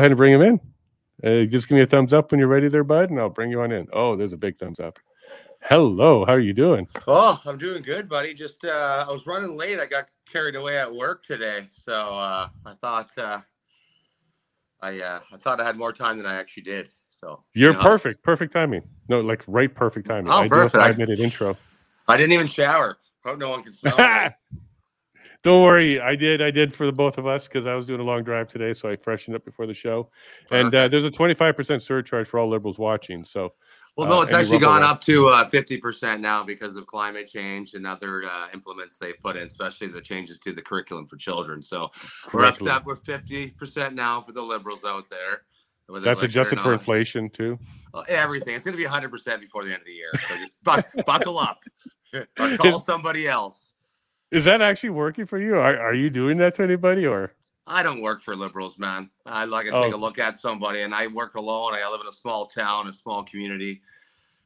ahead and bring him in. Just give me a thumbs up when you're ready there, bud, and I'll bring you on in. Oh, there's a big thumbs up. Hello, how are you doing? Oh, I'm doing good, buddy. Just I was running late. I got carried away at work today, so I thought I had more time than I actually did. So you're perfect timing. No, like perfect timing. Oh, I perfect. I did a 5-minute intro. I didn't even shower. Hope no one can smell it. Don't worry, I did for the both of us because I was doing a long drive today, so I freshened up before the show. Perfect. And there's a 25% surcharge for all liberals watching. So. Well, no, it's actually gone up to 50% now because of climate change and other implements they put in, especially the changes to the curriculum for children. So we're 50% now for the liberals out there. That's adjusted for inflation too. Everything. It's going to be 100% before the end of the year. So just buckle up. Or call somebody else. Is that actually working for you? Are you doing that to anybody or? I don't work for liberals, man. I like to take a look at somebody, and I work alone. I live in a small town, a small community.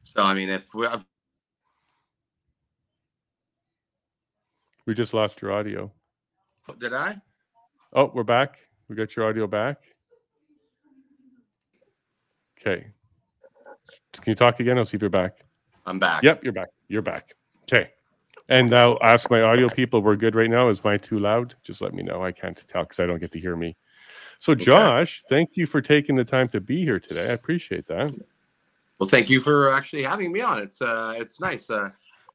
So, I mean, we just lost your audio. Did I? Oh, we're back. We got your audio back. Okay. Can you talk again? I'll see if you're back. I'm back. Yep, you're back. You're back. Okay. And I'll ask my audio people, we're good right now. Is mine too loud? Just let me know. I can't tell because I don't get to hear me. So, Josh, thank you for taking the time to be here today. I appreciate that. Well, thank you for actually having me on. It's nice to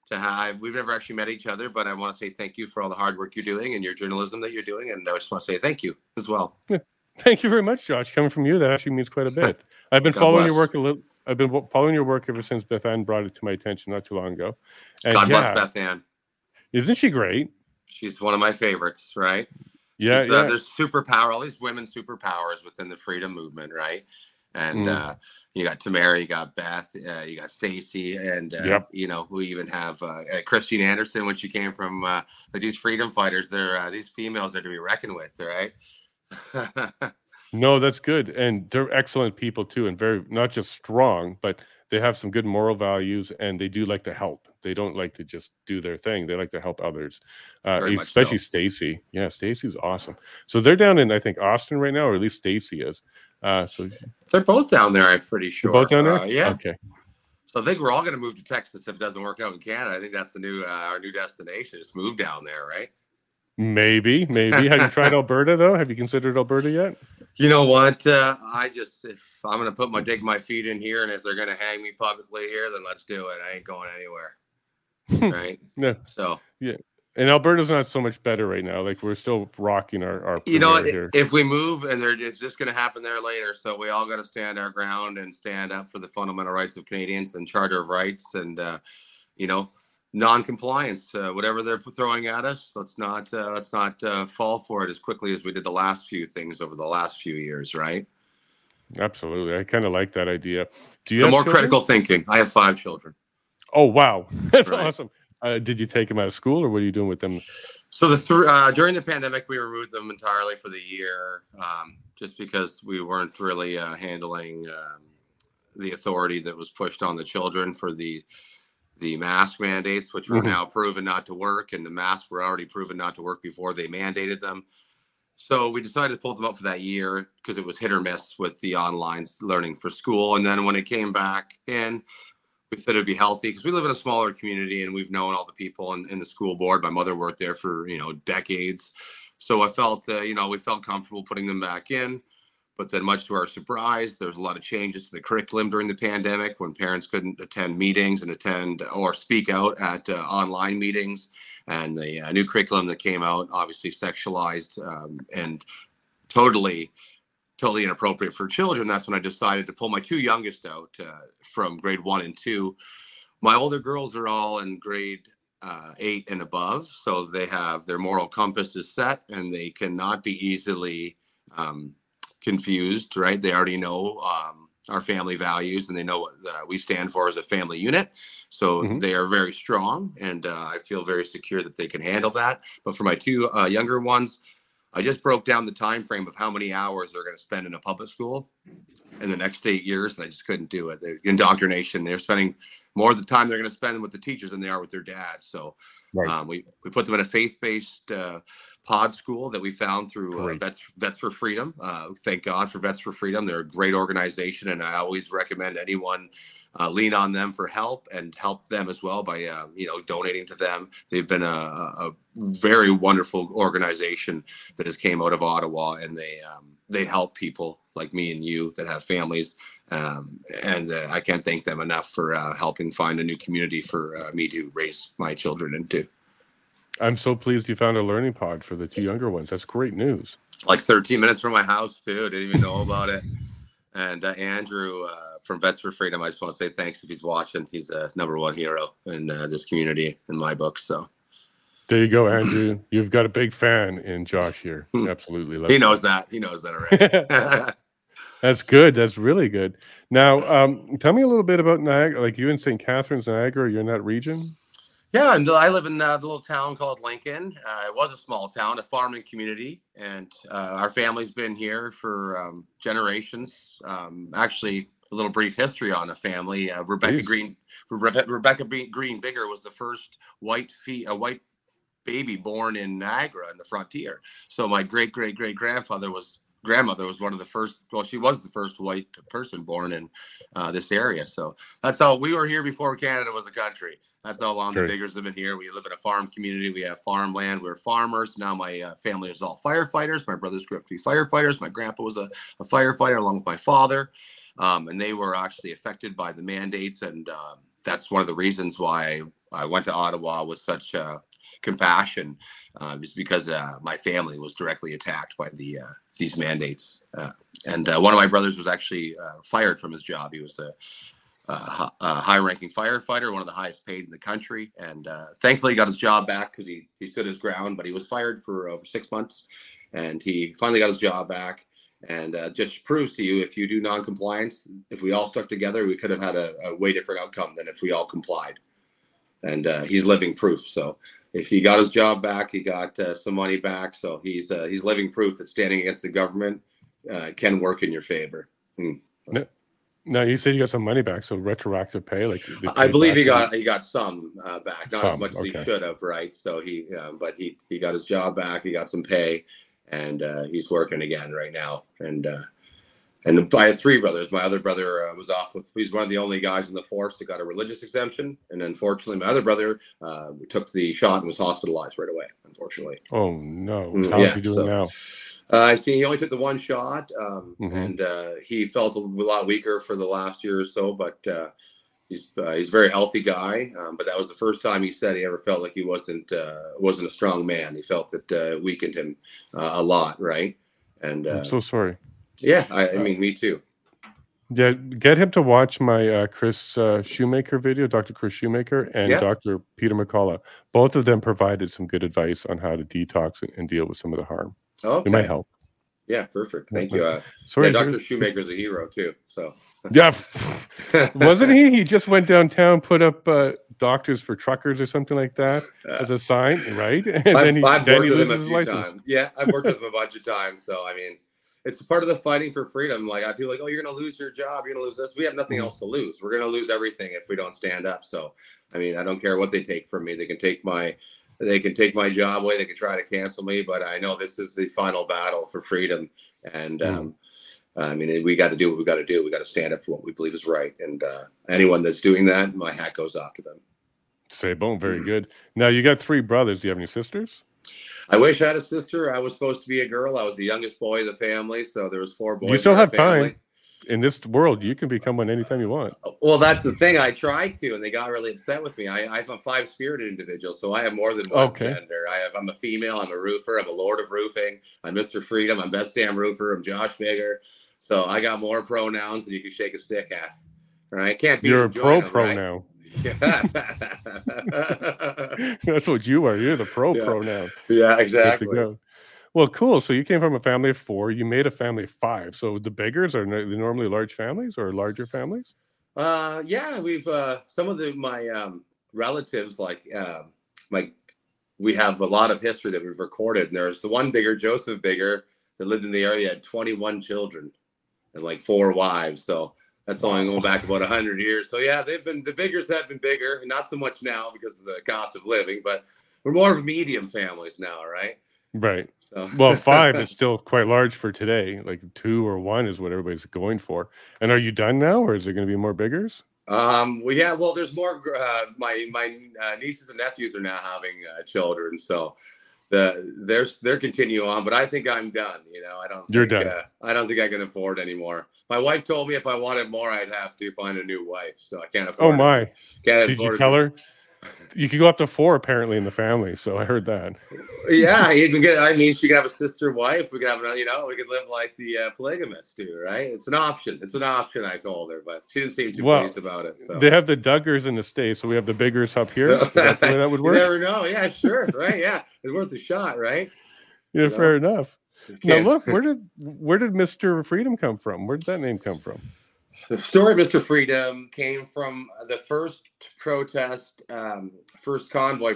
have. We've never actually met each other, but I want to say thank you for all the hard work you're doing and your journalism that you're doing. And I just want to say thank you as well. Yeah. Thank you very much, Josh. Coming from you, that actually means quite a bit. I've been following your work a little. I've been following your work ever since Beth Ann brought it to my attention not too long ago. And God bless Beth Ann. Isn't she great? She's one of my favorites, right? Yeah, yeah. There's superpower, all these women superpowers within the freedom movement, right? And you got Tamara, you got Beth, you got Stacy, and you know, we even have Christine Anderson when she came from like these freedom fighters. They're these females are to be reckoned with, right? No, that's good. And they're excellent people too. And very, not just strong, but they have some good moral values and they do like to help. They don't like to just do their thing. They like to help others, especially so. Stacy. Yeah. Stacy's awesome. So they're down in, I think, Austin right now, or at least Stacy is. So they're both down there. I'm pretty sure. Both down there. Yeah. Okay. So I think we're all going to move to Texas if it doesn't work out in Canada. I think that's the new, our new destination. Just move down there. Right. Maybe. Have you tried Alberta though? Have you considered Alberta yet? You know what? If I'm gonna dig my feet in here, and if they're gonna hang me publicly here, then let's do it. I ain't going anywhere, right? No. So yeah, and Alberta's not so much better right now. Like we're still rocking our. You know, here. If we move, and it's just gonna happen there later. So we all gotta stand our ground and stand up for the fundamental rights of Canadians and Charter of Rights, and you know. Non-compliance, whatever they're throwing at us, let's not fall for it as quickly as we did the last few things over the last few years, right? Absolutely, I kind of like that idea. Do you have more critical thinking? I have 5 children. Oh wow, that's awesome! Did you take them out of school, or what are you doing with them? So during the pandemic, we removed them entirely for the year, just because we weren't really handling the authority that was pushed on the children for the mask mandates, which were now proven not to work, and the masks were already proven not to work before they mandated them. So we decided to pull them up for that year because it was hit or miss with the online learning for school. And then when it came back in, we thought it'd be healthy because we live in a smaller community and we've known all the people in the school board. My mother worked there for, you know, decades. So I felt, we felt comfortable putting them back in. But then much to our surprise, there was a lot of changes to the curriculum during the pandemic when parents couldn't attend meetings and attend or speak out at online meetings. And the new curriculum that came out obviously sexualized and totally inappropriate for children. That's when I decided to pull my 2 youngest out from grade 1 and 2. My older girls are all in grade 8 and above. So they have their moral compass is set and they cannot be easily confused, right? They already know our family values and they know what we stand for as a family unit. So they are very strong and I feel very secure that they can handle that. But for my 2 younger ones, I just broke down the time frame of how many hours they're going to spend in a public school in the next 8 years, and I just couldn't do it. They're indoctrination. They're spending more of the time they're going to spend with the teachers than they are with their dad. So right. We put them in a faith-based pod school that we found through Vets for Freedom. Thank God for Vets for Freedom. They're a great organization, and I always recommend anyone lean on them for help, and help them as well by donating to them. They've been a very wonderful organization that has came out of Ottawa, and they help people like me and you that have families. And I can't thank them enough for helping find a new community for me to raise my children into. I'm so pleased you found a learning pod for the two younger ones. That's great news. Like 13 minutes from my house too. Didn't even know about it. And Andrew from Vets for Freedom, I just want to say thanks if he's watching. He's a number one hero in this community in my book. So there you go, Andrew. You've got a big fan in Josh here. Absolutely. Love he knows that. He knows that already. That's good. That's really good. Now, tell me a little bit about Niagara. Like you in St. Catharines, Niagara, you're in that region? Yeah, and I live in the little town called Lincoln. It was a small town, a farming community, and our family's been here for generations. Actually, a little brief history on a family. Rebecca Green Bigger was the first white baby born in Niagara in the frontier. So my great-great-great-grandfather was... grandmother was one of the first, well, she was the first white person born in this area. So that's how we were here before Canada was a country. That's how long the Biggers have been here. We live in a farm community. We have farmland. We're farmers. Now my family is all firefighters. My brothers grew up to be firefighters. My grandpa was a firefighter along with my father. And they were actually affected by the mandates. And that's one of the reasons why I went to Ottawa with such compassion, is because my family was directly attacked by these mandates, and one of my brothers was actually fired from his job. He was a high-ranking firefighter, one of the highest paid in the country, and thankfully got his job back because he stood his ground. But he was fired for over 6 months, and he finally got his job back. And just proves to you, if you do non-compliance, if we all stuck together, we could have had a way different outcome than if we all complied. And he's living proof. So if he got his job back, he got some money back. So he's living proof that standing against the government can work in your favor. Mm. No, you said you got some money back. So retroactive pay, like I believe he got some back, not as much as he should have, right? So he got his job back. He got some pay, and he's working again right now. And I had three brothers. My other brother was off with, he's one of the only guys in the force that got a religious exemption. And unfortunately, my other brother took the shot and was hospitalized right away, unfortunately. Oh, no. How's he doing now? I see he only took the one shot. And he felt a lot weaker for the last year or so. But he's a very healthy guy. But that was the first time he said he ever felt like he wasn't a strong man. He felt that weakened him a lot, right? And I'm so sorry. Yeah, I mean, me too. Yeah, get him to watch my Chris Shoemaker video, Dr. Chris Shoemaker and Dr. Peter McCullough. Both of them provided some good advice on how to detox and deal with some of the harm. Okay. It might help. Yeah, perfect. Thank you. Dr. Shoemaker's a hero too. So yeah, wasn't he? He just went downtown, put up doctors for truckers or something like that as a sign, right? And I've worked with him a few times. Yeah, I've worked with him a bunch of times. So I mean, it's part of the fighting for freedom. Like people are like, oh, you're going to lose your job. You're going to lose this. We have nothing else to lose. We're going to lose everything if we don't stand up. So, I mean, I don't care what they take from me. They can take my job away. They can try to cancel me, but I know this is the final battle for freedom. And, I mean, we got to do what we got to do. We got to stand up for what we believe is right. And, anyone that's doing that, my hat goes off to them. Say boom. Very good. Now you got three brothers. Do you have any sisters? I wish I had a sister. I was supposed to be a girl. I was the youngest boy of the family, so there was four boys. You still have time. In this world, you can become one anytime you want. Well, that's the thing. I tried to, and they got really upset with me. I'm a five-spirited individual, so I have more than one gender. I'm a female. I'm a roofer. I'm a Lord of Roofing. I'm Mr. Freedom. I'm Best Damn Roofer. I'm Josh Bigger. So I got more pronouns than you can shake a stick at. Right? Can't be. You're a pro right? now. Yeah. That's what you are. You're the pro now. Yeah, exactly. Well, cool. So you came from a family of four. You made a family of five. So the Biggers are normally large families or larger families? Yeah, we've some of my relatives we have a lot of history that we've recorded. And there's the one Bigger, Joseph Bigger, that lived in the area, had 21 children. and like four wives. So that's only going back about 100 years. So yeah, they've been, the Biggers have been bigger, not so much now because of the cost of living, but we're more of medium families now, right? Right. So. Well, five is still quite large for today. Like two or one is what everybody's going for. And are you done now, or is there going to be more Biggers? Well, yeah, well, there's more, my nieces and nephews are now having children. So they're continue on, but I think I'm done. You know, I don't, You're done. I don't think I can afford anymore. My wife told me if I wanted more, I'd have to find a new wife. So I can't afford it. Can't Did afford you tell her? You could go up to four apparently in the family, so I heard that. Yeah, you can get. I mean, she could have a sister, wife. We could have another. You know, we could live like the polygamists do, right? It's an option. It's an option. I told her, but she didn't seem too pleased about it. So. They have the Duggars in the States, so we have the Biggers up here. That's the way that would work. You never know. Yeah, sure. Right. Yeah, it's worth a shot, right? Yeah, you know? Fair enough. Now look, where did Mr. Freedom come from? Where did that name come from? The story of Mr. Freedom came from the first convoy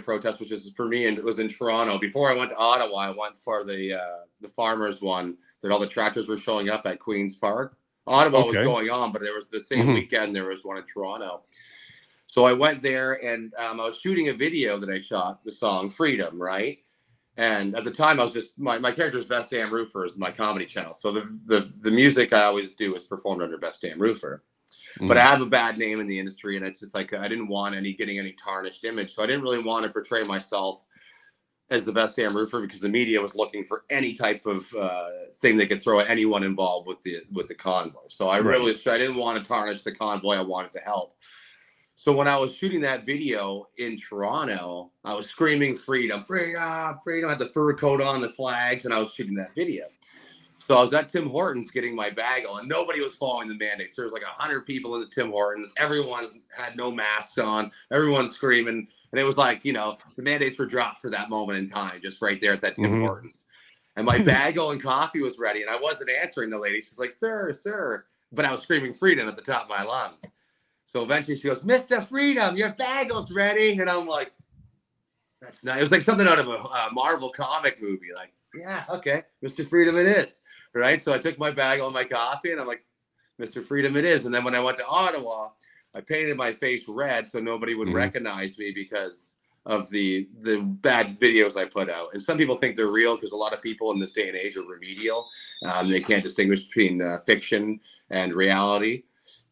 protest, which is for me, and it was in Toronto. Before I went to Ottawa, I went for the farmers one that all the tractors were showing up at Queen's Park. Ottawa was going on, but there was the same weekend there was one in Toronto. So I went there, and I was shooting a video that I shot, the song Freedom, right? And at the time, I was just my character's Best Damn Roofer is my comedy channel. So the music I always do is performed under Best Damn Roofer. Mm. But I have a bad name in the industry, and it's just like I didn't want any tarnished image. So I didn't really want to portray myself as the Best Damn Roofer because the media was looking for any type of thing they could throw at anyone involved with the convoy. So I didn't want to tarnish the convoy. I wanted to help. So when I was shooting that video in Toronto, I was screaming freedom, freedom, freedom. I had the fur coat on, the flags, and I was shooting that video. So I was at Tim Hortons getting my bag on. Nobody was following the mandates. There was like 100 people in the Tim Hortons. Everyone had no masks on. Everyone's screaming. And it was like, you know, the mandates were dropped for that moment in time, just right there at that Tim Hortons. And my bag and coffee was ready. And I wasn't answering the lady. She's like, sir, sir. But I was screaming freedom at the top of my lungs. So eventually she goes, Mr. Freedom, your bagel's ready. And I'm like, that's not, it was like something out of a Marvel comic movie. Like, yeah, okay, Mr. Freedom it is, right? So I took my bagel and my coffee and I'm like, Mr. Freedom it is. And then when I went to Ottawa, I painted my face red so nobody would recognize me because of the bad videos I put out. And some people think they're real because a lot of people in this day and age are remedial. They can't distinguish between fiction and reality.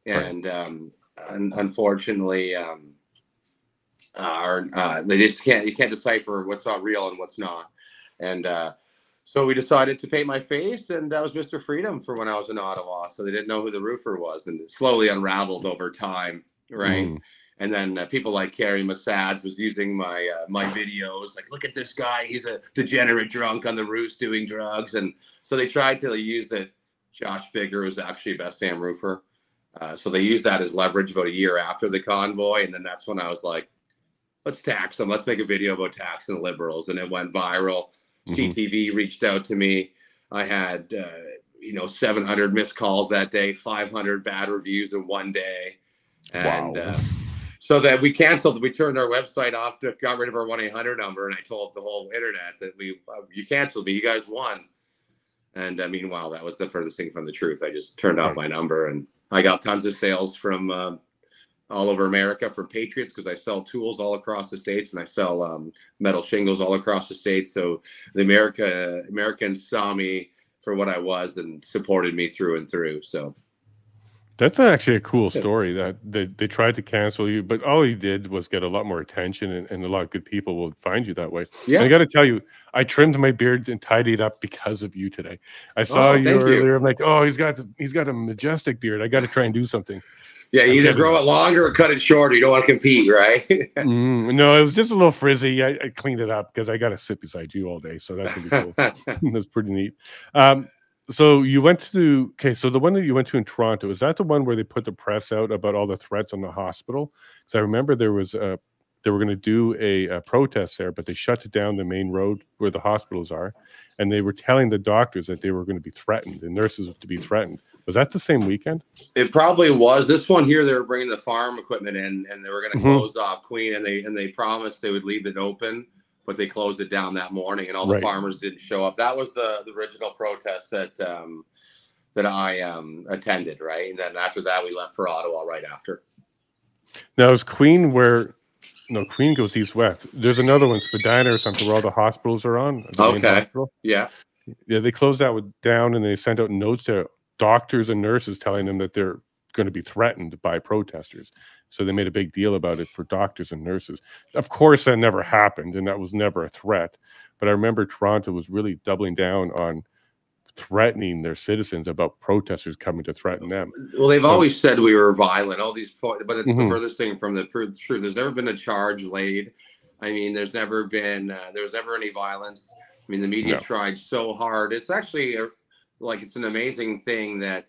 And, unfortunately, they just you can't decipher what's not real and what's not. And so we decided to paint my face, and that was Mr. Freedom for when I was in Ottawa. So they didn't know who the roofer was, and it slowly unraveled over time, right? Mm. And then people like Carrie Massads was using my videos, like, look at this guy, he's a degenerate drunk on the roofs doing drugs. And so they tried to use that Josh Bigger was actually Best Damn Roofer. So they used that as leverage about a year after the convoy. And then that's when I was like, let's tax them. Let's make a video about taxing the liberals. And it went viral. CTV reached out to me. I had, 700 missed calls that day, 500 bad reviews in one day. And so that we canceled. We turned our website off, got rid of our 1-800 number. And I told the whole internet that you canceled me. You guys won. And meanwhile, that was the furthest thing from the truth. I just turned off my number, and I got tons of sales from all over America from patriots because I sell tools all across the States, and I sell metal shingles all across the States. So the Americans saw me for what I was and supported me through and through. So that's actually a cool story that they tried to cancel you, but all you did was get a lot more attention, and a lot of good people will find you that way. Yeah. And I got to tell you, I trimmed my beard and tidied up because of you today. I saw you earlier. I'm like, he's got a majestic beard. I got to try and do something. Yeah, either grow it longer or cut it short. You don't want to compete, right? No, it was just a little frizzy. I cleaned it up because I got to sit beside you all day. So that's gonna be cool. That's pretty neat. So you went to, so the one that you went to in Toronto, is that the one where they put the press out about all the threats on the hospital? Because I remember there was they were going to do a protest there, but they shut it down the main road where the hospitals are. And they were telling the doctors that they were going to be threatened, and nurses to be threatened. Was that the same weekend? It probably was. This one here, they were bringing the farm equipment in, and they were going to close off Queen, and they promised they would leave it open. But they closed it down that morning, and all the farmers didn't show up. That was the original protest that that I attended, right? And then after that, we left for Ottawa right after. Now, is Queen where... No, Queen goes east-west. There's another one, Spadina or something, where all the hospitals are on. Okay, yeah. Yeah, they closed that down, and they sent out notes to doctors and nurses telling them that they're going to be threatened by protesters. So they made a big deal about it for doctors and nurses. Of course, that never happened, and that was never a threat. But I remember Toronto was really doubling down on threatening their citizens about protesters coming to threaten them. Well, they've always said we were violent, all these, but it's the furthest thing from the truth. There's never been a charge laid. I mean, there's never been, there's never any violence. I mean, the media tried so hard. It's actually like, it's an amazing thing that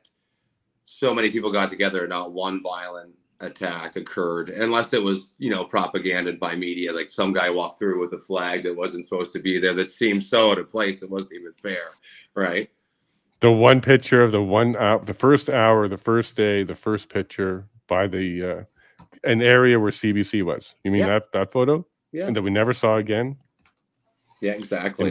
so many people got together. Not one violent attack occurred, unless it was, you know, propagandized by media. Like some guy walked through with a flag that wasn't supposed to be there, that seemed so out of place. It wasn't even fair. Right. The one picture of the one the first hour, the first day, the first picture by the an area where CBC was. You mean that photo? Yeah. And that we never saw again. Yeah, exactly.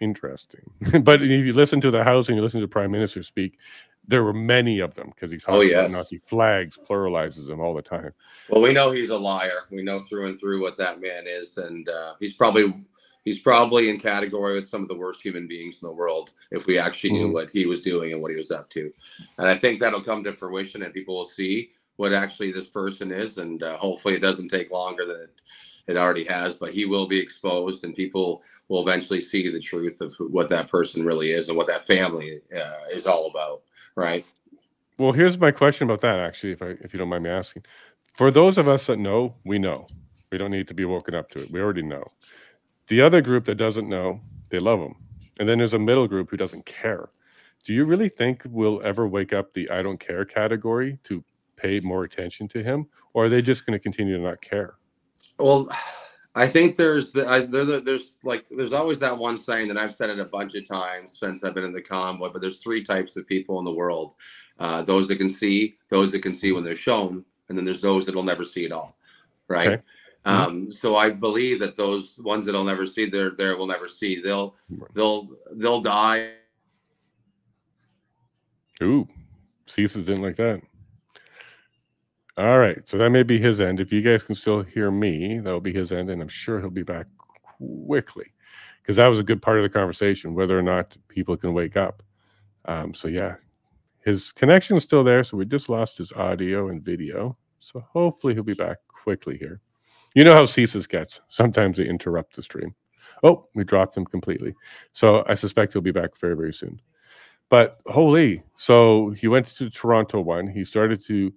Interesting. But if you listen to the House and you listen to the Prime Minister speak, there were many of them because he's Nazi flags, pluralizes them all the time. Well, we know he's a liar. We know through and through what that man is, and he's probably in category with some of the worst human beings in the world. If we actually knew what he was doing and what he was up to, and I think that'll come to fruition, and people will see what actually this person is, and hopefully it doesn't take longer than it already has. But he will be exposed, and people will eventually see the truth of what that person really is and what that family is all about. Right. Well, here's my question about that, actually, if you don't mind me asking. For those of us that know, we know. We don't need to be woken up to it. We already know. The other group that doesn't know, they love them. And then there's a middle group who doesn't care. Do you really think we'll ever wake up the I don't care category to pay more attention to him? Or are they just going to continue to not care? Well, I think there's always that one saying that I've said it a bunch of times since I've been in the convoy, but there's three types of people in the world. Those that can see when they're shown, and then there's those that will never see at all. Right. Okay. So I believe that those ones that will never see, they will never see. They'll die. Ooh, Cecil didn't like that. All right, so that may be his end. If you guys can still hear me, that'll be his end, and I'm sure he'll be back quickly, because that was a good part of the conversation, whether or not people can wake up. So yeah, his connection is still there, so we just lost his audio and video. So hopefully he'll be back quickly here. You know how CSIS gets. Sometimes they interrupt the stream. Oh, we dropped him completely. So I suspect he'll be back very, very soon. But holy, so he went to the Toronto one. He started to...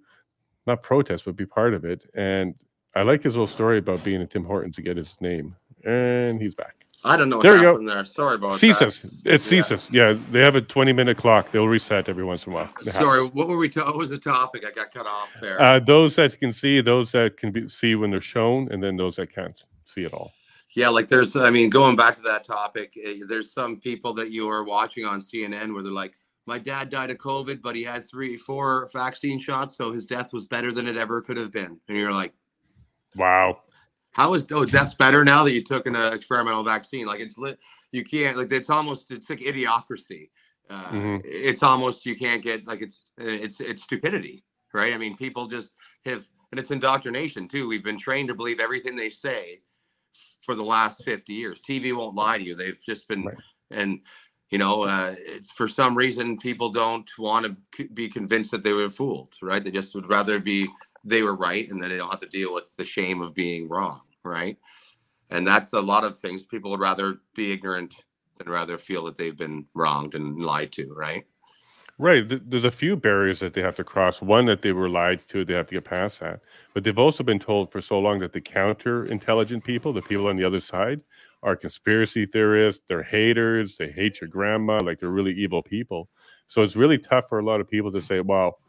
not protest, but be part of it. And I like his little story about being at Tim Hortons to get his name. And he's back. I don't know what happened there. Sorry about CSIS. That. It's CSIS. Yeah, they have a 20-minute clock. They'll reset every once in a while. Sorry, what was the topic? I got cut off there. Those that can see, those that can see when they're shown, and then those that can't see at all. Yeah, like there's, I mean, going back to that topic, there's some people that you are watching on CNN where they're like, my dad died of COVID, but he had 3-4 vaccine shots, so his death was better than it ever could have been. And you're like, wow. How is death's better now that you took an experimental vaccine? Like it's lit. You can't, like it's almost, it's like idiocracy. It's almost, you can't get, like it's stupidity, right? I mean, people just have, and it's indoctrination too. We've been trained to believe everything they say for the last 50 years. TV won't lie to you. They've just been, you know, it's for some reason people don't want to be convinced that they were fooled, right? They just would rather be they were right, and then they don't have to deal with the shame of being wrong, right? And that's a lot of things. People would rather be ignorant than rather feel that they've been wronged and lied to, right? Right. There's a few barriers that they have to cross. One, that they were lied to, they have to get past that. But they've also been told for so long that the counter-intelligent people, the people on the other side, are conspiracy theorists, they're haters, they hate your grandma, like they're really evil people. So it's really tough for a lot of people to say, well,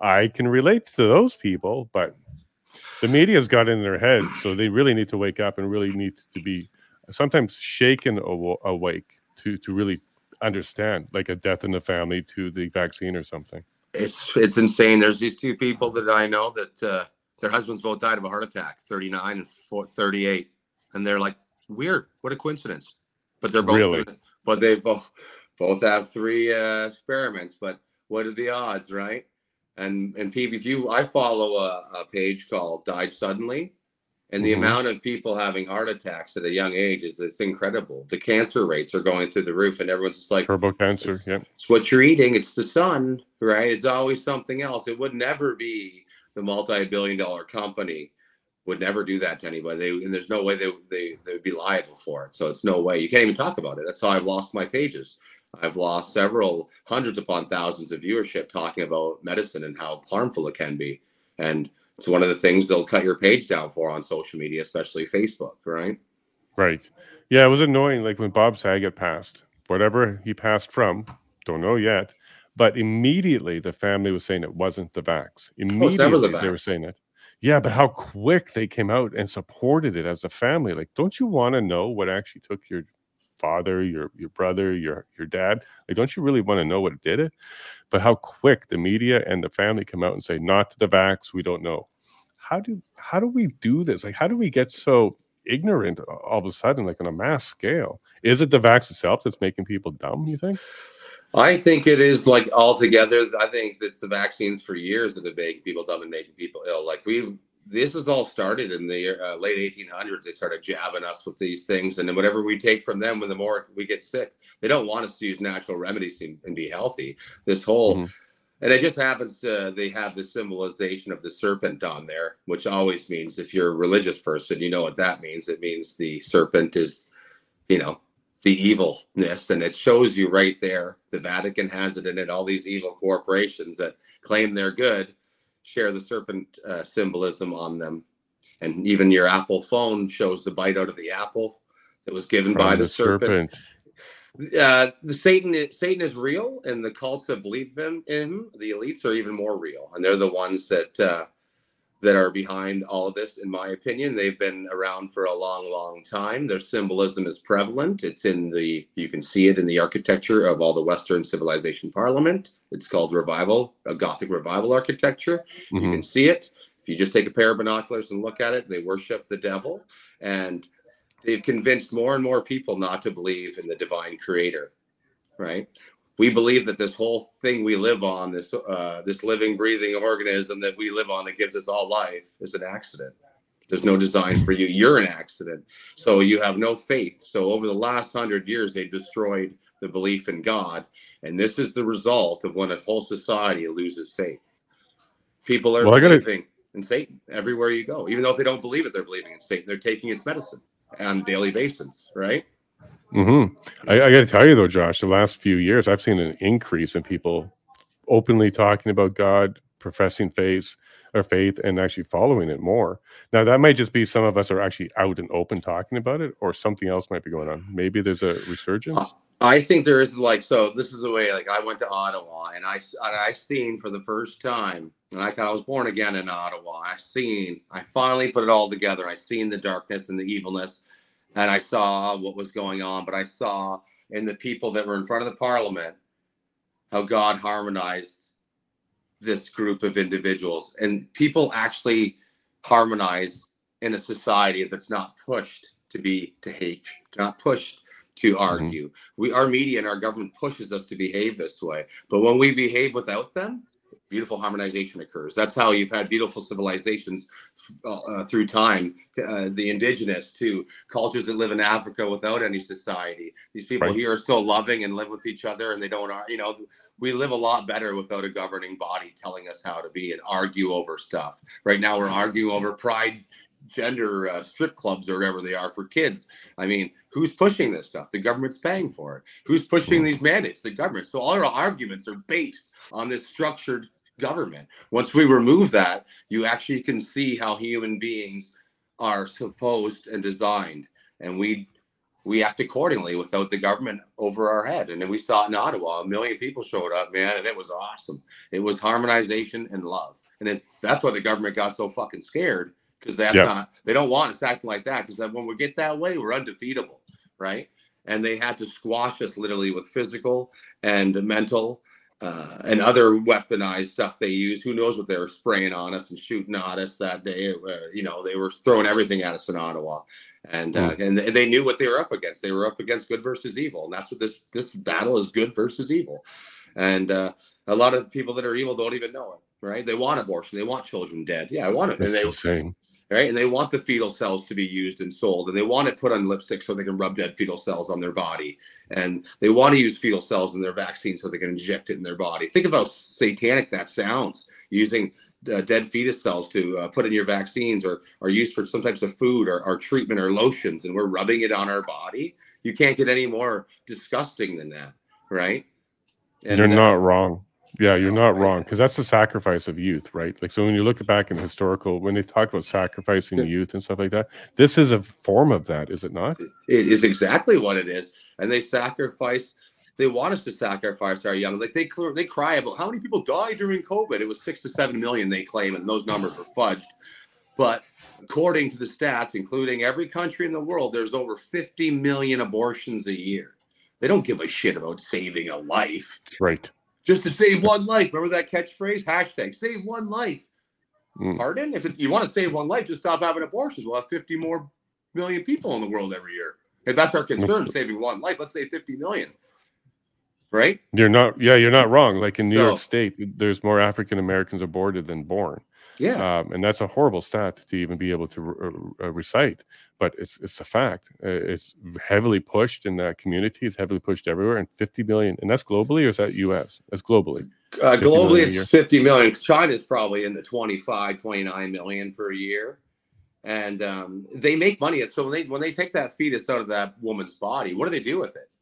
I can relate to those people, but the media's got in their head, so they really need to wake up and really need to be sometimes shaken awake to really understand, like a death in the family to the vaccine or something. It's insane. There's these two people that I know that their husbands both died of a heart attack, 39 and 38. And they're like, weird, what a coincidence, but they're both really, but they both both have three experiments, but what are the odds, right? And Peep, if you, I follow a page called Died Suddenly, and the amount of people having heart attacks at a young age is, it's incredible. The cancer rates are going through the roof, and everyone's just like, turbo cancer. Yeah, it's what you're eating. It's the sun, right? It's always something else. It would never be the multi-billion-dollar company would never do that to anybody. They, and there's no way they would be liable for it. So it's no way. You can't even talk about it. That's how I've lost my pages. I've lost several hundreds upon thousands of viewership talking about medicine and how harmful it can be. And it's one of the things they'll cut your page down for on social media, especially Facebook, right? Right. Yeah, it was annoying. Like when Bob Saget passed, whatever he passed from, don't know yet, but immediately the family was saying it wasn't the vax. Immediately they were saying it. Yeah, but how quick they came out and supported it as a family. Like, don't you want to know what actually took your father, your brother, your dad? Like, don't you really want to know what did it? But how quick the media and the family come out and say, not to the vax, we don't know. How do we do this? Like, how do we get so ignorant all of a sudden, like on a mass scale? Is it the vax itself that's making people dumb, you think? I think it is, like, altogether. I think it's the vaccines for years that have made people dumb and making people ill. Like, this was all started in the late 1800s. They started jabbing us with these things, and then whatever we take from them, when the more we get sick, they don't want us to use natural remedies and be healthy. This whole, and it just happens to, they have the symbolization of the serpent on there, which always means, if you're a religious person, you know what that means. It means the serpent is, you know, the evilness, and it shows you right there. The Vatican has it in it. All these evil corporations that claim they're good share the serpent symbolism on them. And even your Apple phone shows the bite out of the apple that was given by the serpent. The Satan is real, and the cults that believe in him, the elites, are even more real, and they're the ones that that are behind all of this, in my opinion. They've been around for a long, long time. Their symbolism is prevalent. It's in the, you can see it in the architecture of all the Western civilization parliament. It's called revival, a Gothic revival architecture. You can see it. If you just take a pair of binoculars and look at it, they worship the devil. And they've convinced more and more people not to believe in the divine creator, right? We believe that this whole thing we live on, this living, breathing organism that we live on that gives us all life, is an accident. There's no design for you. You're an accident. So you have no faith. So over the last 100 years, they've destroyed the belief in God. And this is the result of when a whole society loses faith. People are believing in Satan everywhere you go. Even though if they don't believe it, they're believing in Satan. They're taking its medicine on a daily basis, right? I got to tell you though, Josh, the last few years, I've seen an increase in people openly talking about God, professing faith, and actually following it more. Now, that might just be some of us are actually out and open talking about it, or something else might be going on. Maybe there's a resurgence. I think there is, like, so this is the way, like, I went to Ottawa, and I seen for the first time, and I was born again in Ottawa. I finally put it all together. I seen the darkness and the evilness. And I saw what was going on, but I saw in the people that were in front of the parliament how God harmonized this group of individuals. And people actually harmonize in a society that's not pushed to hate, not pushed to argue. Our media and our government pushes us to behave this way. But when we behave without them, beautiful harmonization occurs. That's how you've had beautiful civilizations through time, the indigenous to cultures that live in Africa without any society. These people here are so loving and live with each other, and they don't, we live a lot better without a governing body telling us how to be and argue over stuff. Right now we're arguing over pride, gender, strip clubs, or whatever they are for kids. I mean, who's pushing this stuff? The government's paying for it. Who's pushing these mandates? The government. So all our arguments are based on this structured government. Once we remove that, you actually can see how human beings are supposed and designed, and we act accordingly without the government over our head. And then we saw it in Ottawa, 1 million people showed up, man, and it was awesome. It was harmonization and love. And then that's why the government got so fucking scared, because they don't want us acting like that, because then when we get that way, we're undefeatable, right? And they had to squash us literally with physical and mental and other weaponized stuff they use. Who knows what they were spraying on us and shooting at us that day. You know, they were throwing everything at us in Ottawa. And they knew what they were up against. They were up against good versus evil. And that's what this battle is, good versus evil. And a lot of people that are evil don't even know it, right? They want abortion. They want children dead. Yeah, I want it. That's insane. Right? And they want the fetal cells to be used and sold. And they want it put on lipstick so they can rub dead fetal cells on their body. And they want to use fetal cells in their vaccine so they can inject it in their body. Think of how satanic that sounds, using dead fetus cells to put in your vaccines, or are used for some types of food or treatment or lotions. And we're rubbing it on our body. You can't get any more disgusting than that, right? And you're not wrong. Yeah, you're not wrong, because that's the sacrifice of youth, right? Like, so when you look back in historical, when they talk about sacrificing youth and stuff like that, this is a form of that, is it not? It is exactly what it is. And they sacrifice, they want us to sacrifice our young. Like, they cry about how many people died during COVID. It was 6 to 7 million, they claim, and those numbers were fudged. But according to the stats, including every country in the world, there's over 50 million abortions a year. They don't give a shit about saving a life. That's right. Just to save one life. Remember that catchphrase? Hashtag save one life. Pardon? If you want to save one life, just stop having abortions. We'll have 50 more million people in the world every year. If that's our concern, saving one life, let's say 50 million. Right? You're not wrong. Like in New York State, there's more African Americans aborted than born. Yeah. And that's a horrible stat to even be able to recite, but it's a fact. It's heavily pushed in that community. It's heavily pushed everywhere. And 50 million, and that's globally, or is that U.S.? That's globally. Globally, it's 50 million. China's probably in the 25, 29 million per year. And they make money. So when they take that fetus out of that woman's body, what do they do with it?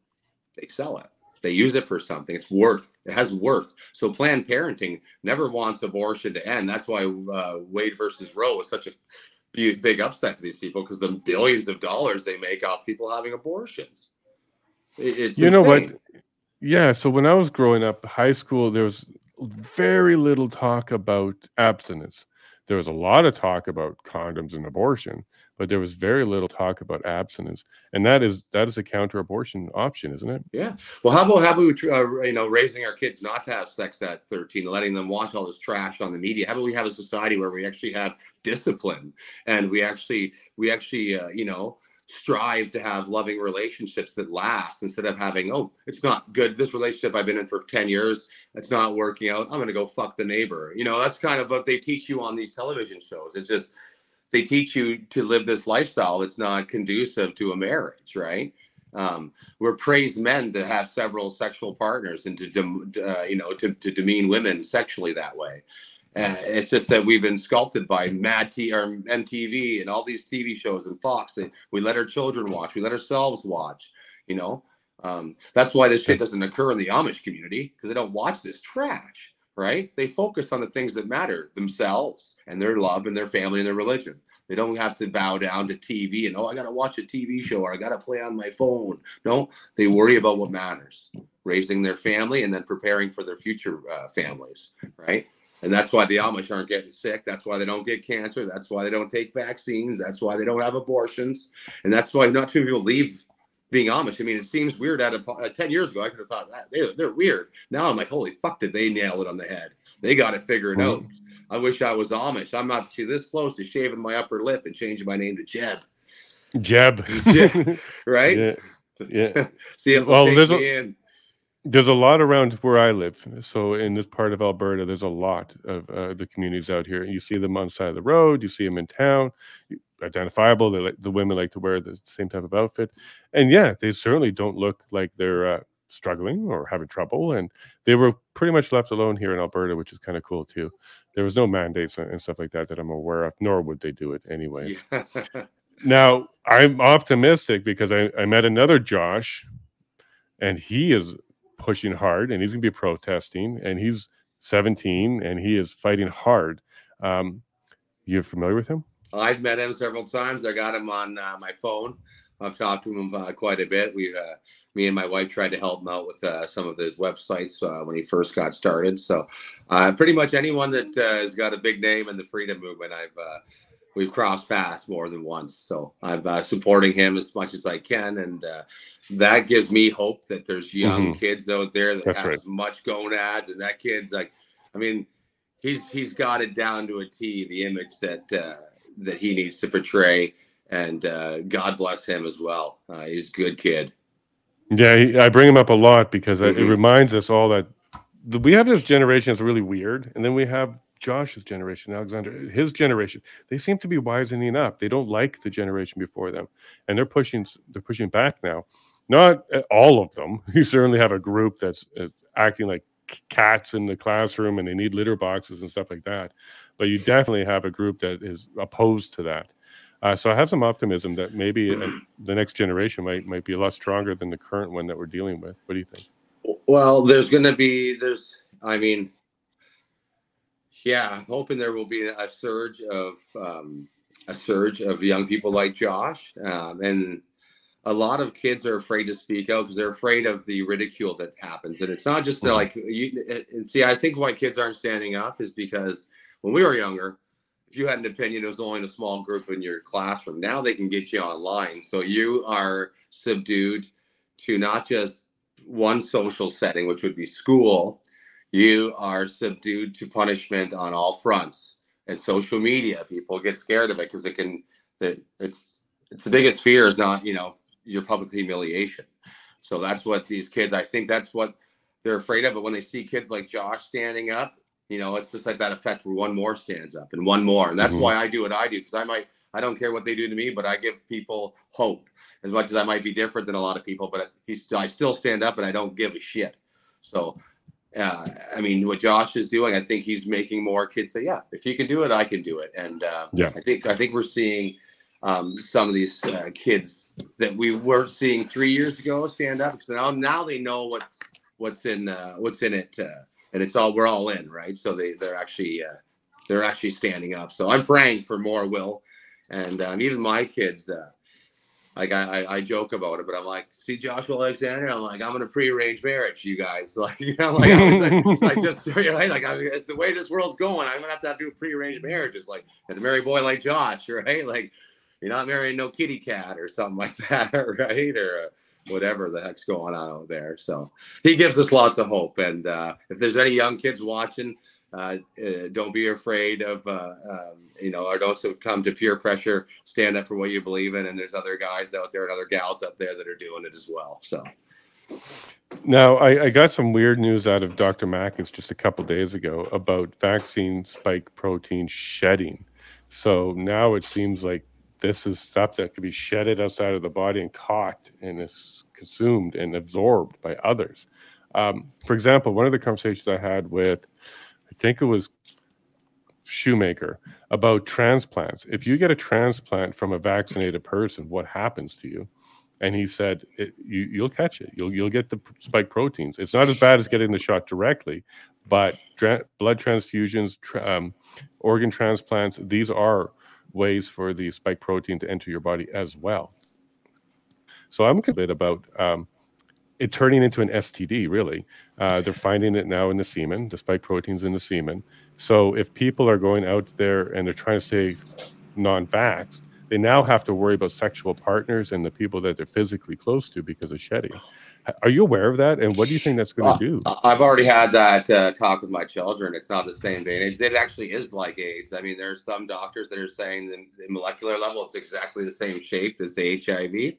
They sell it. They use it for something. It's worth. It has worth. So Planned Parenting never wants abortion to end. That's why Wade versus Roe was such a big upset to these people, because the billions of dollars they make off people having abortions. It's you insane. Know what? Yeah. So when I was growing up, high school, there was very little talk about abstinence. There was a lot of talk about condoms and abortion, but there was very little talk about abstinence, and that is a counter-abortion option, isn't it? Yeah. Well, how about we raising our kids not to have sex at 13, letting them watch all this trash on the media? How about we have a society where we actually have discipline, and we actually strive to have loving relationships that last, instead of having, oh, it's not good, this relationship I've been in for 10 years, it's not working out, I'm going to go fuck the neighbor. You know, that's kind of what they teach you on these television shows. It's just, they teach you to live this lifestyle that's not conducive to a marriage, right? We're praised men to have several sexual partners and to demean women sexually that way. It's just that we've been sculpted by MTV and all these TV shows and Fox that we let our children watch. We let ourselves watch, you know. That's why this shit doesn't occur in the Amish community, because they don't watch this trash, right? They focus on the things that matter, themselves and their love and their family and their religion. They don't have to bow down to TV and, oh, I got to watch a TV show, or I got to play on my phone. No, they worry about what matters, raising their family and then preparing for their future families, right? And that's why the Amish aren't getting sick. That's why they don't get cancer. That's why they don't take vaccines. That's why they don't have abortions. And that's why not too many people leave being Amish. I mean, it seems weird. 10 years ago, I could have thought that they're weird. Now I'm like, holy fuck, did they nail it on the head? They got it figured out. I wish I was Amish. I'm not this close to shaving my upper lip and changing my name to Jeb. Jeb. Right? Yeah. See, it will take me in. There's a lot around where I live. So in this part of Alberta, there's a lot of the communities out here. You see them on the side of the road. You see them in town. Identifiable. The women like to wear the same type of outfit. And yeah, they certainly don't look like they're struggling or having trouble. And they were pretty much left alone here in Alberta, which is kind of cool too. There was no mandates and stuff like that that I'm aware of, nor would they do it anyways. Yeah. Now, I'm optimistic because I met another Josh, and he is pushing hard, and he's going to be protesting, and he's 17, and he is fighting hard. You're familiar with him? I've met him several times. I got him on my phone. I've talked to him quite a bit. Me and my wife tried to help him out with some of his websites when he first got started. So pretty much anyone that has got a big name in the freedom movement, I've we've crossed paths more than once. So I'm supporting him as much as I can. And that gives me hope that there's young kids out there that have as much gonads. And that kid's like, I mean, he's got it down to a T, the image that that he needs to portray. And God bless him as well. He's a good kid. Yeah, I bring him up a lot because it reminds us all that we have this generation that's really weird. And then we have Josh's generation, Alexander, his generation. They seem to be wisening up. They don't like the generation before them. And they're pushing back now. Not all of them. You certainly have a group that's acting like cats in the classroom and they need litter boxes and stuff like that. But you definitely have a group that is opposed to that. So I have some optimism that maybe the next generation might be a lot stronger than the current one that we're dealing with. What do you think? Well, I'm hoping there will be a surge of young people like Josh. And a lot of kids are afraid to speak out because they're afraid of the ridicule that happens. And it's not just I think why kids aren't standing up is because when we were younger, if you had an opinion, it was only in a small group in your classroom. Now they can get you online. So you are subdued to not just one social setting, which would be school. You are subdued to punishment on all fronts. And social media, people get scared of it because it can, it's the biggest fear is not, your public humiliation. So that's what these kids, I think that's what they're afraid of. But when they see kids like Josh standing up, it's just like that effect where one more stands up and one more. And that's why I do what I do, because I don't care what they do to me, but I give people hope as much as I might be different than a lot of people. But I still stand up and I don't give a shit. So, what Josh is doing, I think he's making more kids say, yeah, if you can do it, I can do it. And I think we're seeing some of these kids that we were seeing 3 years ago stand up, because now they know what's in it. And we're all in, right? So they're actually standing up. So I'm praying for more will, and even my kids. I joke about it, but I'm like, see Joshua Alexander. I'm like, I'm gonna prearrange marriage, you guys. The way this world's going, I'm gonna have to do prearranged marriages. Like, as a married boy like Josh, right? Like, you're not marrying no kitty cat or something like that, right? Or whatever the heck's going on out there. So he gives us lots of hope. And if there's any young kids watching, don't be afraid of, or don't succumb to peer pressure. Stand up for what you believe in. And there's other guys out there and other gals out there that are doing it as well. So now I got some weird news out of Dr. Mackins just a couple of days ago about vaccine spike protein shedding. So now it seems like this is stuff that could be shedded outside of the body and caught and is consumed and absorbed by others. For example, one of the conversations I had with, I think it was Shoemaker, about transplants. If you get a transplant from a vaccinated person, what happens to you? And he said, you'll catch it. You'll get the spike proteins. It's not as bad as getting the shot directly, but blood transfusions, organ transplants, these are ways for the spike protein to enter your body as well. So I'm a bit about it turning into an STD, really. They're finding it now in the semen, the spike proteins in the semen. So if people are going out there and they're trying to stay non-vaxxed, they now have to worry about sexual partners and the people that they're physically close to because of shedding. Are you aware of that? And what do you think that's going to do? I've already had that talk with my children. It's not the same day and age. It actually is like AIDS. I mean, there are some doctors that are saying that at molecular level, it's exactly the same shape as the HIV.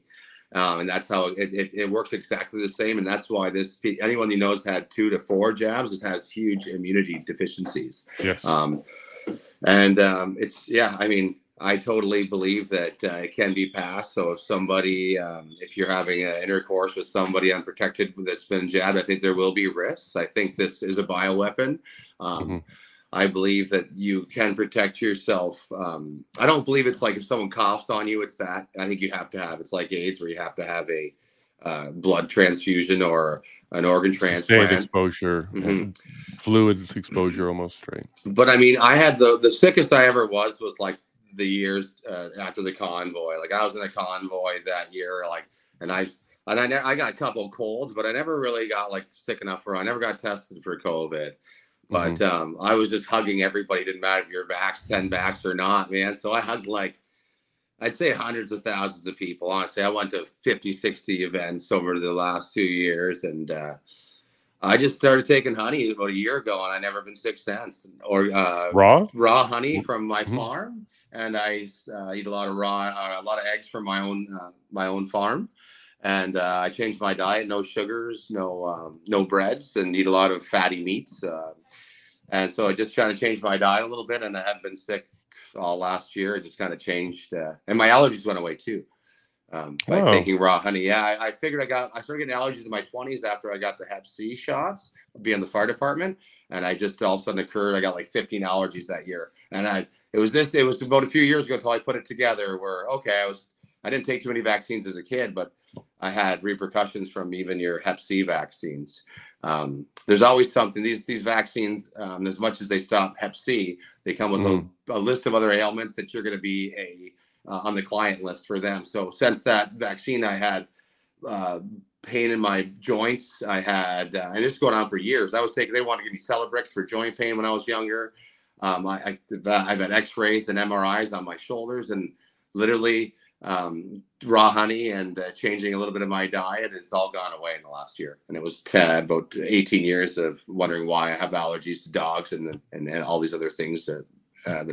And that's how it works, exactly the same. And that's why anyone who knows had 2 to 4 jabs, it has huge immunity deficiencies. Yes. I totally believe that it can be passed. So if somebody, if you're having an intercourse with somebody unprotected that's been jabbed, I think there will be risks. I think this is a bioweapon. I believe that you can protect yourself. I don't believe it's like if someone coughs on you, it's that. I think you have to have, it's like AIDS where you have to have a blood transfusion or an organ transplant. Exposure, fluid exposure almost straight. But I mean, I had the sickest I ever was like, the years after the convoy. Like I was in a convoy that year, like, and I got a couple colds, but I never really got like sick enough I never got tested for COVID. But I was just hugging everybody. Didn't matter if you're vaxxed, vaxxed or not, man. So I hugged like, I'd say hundreds of thousands of people. Honestly, I went to 50, 60 events over the last 2 years. And I just started taking honey about a year ago, and I've never been sick since. Or raw honey from my farm. And I eat a lot of a lot of eggs from my own farm. And I changed my diet, no sugars, no breads, and eat a lot of fatty meats. And so I just trying to change my diet a little bit, and I haven't been sick all last year. I just kind of changed, and my allergies went away too by taking raw honey. Yeah, I figured I started getting allergies in my 20s after I got the Hep C shots, being in the fire department, and I just all of a sudden occurred. I got like 15 allergies that year, and it was about a few years ago until I put it together where I didn't take too many vaccines as a kid, but I had repercussions from even your Hep C vaccines. There's always something. These vaccines, as much as they stop Hep C, they come with a list of other ailments that you're going to be on the client list for them. So since that vaccine, I had pain in my joints. I had, and this is going on for years. They wanted to give me Celebrex for joint pain when I was younger. I've had X-rays and MRIs on my shoulders, and literally. Raw honey and changing a little bit of my diet, it's all gone away in the last year. And it was about 18 years of wondering why I have allergies to dogs and all these other things that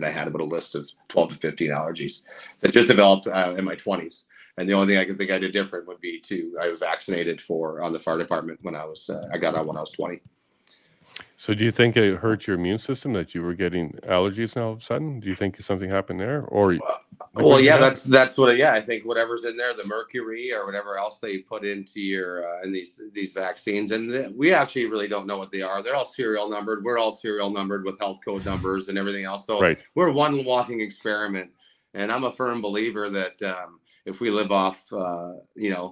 I had about a list of 12 to 15 allergies that just developed in my 20s. And the only thing I could think I did different would be I was vaccinated on the fire department when I was I got out when I was 20. So do you think it hurt your immune system that you were getting allergies all of a sudden? Do you think something happened there? Or well, yeah, that's what. Yeah, I think whatever's in there, the mercury or whatever else they put into your in these vaccines, and we actually really don't know what they are. They're all serial numbered. We're all serial numbered with health code numbers and everything else. So we're one walking experiment. And I'm a firm believer that if we live off, the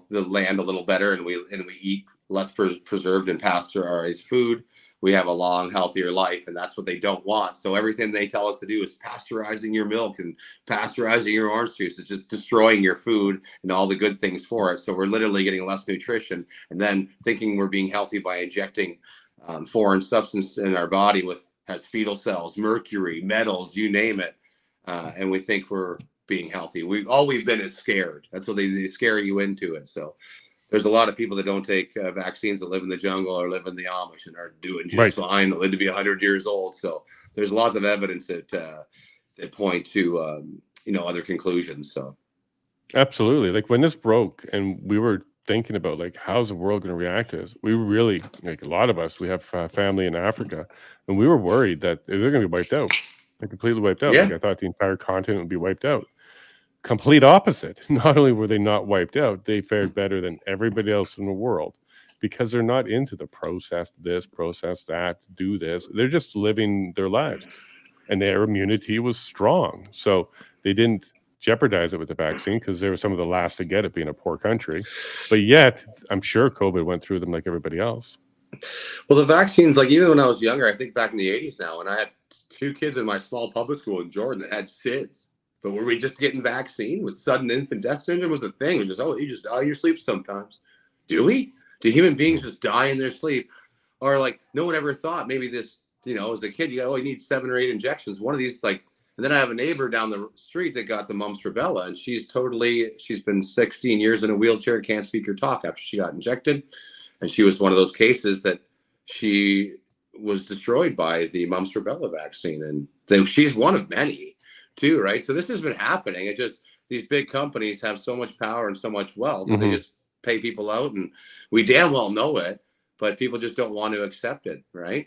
land a little better, and we eat less preserved and pasteurized food, we have a long, healthier life, and that's what they don't want. So everything they tell us to do is pasteurizing your milk and pasteurizing your orange juice. It's just destroying your food and all the good things for it. So we're literally getting less nutrition, and then thinking we're being healthy by injecting foreign substance in our body has fetal cells, mercury, metals, you name it. And we think we're being healthy. We've been is scared. That's what they scare you into it. So there's a lot of people that don't take vaccines, that live in the jungle or live in the Amish and are doing just fine. They live to be 100 years old. So there's lots of evidence that point to other conclusions. So absolutely, like when this broke and we were thinking about like how's the world going to react to this, we really, like a lot of us, we have family in Africa, and we were worried that they're going to be wiped out, like completely wiped out. Yeah. Like I thought the entire continent would be wiped out. Complete opposite. Not only were they not wiped out, they fared better than everybody else in the world because they're not into the process, this, process, that, do this. They're just living their lives, and their immunity was strong. So they didn't jeopardize it with the vaccine because they were some of the last to get it, being a poor country. But yet, I'm sure COVID went through them like everybody else. Well, the vaccines, like even when I was younger, I think back in the 80s now, and I had two kids in my small public school in Jordan that had SIDS. But were we just getting vaccine? Was sudden infant death syndrome was a thing? We just, you just die in your sleep sometimes. Do we? Do human beings just die in their sleep? Or like, no one ever thought maybe this, as a kid, you only need 7 or 8 injections. One of these, like, and then I have a neighbor down the street that got the mumps rubella, and she's been 16 years in a wheelchair, can't speak or talk after she got injected. And she was one of those cases that she was destroyed by the mumps rubella vaccine. And she's one of many. Too, right? So this has been happening. It just, these big companies have so much power and so much wealth. Mm-hmm. They just pay people out, and we damn well know it, but people just don't want to accept it, right?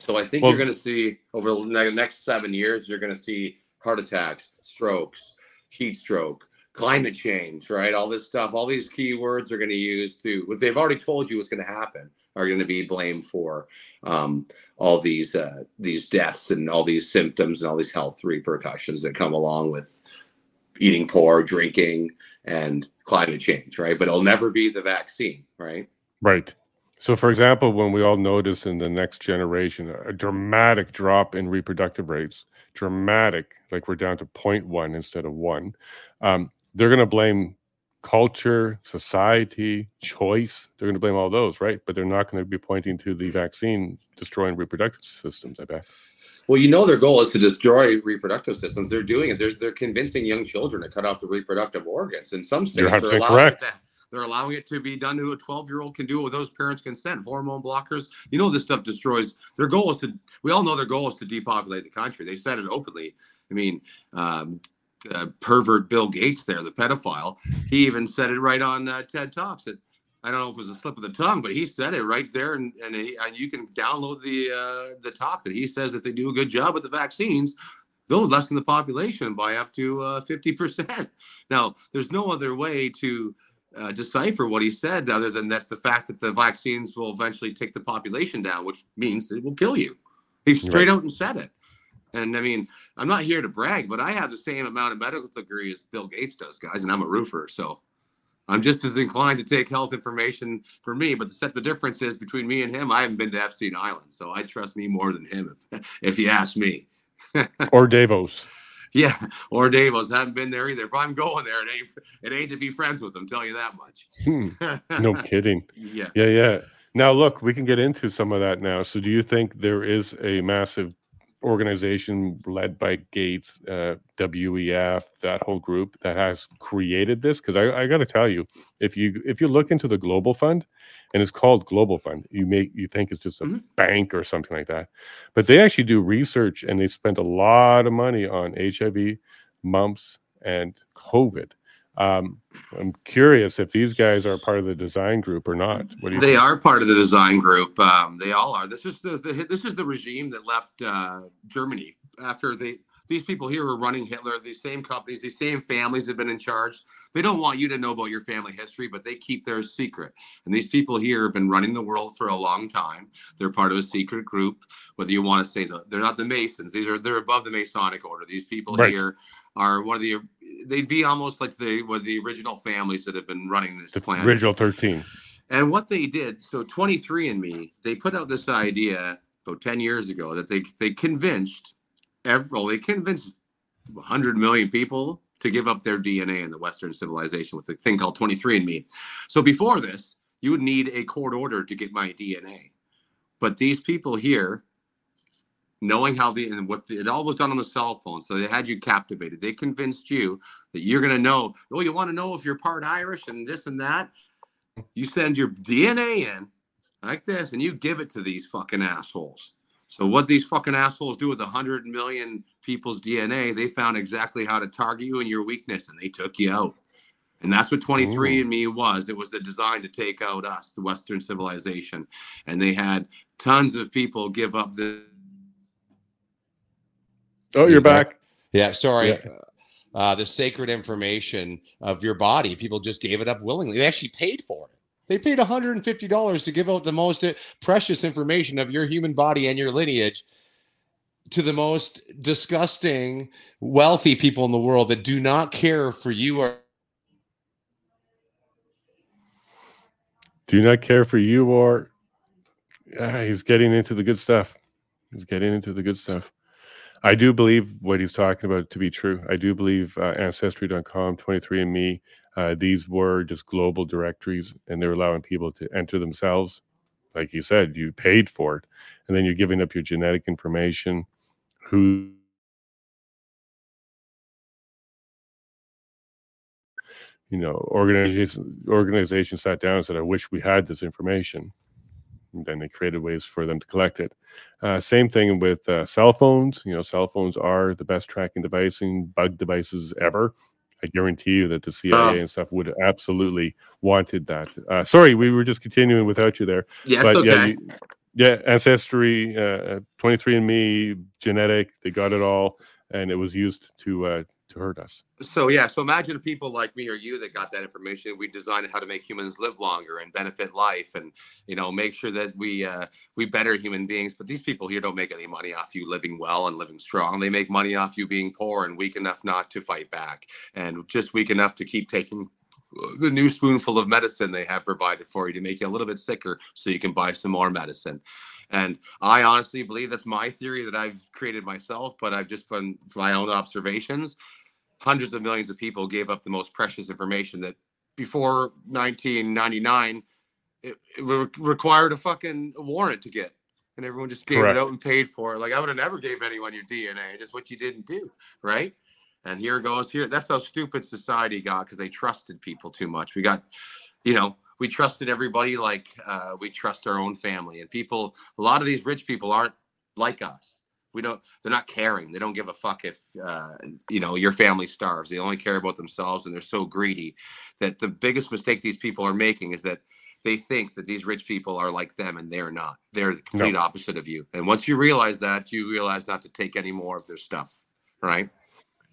So I think you're going to see over the next 7 years, you're going to see heart attacks, strokes, heat stroke, climate change, right? All this stuff, all these keywords are going to use to what they've already told you what's going to happen, are going to be blamed for all these deaths and all these symptoms and all these health repercussions that come along with eating poor, drinking, and climate change, right? But it'll never be the vaccine, right? Right. So, for example, when we all notice in the next generation a dramatic drop in reproductive rates, dramatic, like we're down to 0.1 instead of 1, they're going to blame culture, society, choice. They're going to blame all those, right? But they're not going to be pointing to the vaccine destroying reproductive systems, I bet. Well, you know, their goal is to destroy reproductive systems. They're doing it. They're convincing young children to cut off the reproductive organs. In some states, they're allowing it to be done to a 12-year-old can do it with those parents' consent. Hormone blockers. You know, this stuff destroys. Their goal is to, we all know their goal is to depopulate the country. They said it openly. I mean, pervert Bill Gates there, the pedophile, he even said it right on TED Talks. That, I don't know if it was a slip of the tongue, but he said it right there. And you can download the talk that he says that they do a good job with the vaccines. They'll lessen the population by up to 50%. Now, there's no other way to decipher what he said other than that the fact that the vaccines will eventually take the population down, which means it will kill you. He straight out and said it. And I mean, I'm not here to brag, but I have the same amount of medical degree as Bill Gates does, guys, and I'm a roofer. So I'm just as inclined to take health information for me. But the difference is between me and him, I haven't been to Epstein Island. So I trust me more than him, if you ask me. Or Davos. Yeah, or Davos. I haven't been there either. If I'm going there, it ain't to be friends with them, tell you that much. No kidding. Yeah. Now, look, we can get into some of that now. So do you think there is a massive organization led by Gates, WEF, that whole group that has created this? Because I got to tell you, if you look into the Global Fund, and it's called Global Fund, you think it's just a bank or something like that, but they actually do research and they spend a lot of money on HIV, mumps, and COVID. I'm curious if these guys are part of the design group or not. They are part of the design group. They all are. This is the regime that left Germany after these people here were running Hitler. These same companies, these same families have been in charge. They don't want you to know about your family history, but they keep theirs secret. And these people here have been running the world for a long time. They're part of a secret group. Whether you want to say they're not the Masons, they're above the Masonic order. These people here are one of the, they'd be almost like the original families that have been running this planet. Original 13. And what they did, so 23andMe, they put out this idea about 10 years ago that they convinced 100 million people to give up their DNA in the Western civilization with a thing called 23andMe. So before this, you would need a court order to get my DNA. But these people here, knowing how it all was done on the cell phone. So they had you captivated. They convinced you that you're going to know, oh, you want to know if you're part Irish and this and that. You send your DNA in like this and you give it to these fucking assholes. So what these fucking assholes do with 100 million people's DNA, they found exactly how to target you and your weakness, and they took you out. And that's what 23andMe was. It was designed to take out us, the Western civilization. And they had tons of people give up the... Oh, you're back. Yeah, sorry. Yeah. The sacred information of your body, people just gave it up willingly. They actually paid for it. They paid $150 to give out the most precious information of your human body and your lineage to the most disgusting, wealthy people in the world that do not care for you or he's getting into the good stuff. I do believe what he's talking about to be true. I do believe Ancestry.com, 23andMe, these were just global directories, and they're allowing people to enter themselves. Like he said, you paid for it, and then you're giving up your genetic information. Who? You know, organization sat down and said, I wish we had this information. And then they created ways for them to collect it. Same thing with cell phones. You know, cell phones are the best tracking device and bug devices ever. I guarantee you that the CIA and stuff would absolutely wanted that. Sorry, we were just continuing without you there. Yeah, but, okay. Ancestry, 23andMe, genetic, they got it all, and it was used to hurt us. So imagine people like me or you that got that information. We designed how to make humans live longer and benefit life, and you know, make sure that we better human beings. But these people here don't make any money off you living well and living strong. They make money off you being poor and weak enough not to fight back, and just weak enough to keep taking the new spoonful of medicine they have provided for you to make you a little bit sicker so you can buy some more medicine. And I honestly believe that's my theory that I've created myself, but I've just been my own observations. Hundreds of millions of people gave up the most precious information that before 1999, it required a fucking warrant to get. And everyone just gave it out and paid for it. Like, I would have never gave anyone your DNA. Just what you didn't do, right? And here goes here. That's how stupid society got, because they trusted people too much. We got, you know, we trusted everybody like we trust our own family. And people, a lot of these rich people aren't like us. We don't, they're not caring. They don't give a fuck if, you know, your family starves. They only care about themselves, and they're so greedy that the biggest mistake these people are making is that they think that these rich people are like them, and they're not. They're the complete opposite of you. And once you realize that, you realize not to take any more of their stuff, right?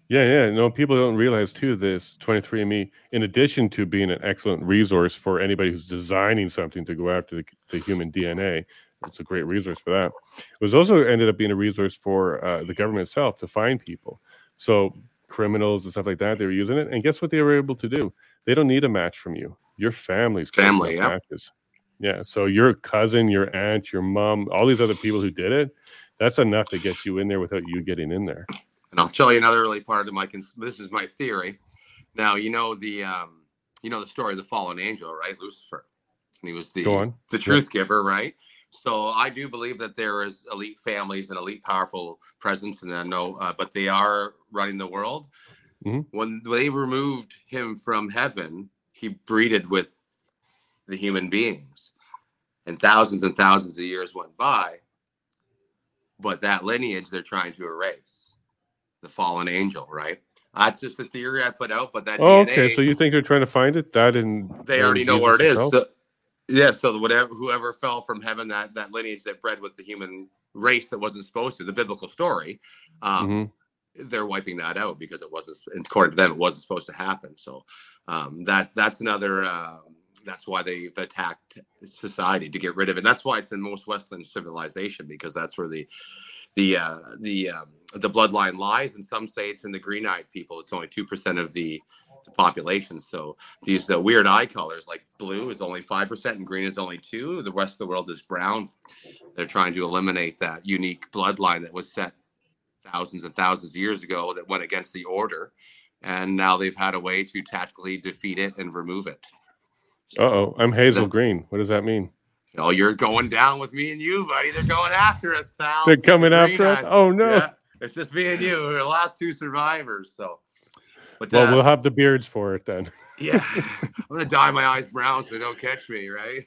Yeah, yeah. No, people don't realize, too, this 23andMe, in addition to being an excellent resource for anybody who's designing something to go after the human DNA, it's a great resource for that. It was also ended up being a resource for the government itself to find people. So criminals and stuff like that, they were using it. And guess what they were able to do? They don't need a match from you. Your family's family, yeah. Matches. Yeah. So your cousin, your aunt, your mom, all these other people who did it, that's enough to get you in there without you getting in there. And I'll tell you another really part of my, this is my theory. Now, you know, the story of the fallen angel, right? Lucifer. And he was the truth giver, right? So I do believe that there is elite families and elite powerful presence, and I know, but they are running the world. Mm-hmm. When they removed him from heaven, he breeded with the human beings, and thousands of years went by. But that lineage they're trying to erase, the fallen angel, right? That's just a theory I put out, but that. Oh, DNA, okay. So you think they're trying to find it? That and they already know where it is. So, yeah, so whoever fell from heaven, that lineage that bred with the human race that wasn't supposed to, the biblical story, they're wiping that out because it wasn't, according to them, it wasn't supposed to happen. So that's another, that's why they've attacked society to get rid of it. That's why it's in most Western civilization, because that's where the bloodline lies. And some say it's in the green-eyed people. It's only 2% of the population. So these weird eye colors, like blue is only 5% and green is only 2%. The rest of the world is brown. They're trying to eliminate that unique bloodline that was set thousands and thousands of years ago that went against the order, and now they've had a way to tactically defeat it and remove it. So, I'm hazel green. What does that mean? Oh, you're going down with me and you, buddy. They're going after us, pal. They're coming after us. Oh no, yeah, it's just me and you. We're the last two survivors. So. But well, we'll have the beards for it then. Yeah. I'm going to dye my eyes brown so they don't catch me, right?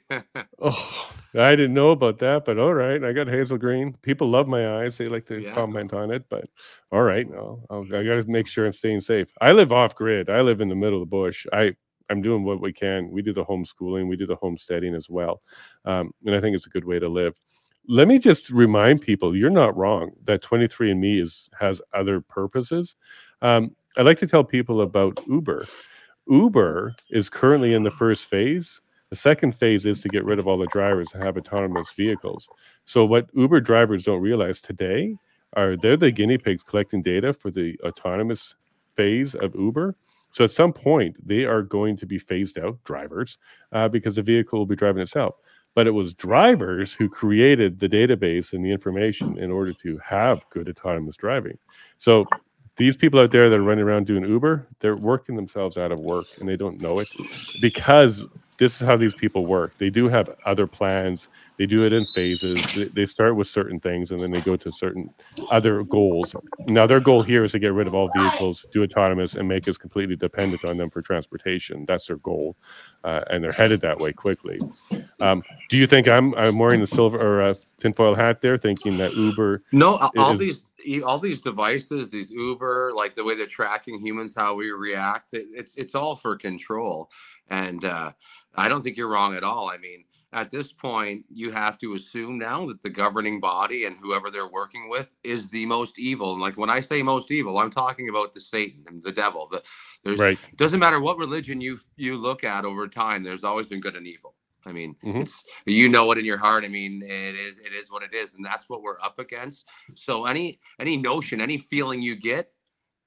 Oh, I didn't know about that, but all right. I got hazel green. People love my eyes. They like to comment on it, but all right. No, I got to make sure I'm staying safe. I live off grid. I live in the middle of the bush. I'm doing what we can. We do the homeschooling. We do the homesteading as well. And I think it's a good way to live. Let me just remind people, you're not wrong, that 23andMe has other purposes. I like to tell people about Uber. Uber is currently in the first phase. The second phase is to get rid of all the drivers and have autonomous vehicles. So what Uber drivers don't realize today are they're the guinea pigs collecting data for the autonomous phase of Uber. So at some point, they are going to be phased out, drivers, because the vehicle will be driving itself. But it was drivers who created the database and the information in order to have good autonomous driving. So these people out there that are running around doing Uber, they're working themselves out of work, and they don't know it, because this is how these people work. They do have other plans. They do it in phases. They start with certain things, and then they go to certain other goals. Now, their goal here is to get rid of all vehicles, do autonomous, and make us completely dependent on them for transportation. That's their goal, and they're headed that way quickly. Do you think I'm wearing a silver or a tinfoil hat there, thinking that Uber? No, all these devices, these Uber, like the way they're tracking humans, how we react, it's all for control. And I don't think you're wrong at all. I mean, at this point, you have to assume now that the governing body and whoever they're working with is the most evil. And like when I say most evil, I'm talking about the Satan and the devil. Doesn't matter what religion you look at over time, there's always been good and evil. I mean, it's, you know it in your heart. I mean, it is what it is. And that's what we're up against. So any notion, any feeling you get,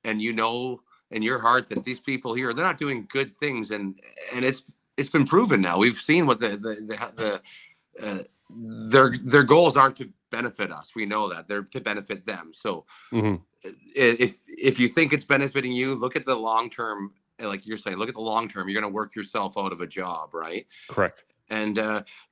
and you know in your heart that these people here, they're not doing good things. And it's been proven now. We've seen what their goals aren't to benefit us. We know that they're to benefit them. So if you think it's benefiting you, look at the long-term like you're saying, look at the long term. You're going to work yourself out of a job, right? Correct. And,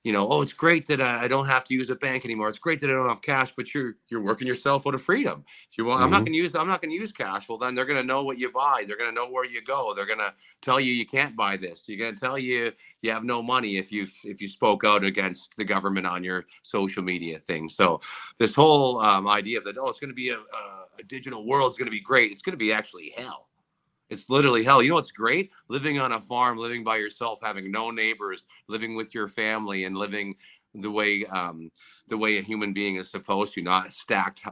you know, oh, it's great that I don't have to use a bank anymore. It's great that I don't have cash, but you're working yourself out of freedom. So you want, I'm not going to use cash. Well, then they're going to know what you buy. They're going to know where you go. They're going to tell you, you can't buy this. You're going to tell you, you have no money if you spoke out against the government on your social media thing. So this whole idea of that, oh, it's going to be a digital world. It's going to be great. It's going to be actually hell. It's literally hell. You know what's great? Living on a farm, living by yourself, having no neighbors, living with your family, and living the way a human being is supposed to, not stacked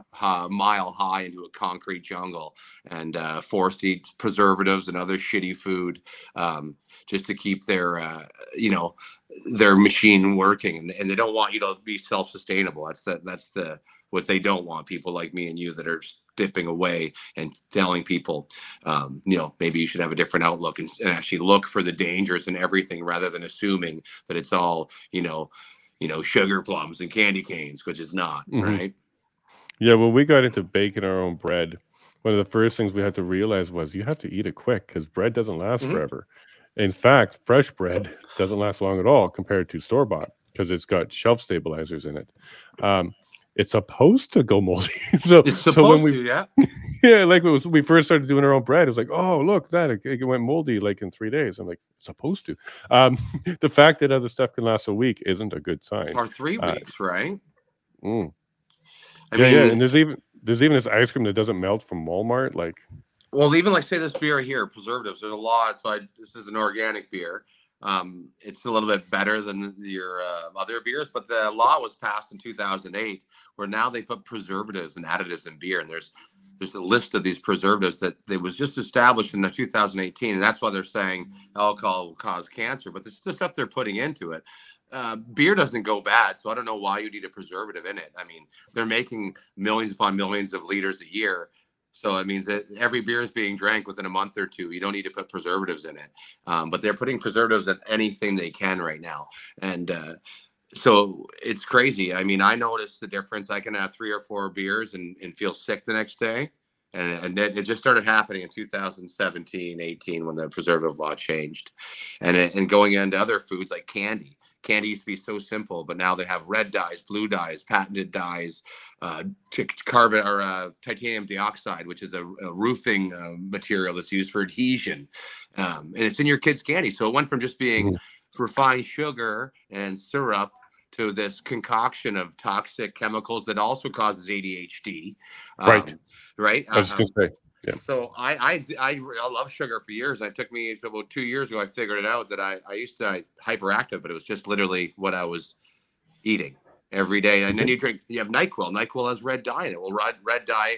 mile high into a concrete jungle and forced to eat preservatives and other shitty food just to keep their machine working. And they don't want you to be self-sustainable. That's what they don't want, people like me and you that are dipping away and telling people, maybe you should have a different outlook and actually look for the dangers in everything rather than assuming that it's all, sugar plums and candy canes, which is not, right? Yeah, when we got into baking our own bread, one of the first things we had to realize was you have to eat it quick because bread doesn't last forever. In fact, fresh bread doesn't last long at all compared to store-bought because it's got shelf stabilizers in it. It's supposed to go moldy. Like when we first started doing our own bread, it was like, oh, look, that it went moldy like in 3 days. I'm like, supposed to. The fact that other stuff can last a week isn't a good sign. Or 3 weeks, right? I mean, and there's even this ice cream that doesn't melt from Walmart. Say this beer here, preservatives. There's a lot. So this is an organic beer. It's a little bit better than your other beers, but the law was passed in 2008 where now they put preservatives and additives in beer. And there's a list of these preservatives that was just established in 2018. And that's why they're saying alcohol will cause cancer, but this is the stuff they're putting into it. Beer doesn't go bad, so I don't know why you need a preservative in it. I mean, they're making millions upon millions of liters a year. So it means that every beer is being drank within a month or two. You don't need to put preservatives in it. But they're putting preservatives in anything they can right now. And so it's crazy. I mean, I noticed the difference. I can have 3 or 4 beers and feel sick the next day. And it just started happening in 2017, 18, when the preservative law changed. And going into other foods like candy. Candy used to be so simple, but now they have red dyes, blue dyes, patented dyes, carbon or titanium dioxide, which is a roofing material that's used for adhesion. And it's in your kids' candy. So it went from just being refined sugar and syrup to this concoction of toxic chemicals that also causes ADHD. Right. I was going to say. Yeah. So I love sugar for years. It took me about 2 years ago. I figured it out that I used to hyperactive, but it was just literally what I was eating every day. And then you have NyQuil. NyQuil has red dye in it. Well, red dye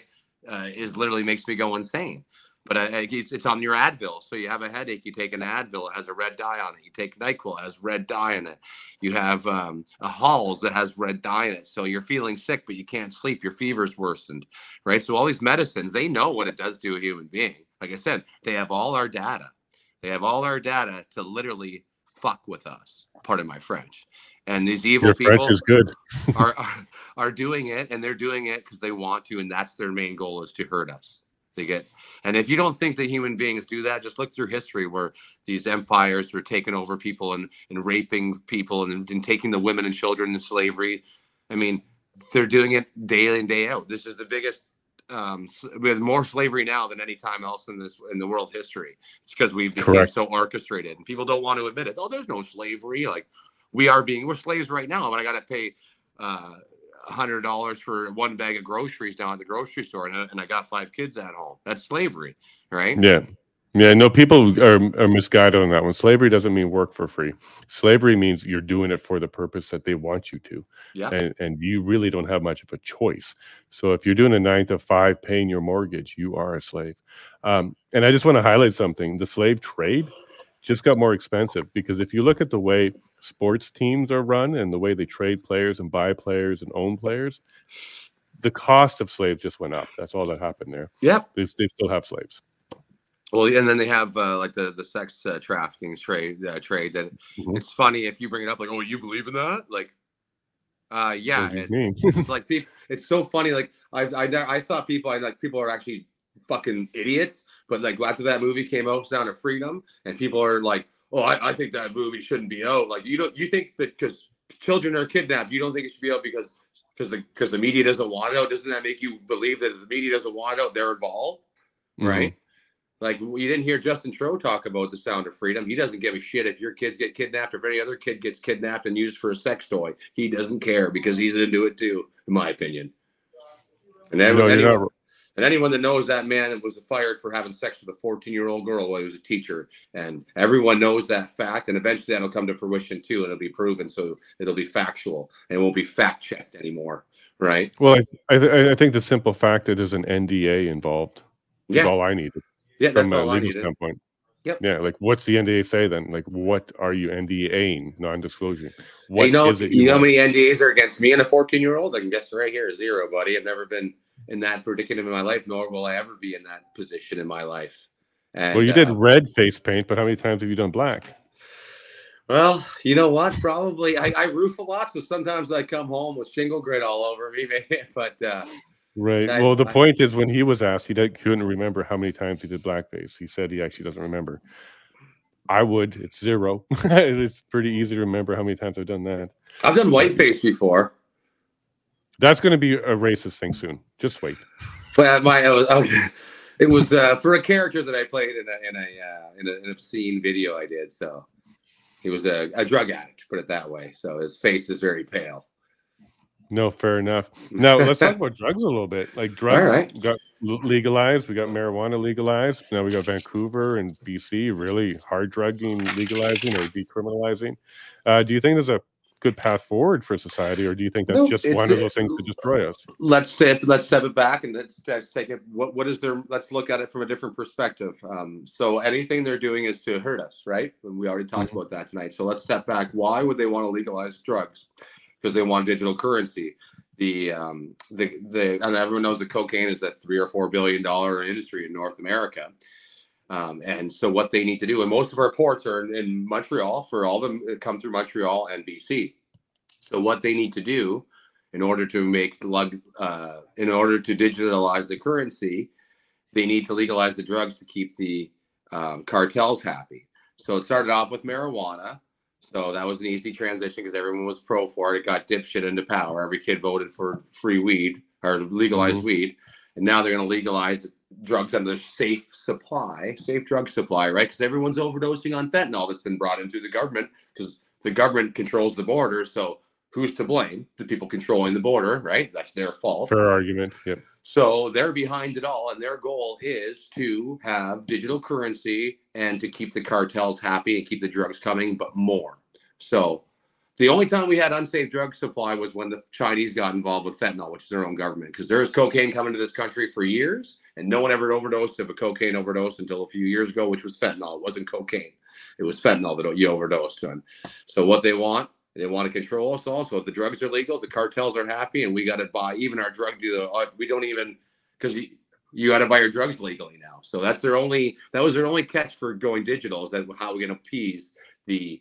is literally makes me go insane. But it's on your Advil. So you have a headache, you take an Advil, it has a red dye on it. You take NyQuil, it has red dye in it. You have a Halls that has red dye in it. So you're feeling sick, but you can't sleep. Your fever's worsened, right? So all these medicines, they know what it does to a human being. Like I said, they have all our data. They have all our data to literally fuck with us. Pardon my French. And these evil people is good. are doing it, and they're doing it because they want to, and that's their main goal is to hurt us. And if you don't think that human beings do that, just look through history where these empires were taking over people and raping people and taking the women and children in slavery. I mean, they're doing it day in, day out. This is the biggest we have more slavery now than any time else in the world history. It's because we've become so orchestrated and people don't want to admit it. Oh, there's no slavery. Like we're slaves right now. But I got to pay $100 for one bag of groceries down at the grocery store, and I got 5 kids at home. That's slavery, right? Yeah. No, people are misguided on that one. Slavery doesn't mean work for free. Slavery means you're doing it for the purpose that they want you to. Yeah. And you really don't have much of a choice. So if you're doing a 9-to-5 paying your mortgage, you are a slave. And I just want to highlight something. The slave trade just got more expensive because if you look at the way sports teams are run and the way they trade players and buy players and own players, the cost of slaves just went up. That's all that happened there. Yeah. They still have slaves. Well, and then they have the sex trafficking trade that it's funny if you bring it up like, oh, you believe in that? Like, yeah. It's like it's so funny. Like I thought people are actually fucking idiots. But like after that movie came out, Sound of Freedom, and people are like, oh, I think that movie shouldn't be out. Like, you think that because children are kidnapped, you don't think it should be out because the media doesn't want it out. Doesn't that make you believe that if the media doesn't want it out, they're involved? Mm-hmm. Right? Like, you didn't hear Justin Trudeau talk about the Sound of Freedom. He doesn't give a shit if your kids get kidnapped or if any other kid gets kidnapped and used for a sex toy. He doesn't care because he's into it too, in my opinion. And anyone that knows that man was fired for having sex with a 14-year-old girl while he was a teacher. And everyone knows that fact. And eventually that'll come to fruition too. And it'll be proven. So it'll be factual. And it won't be fact-checked anymore. Right? Well, I think the simple fact that there's an NDA involved is all I needed. Yeah, from a legal standpoint. Yep. Yeah, like what's the NDA say then? Like, what are you NDAing? Non-disclosure. What is it? You know how many NDAs are against me and a 14-year-old? I can guess right here, zero, buddy. I've never been in that predicament in my life, nor will I ever be in that position in my life. And, well, you did red face paint, but how many times have you done black? Well, you know what? Probably I roof a lot, so sometimes I come home with shingle grit all over me, but. Right. Well, the point is, when he was asked, he couldn't remember how many times he did blackface. He said he actually doesn't remember. I would. It's zero. It's pretty easy to remember how many times I've done that. I've done whiteface before. That's going to be a racist thing soon. Just wait. But it was for a character that I played in an obscene video I did. So he was a drug addict, put it that way. So his face is very pale. No, fair enough. Now let's talk about drugs a little bit. Like drugs got legalized. We got marijuana legalized. Now we got Vancouver and BC really hard drugging, legalizing or decriminalizing. Do you think there's a good path forward for society, or do you think that's just one of those things to destroy us? Let's step it back and let's take it. What is there? Let's look at it from a different perspective. So anything they're doing is to hurt us, right? And we already talked about that tonight. So let's step back. Why would they want to legalize drugs? Because they want digital currency. And everyone knows that cocaine is that $3 or $4 billion industry in North America. And so what they need to do, and most of our ports are in Montreal, for all of them that come through Montreal and BC. So what they need to do in order to digitalize the currency, they need to legalize the drugs to keep the cartels happy. So it started off with marijuana. So that was an easy transition because everyone was pro for it. It got dipshit into power. Every kid voted for free weed or legalized weed. And now they're going to legalize drugs under the safe drug supply, right? Because everyone's overdosing on fentanyl that's been brought in through the government because the government controls the border. So who's to blame? The people controlling the border, right? That's their fault. Fair argument, yep. So they're behind it all, and their goal is to have digital currency and to keep the cartels happy and keep the drugs coming, but more. So the only time we had unsafe drug supply was when the Chinese got involved with fentanyl, which is their own government, because there was cocaine coming to this country for years, and no one ever overdosed of a cocaine overdose until a few years ago, which was fentanyl. It wasn't cocaine. It was fentanyl that you overdosed on. So what they want to control us all. So if the drugs are legal, the cartels are happy, and we got to buy even our drug dealer. We don't even, because you got to buy your drugs legally now. So that's that was their only catch for going digital, is that how we're going to appease the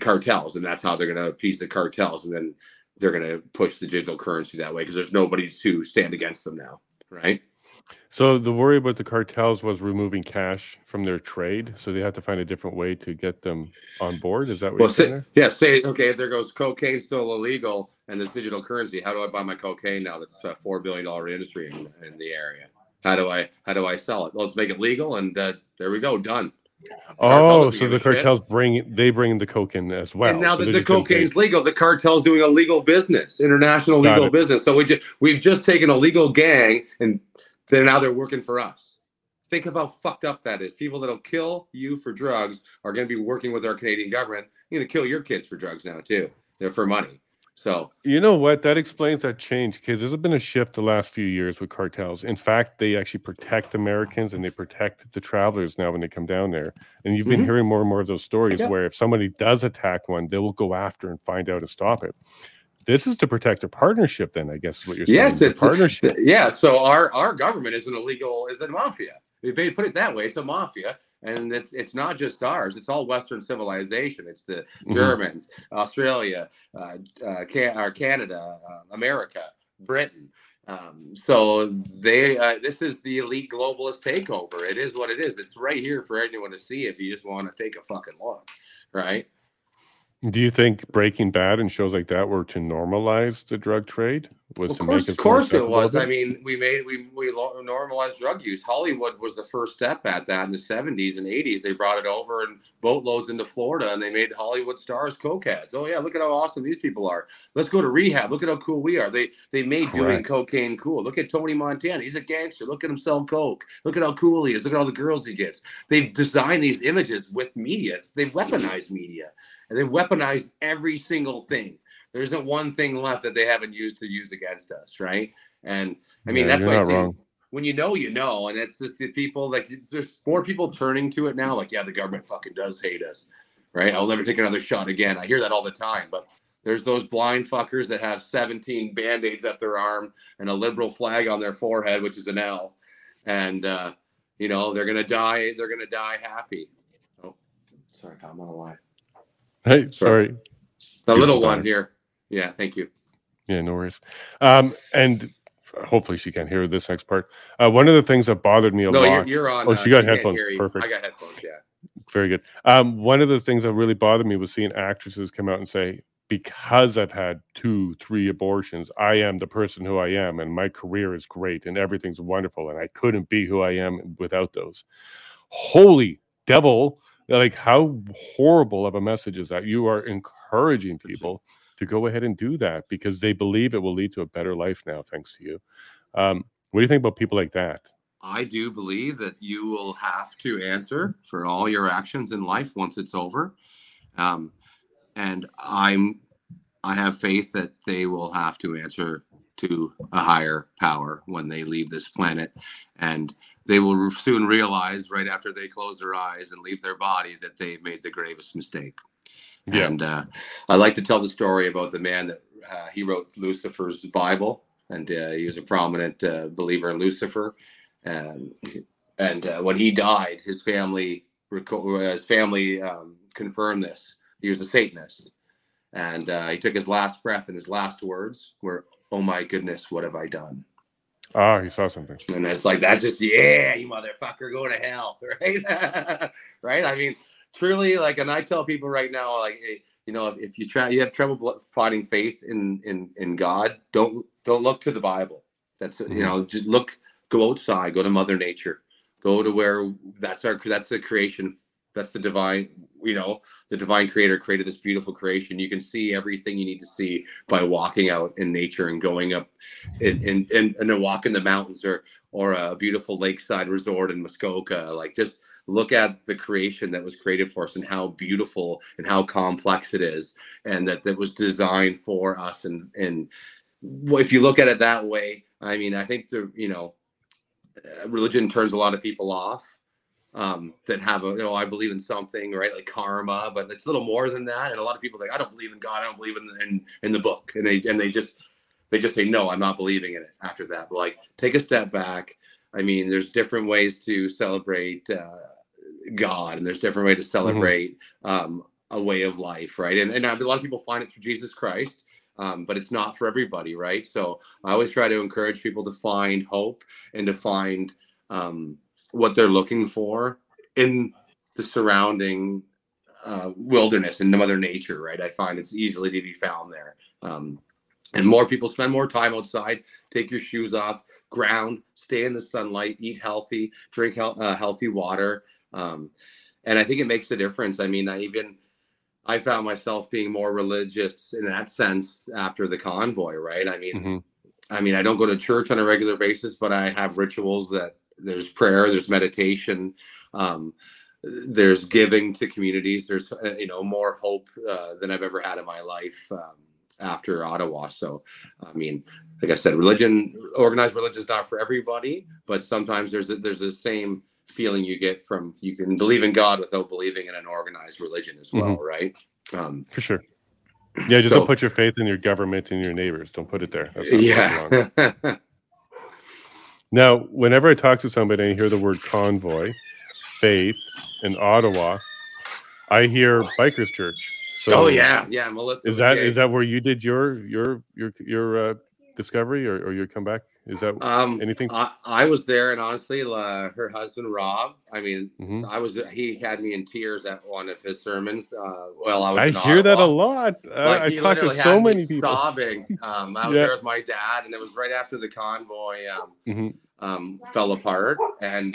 cartels. And that's how they're going to appease the cartels. And then they're going to push the digital currency that way because there's nobody to stand against them now. Right. So the worry about the cartels was removing cash from their trade, so they have to find a different way to get them on board. Is that what you're saying there? Yeah, okay, there goes cocaine still illegal, and there's digital currency. How do I buy my cocaine now? That's a $4 billion industry in the area. How do I sell it? Well, let's make it legal, and there we go, done. Oh, so the cartels bring the coke in as well. And now that the cocaine's legal, the cartel's doing a legal business, international legal business. So we've just taken a legal gang and now they're working for us. Think of how fucked up that is. People that'll kill you for drugs are going to be working with our Canadian government. You're going to kill your kids for drugs now too. They're for money. So you know what? That explains that change, because there's been a shift the last few years with cartels. In fact, they actually protect Americans and they protect the travelers now when they come down there. And you've been hearing more and more of those stories where if somebody does attack one, they will go after and find out and stop it. This is to protect a partnership, then, I guess is what you're saying. Yes, it's a partnership. Yeah, so our government is an illegal, is a mafia. If they put it that way, it's a mafia, and it's not just ours. It's all Western civilization. It's the Germans, Australia, Canada, America, Britain, So they, this is the elite globalist takeover. It is what it is. It's right here for anyone to see if you just want to take a fucking look, right? Do you think Breaking Bad and shows like that were to normalize the drug trade? Of course it was. I mean, we normalized drug use. Hollywood was the first step at that in the 70s and 80s. They brought it over in boatloads into Florida, and they made Hollywood stars cokeheads. Oh, yeah, look at how awesome these people are. Let's go to rehab. Look at how cool we are. They made doing cocaine cool. Look at Tony Montana. He's a gangster. Look at him sell coke. Look at how cool he is. Look at all the girls he gets. They've designed these images with media. They've weaponized media, and they've weaponized every single thing. There isn't one thing left that they haven't used to use against us, right? And I mean, that's why I think when you know, and it's just the people, like, there's more people turning to it now. Like, yeah, the government fucking does hate us, right? I'll never take another shot again. I hear that all the time, but there's those blind fuckers that have 17 Band-Aids up their arm and a liberal flag on their forehead, which is an L. And, you know, they're going to die. They're going to die happy. Oh, sorry, I'm on a lie. Hey, sorry. The little one here. Yeah, thank you. Yeah, no worries. And hopefully she can hear this next part. One of the things that bothered me a lot. You're on. Oh, she got headphones. Perfect. I got headphones, yeah. Very good. One of the things that really bothered me was seeing actresses come out and say, because I've had 2-3 abortions, I am the person who I am, and my career is great, and everything's wonderful, and I couldn't be who I am without those. Holy devil. Like, how horrible of a message is that? You are encouraging people to go ahead and do that because they believe it will lead to a better life now, thanks to you. What do you think about people like that? I do believe that you will have to answer for all your actions in life once it's over. And I have faith that they will have to answer to a higher power when they leave this planet. And they will soon realize right after they close their eyes and leave their body that they made the gravest mistake. Yeah. And I like to tell the story about the man that he wrote Lucifer's Bible, and he was a prominent believer in Lucifer. And when he died, his family confirmed this. He was a Satanist, and he took his last breath, and his last words were, "Oh my goodness, what have I done?" Oh, he saw something. And it's like that. Just you motherfucker, go to hell, right? Right? I mean. Truly, like, and I tell people right now, like, hey, you know, if you try, you have trouble finding faith in God, don't look to the Bible. That's mm-hmm. You know, just look, go outside, go to Mother Nature, go to where that's the creation, that's the divine. You know, the divine creator created this beautiful creation. You can see everything you need to see by walking out in nature and going up and a walk in the mountains or a beautiful lakeside resort in Muskoka. Like, just look at the creation that was created for us and how beautiful and how complex it is. And that was designed for us. And if you look at it that way, I mean, I think religion turns a lot of people off. That have I believe in something, right? Like karma, but it's a little more than that. And a lot of people think, I don't believe in God. I don't believe in the book. And they just say, no, I'm not believing in it after that. But like, take a step back. I mean, there's different ways to celebrate God, and there's different ways to celebrate a way of life, right? And a lot of people find it through Jesus Christ, but it's not for everybody, right? So I always try to encourage people to find hope and to find what they're looking for in the surrounding wilderness and Mother Nature, right? I find it's easily to be found there. And more people spend more time outside, take your shoes off, ground, stay in the sunlight, eat healthy, drink healthy water. And I think it makes a difference. I mean, I found myself being more religious in that sense after the convoy, right? I mean, I don't go to church on a regular basis, but I have rituals that there's prayer, there's meditation, there's giving to communities. There's, more hope than I've ever had in my life. After Ottawa. So, I mean, like I said, organized religion is not for everybody, but sometimes there's the same feeling you get from, you can believe in God without believing in an organized religion as well. Right. For sure. Yeah. Just don't put your faith in your government and your neighbors. Don't put it there. Yeah. Now, whenever I talk to somebody and I hear the word convoy, faith, and Ottawa, I hear Bikers Church. So Melissa. Is that where you did your discovery or your comeback? Is that anything? I was there, and honestly, her husband Rob. I mean, I was. He had me in tears at one of his sermons. I hear that a lot. I talk to so many people sobbing. I was there with my dad, and it was right after the convoy fell apart, and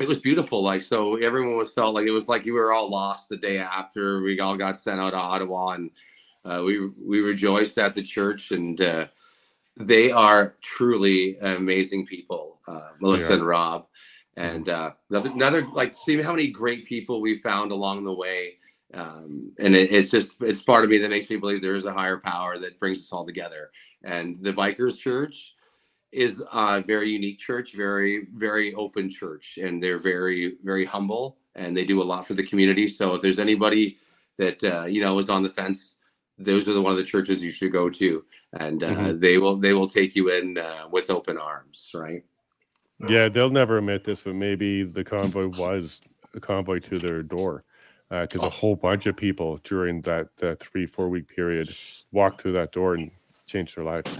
it was beautiful. Like, so everyone was felt like it was like you were all lost the day after we all got sent out to Ottawa, and we rejoiced at the church, and they are truly amazing people, Melissa and Rob, and another like see how many great people we found along the way, and it's just it's part of me that makes me believe there is a higher power that brings us all together. And the Bikers Church is a very unique church, very, very open church, and they're very, very humble, and they do a lot for the community. So if there's anybody that, is on the fence, those are one of the churches you should go to, and they will take you in with open arms, right? Yeah, they'll never admit this, but maybe the convoy was a convoy to their door, because a whole bunch of people during that 3-4 week period walked through that door and changed their lives.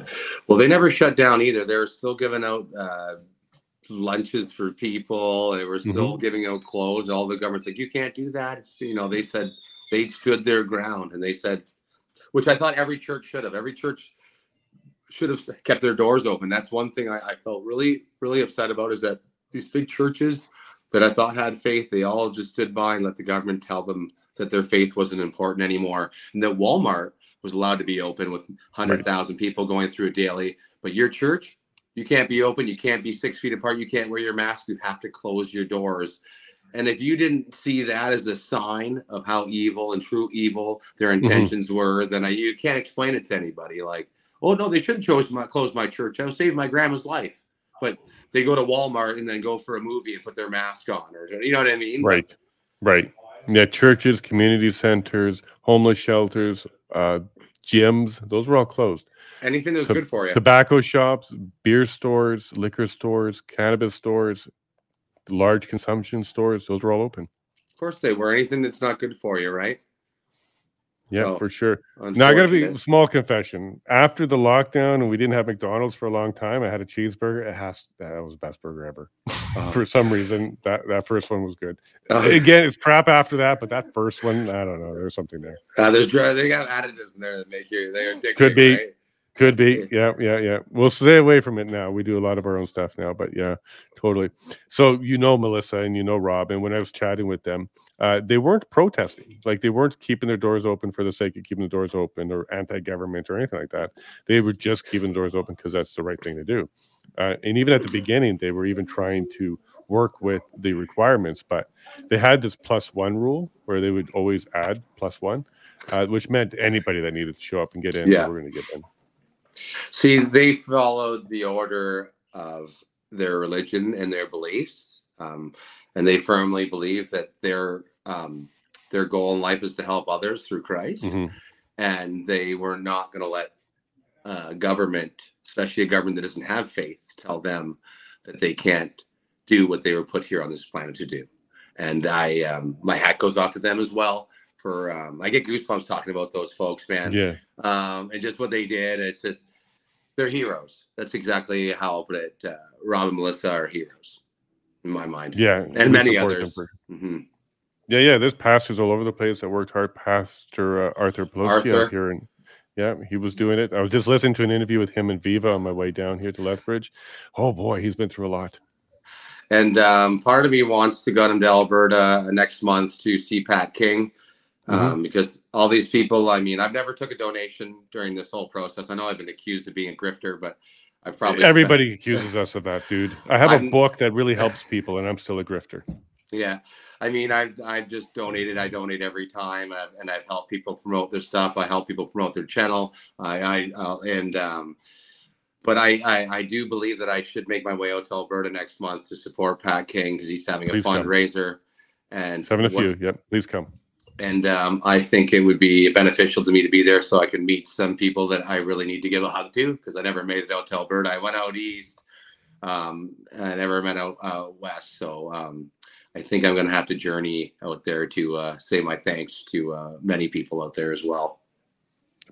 Well, they never shut down either. They were still giving out lunches for people. They were still giving out clothes. All the government's like, you can't do that. It's, they said they stood their ground, and they said, which I thought every church should have. Every church should have kept their doors open. That's one thing I felt really, really upset about, is that these big churches that I thought had faith, they all just stood by and let the government tell them that their faith wasn't important anymore. And that Walmart was allowed to be open with 100,000 people going through it daily. But your church, you can't be open. You can't be 6 feet apart. You can't wear your mask. You have to close your doors. And if you didn't see that as a sign of how evil and true evil their intentions were, then you can't explain it to anybody. Like, oh, no, they shouldn't close my church. I'll save my grandma's life. But they go to Walmart and then go for a movie and put their mask on. Or, you know what I mean? Right, right. Yeah, churches, community centers, homeless shelters, gyms, those were all closed. Anything that was good for you. Tobacco shops, beer stores, liquor stores, cannabis stores, large consumption stores, those were all open. Of course they were. Anything that's not good for you, right? Yeah, so, for sure. Now, I got to be small confession. After the lockdown, and we didn't have McDonald's for a long time, I had a cheeseburger. That was the best burger ever. For some reason, that first one was good. Again, it's crap after that, but that first one, I don't know. There's something there. They got additives in there that make you. They're addictive, could be, right? Could be. Yeah. We'll stay away from it now. We do a lot of our own stuff now, but yeah, totally. So, Melissa and Rob, and when I was chatting with them, they weren't protesting. Like, they weren't keeping their doors open for the sake of keeping the doors open or anti-government or anything like that. They were just keeping the doors open because that's the right thing to do. And even at the beginning, they were even trying to work with the requirements, but they had this +1 rule where they would always add +1, which meant anybody that needed to show up and get in, they were going to get in. See, they followed the order of their religion and their beliefs, and they firmly believe that their goal in life is to help others through Christ, and they were not going to let government, especially a government that doesn't have faith, tell them that they can't do what they were put here on this planet to do. And my hat goes off to them as well. For I get goosebumps talking about those folks, man. Yeah. And just what they did, it's just they're heroes. That's exactly how I'll put it. Rob and Melissa are heroes in my mind. Yeah, and many others. Yeah. There's pastors all over the place that worked hard. Pastor Arthur Pelosi out here, and he was doing it. I was just listening to an interview with him and Viva on my way down here to Lethbridge. Oh boy, he's been through a lot. And part of me wants to go to Alberta next month to see Pat King. Because all these people, I mean, I've never took a donation during this whole process. I know I've been accused of being a grifter, but I've probably... Everybody accuses us of that, dude. I have a book that really helps people, and I'm still a grifter. Yeah. I mean, I've just donated. I donate every time, and I've helped people promote their stuff. I help people promote their channel. But I do believe that I should make my way out to Alberta next month to support Pat King, because he's having a fundraiser. And he's having a few, Please come. And I think it would be beneficial to me to be there so I can meet some people that I really need to give a hug to, because I never made it out to Alberta. I went out east. I never went out west. So I think I'm going to have to journey out there to say my thanks to many people out there as well.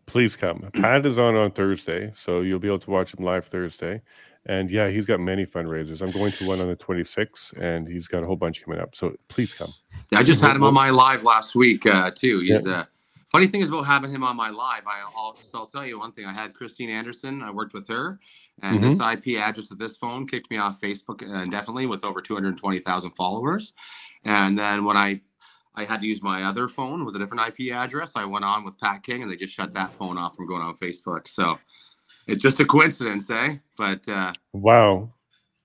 Please come. Pat is on Thursday, so you'll be able to watch him live Thursday. And yeah, he's got many fundraisers. I'm going to one on the 26th, and he's got a whole bunch coming up. So please come. I just had him on my live last week too. He's a funny thing is about having him on my live. I'll tell you one thing. I had Christine Anderson. I worked with her, and this IP address of this phone kicked me off Facebook indefinitely with over 220,000 followers. And then when I had to use my other phone with a different IP address, I went on with Pat King, and they just shut that phone off from going on Facebook. So. It's just a coincidence, eh? But wow.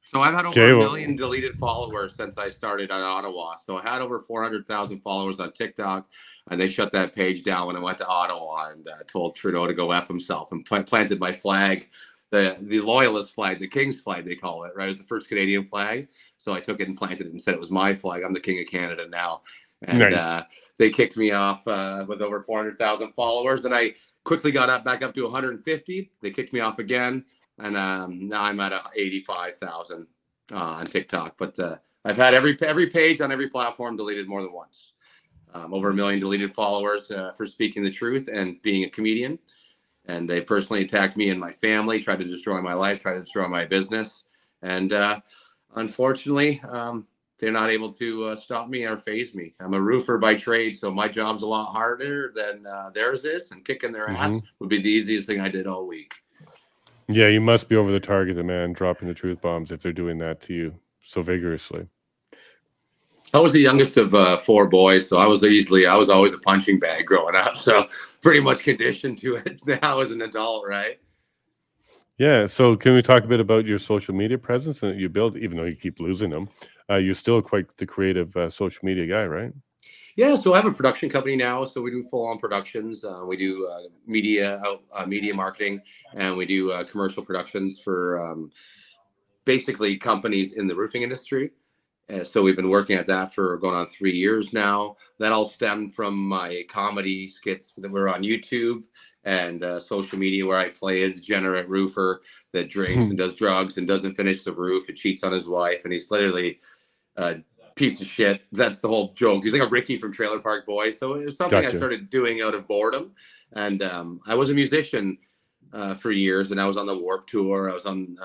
So I've had over a million deleted followers since I started on Ottawa. So I had over 400,000 followers on TikTok, and they shut that page down when I went to Ottawa and told Trudeau to go F himself and planted my flag, the loyalist flag, the King's flag, they call it, right? It was the first Canadian flag. So I took it and planted it and said it was my flag. I'm the King of Canada now. And nice. They kicked me off with over 400,000 followers, and I quickly got back up to 150. They kicked me off again, and now I'm at 85,000 on TikTok. But I've had every page on every platform deleted more than once. Over a million deleted followers for speaking the truth and being a comedian. And they personally attacked me and my family, tried to destroy my life, tried to destroy my business. And unfortunately, they're not able to stop me or phase me. I'm a roofer by trade, so my job's a lot harder than theirs is, and kicking their ass would be the easiest thing I did all week. Yeah, you must be over the target, man, dropping the truth bombs if they're doing that to you so vigorously. I was the youngest of four boys, so I was always a punching bag growing up, so pretty much conditioned to it now as an adult, right? Yeah, so can we talk a bit about your social media presence that you build, even though you keep losing them? You're still quite the creative social media guy, right? Yeah, so I have a production company now, so we do full-on productions. We do media marketing, and we do commercial productions for basically companies in the roofing industry. So we've been working at that for going on 3 years now. That all stemmed from my comedy skits that were on YouTube and social media, where I play a degenerate roofer that drinks and does drugs and doesn't finish the roof and cheats on his wife. And he's literally a piece of shit. That's the whole joke. He's like a Ricky from Trailer Park Boys. So it was something I started doing out of boredom. And I was a musician for years, and I was on the Warped Tour. I was on,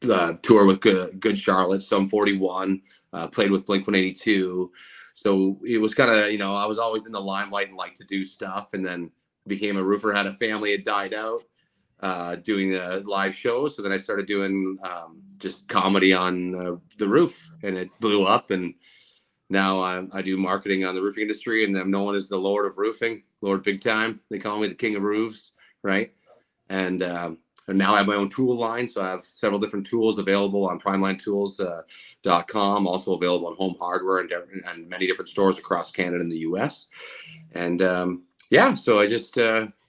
the tour with Good Charlotte, Sum 41, played with Blink-182. So it was kind of, I was always in the limelight and liked to do stuff, and then became a roofer, had a family, had died out doing the live shows. So then I started doing just comedy on the roof, and it blew up. And now I do marketing on the roofing industry, and I'm known as the Lord of Roofing, Lord Big Time. They call me the King of Roofs, right? And now I have my own tool line, so I have several different tools available on primelinetools.com, also available on Home Hardware and many different stores across Canada and the U.S. And so I just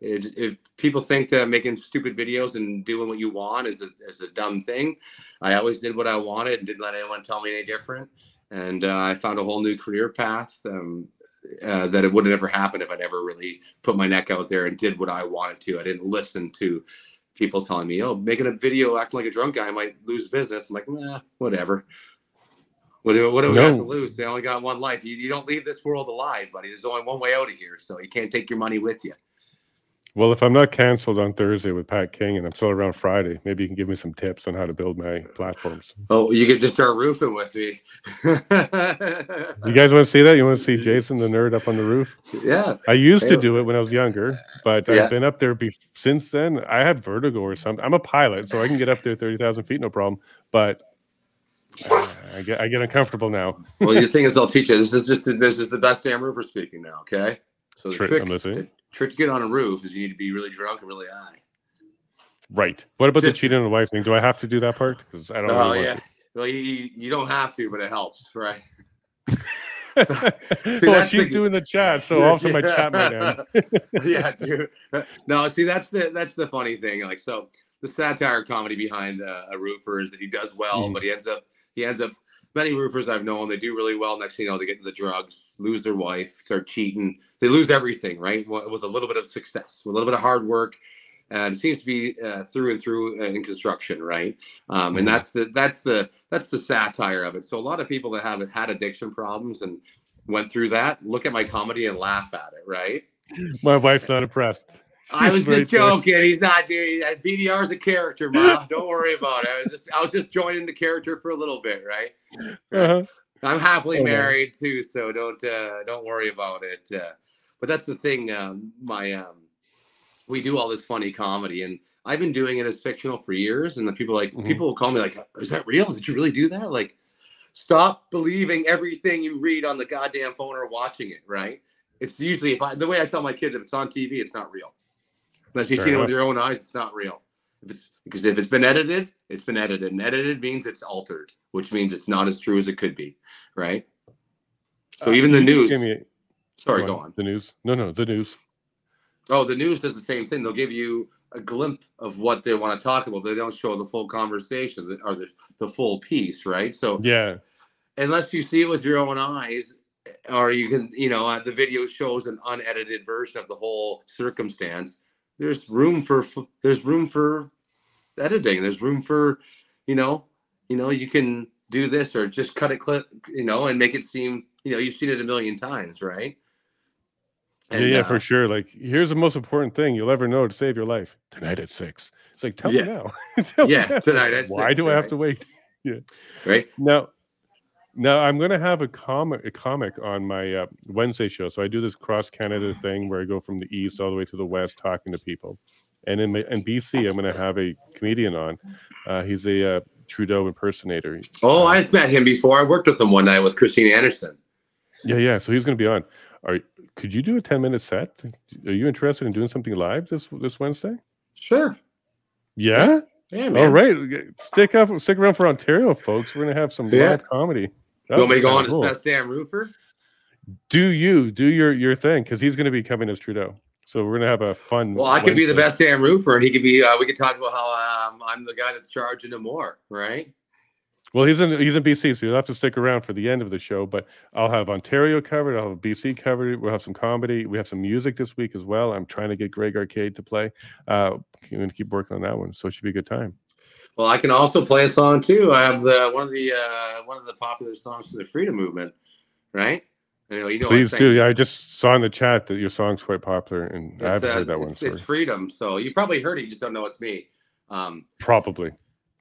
if people think that making stupid videos and doing what you want is a dumb thing, I always did what I wanted and didn't let anyone tell me any different. And I found a whole new career path that it would have never happened if I'd ever really put my neck out there and did what I wanted to. I didn't listen to people telling me, oh, making a video acting like a drunk guy might lose business. I'm like, whatever. What do we have to lose? They only got one life. You don't leave this world alive, buddy. There's only one way out of here, so you can't take your money with you. Well, if I'm not canceled on Thursday with Pat King and I'm still around Friday, maybe you can give me some tips on how to build my platforms. Oh, you could just start roofing with me. You guys want to see that? You want to see Jason the nerd up on the roof? Yeah. I used to do it when I was younger, but I've been up there since then. I had vertigo or something. I'm a pilot, so I can get up there 30,000 feet, no problem. But I get uncomfortable now. Well, the thing is, they'll teach you. This is the best damn roofer speaking now, okay? So the trick to get on a roof is you need to be really drunk and really high. Right. What about the cheating on the wife thing? Do I have to do that part? Because I don't know. Oh, yeah. Well, you don't have to, but it helps, right? See, well, she's doing the chat, so also my chat might end. Yeah, dude. No, see, that's the funny thing. Like, so the satire comedy behind a roofer is that he does well, but he ends up. Many roofers I've known, they do really well. Next thing you know, they get into the drugs, lose their wife, start cheating. They lose everything, right? With a little bit of success, with a little bit of hard work. And it seems to be through and through in construction, right? And that's the satire of it. So a lot of people that have had addiction problems and went through that, look at my comedy and laugh at it, right? My wife's not impressed. I was just joking. He's not. BDR is a character, Mom. Don't worry about it. I was just joining the character for a little bit, right? Uh-huh. I'm happily married too, so don't worry about it. But that's the thing. We do all this funny comedy, and I've been doing it as fictional for years. And the people people will call me like, "Is that real? Did you really do that?" Like, stop believing everything you read on the goddamn phone or watching it. Right? It's usually the way I tell my kids: if it's on TV, it's not real. Unless you've seen it with your own eyes, it's not real. Because if it's been edited, it's been edited. And edited means it's altered, which means it's not as true as it could be, right? So even the news... Sorry, go on. The news. No, the news. Oh, the news does the same thing. They'll give you a glimpse of what they want to talk about. They don't show the full conversation or the full piece, right? So yeah, unless you see it with your own eyes... Or you can, the video shows an unedited version of the whole circumstance. There's room for editing. There's room for, you can do this or just cut it clip, and make it seem, you've seen it a million times, right? And, yeah, for sure. Like, here's the most important thing you'll ever know to save your life. Tonight at 6. It's like, tell me now. Tonight at 6. Why do I have to wait? Yeah. Right? Now I'm going to have a comic on my Wednesday show. So I do this cross Canada thing where I go from the east all the way to the west talking to people. And in BC, I'm going to have a comedian on. He's a Trudeau impersonator. Oh, I've met him before. I worked with him one night with Christine Anderson. Yeah. So he's going to be on. Could you do a 10-minute set? Are you interested in doing something live this Wednesday? Sure. Yeah, man. All right. Stick around for Ontario, folks. We're going to have some live comedy. You want me to go on as Best Damn Roofer? Do your thing, because he's going to be coming as Trudeau. So we're going to have a fun... Well, I could be the Best Damn Roofer, and he could be... we could talk about how I'm the guy that's charging him more, right? Well, he's in BC, so you'll have to stick around for the end of the show, but I'll have Ontario covered, I'll have BC covered, we'll have some comedy, we have some music this week as well. I'm trying to get Greg Arcade to play. I'm going to keep working on that one, so it should be a good time. Well, I can also play a song too. I have one of the popular songs for the freedom movement, right? You know please do. Yeah, I just saw in the chat that your song's quite popular, and I haven't heard that one. It's Freedom, so you probably heard it. You just don't know it's me. Probably.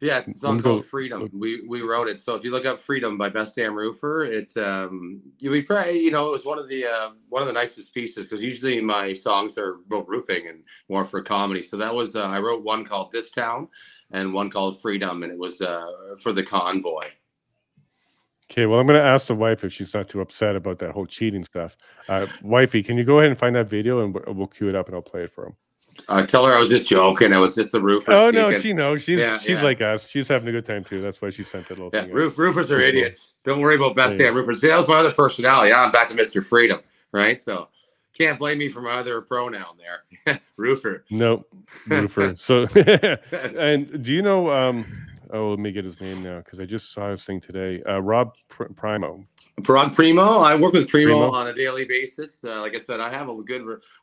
Yeah, it's a song called Freedom. We wrote it. So if you look up Freedom by Best Damn Roofer, it it was one of the nicest pieces, because usually my songs are about roofing and more for comedy. So that was I wrote one called This Town and one called Freedom, and it was for the convoy. Okay, well, I'm going to ask the wife if she's not too upset about that whole cheating stuff. Wifey, can you go ahead and find that video, and we'll cue it up, and I'll play it for him. Tell her I was just joking. I was just the roofer. Oh, no, she knows. She's like us. She's having a good time, too. That's why she sent that little thing. Yeah, roofers are idiots. Don't worry about Best Damn Roofers. See, that was my other personality. I'm back to Mr. Freedom, right? So can't blame me for my other pronoun there. Roofer. No, roofer. So, and do you know... let me get his name now, because I just saw his thing today. Rob Primo. Rob Primo. I work with Primo on a daily basis. Like I said, I have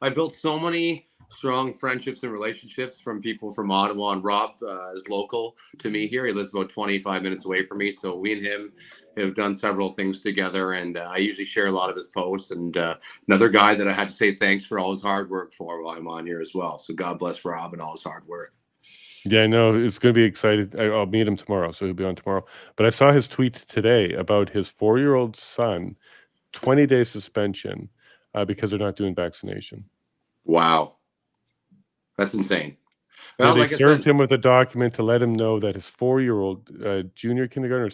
I built so many strong friendships and relationships from people from Ottawa. And Rob is local to me here. He lives about 25 minutes away from me. So we and him have done several things together. And I usually share a lot of his posts. And another guy that I had to say thanks for all his hard work for while I'm on here as well. So God bless Rob and all his hard work. Yeah, I know. It's going to be exciting. I'll meet him tomorrow, so he'll be on tomorrow. But I saw his tweet today about his 4-year-old son, 20-day suspension because they're not doing vaccination. Wow. That's insane. Well, they served him with a document to let him know that his 4-year-old senior kindergarten,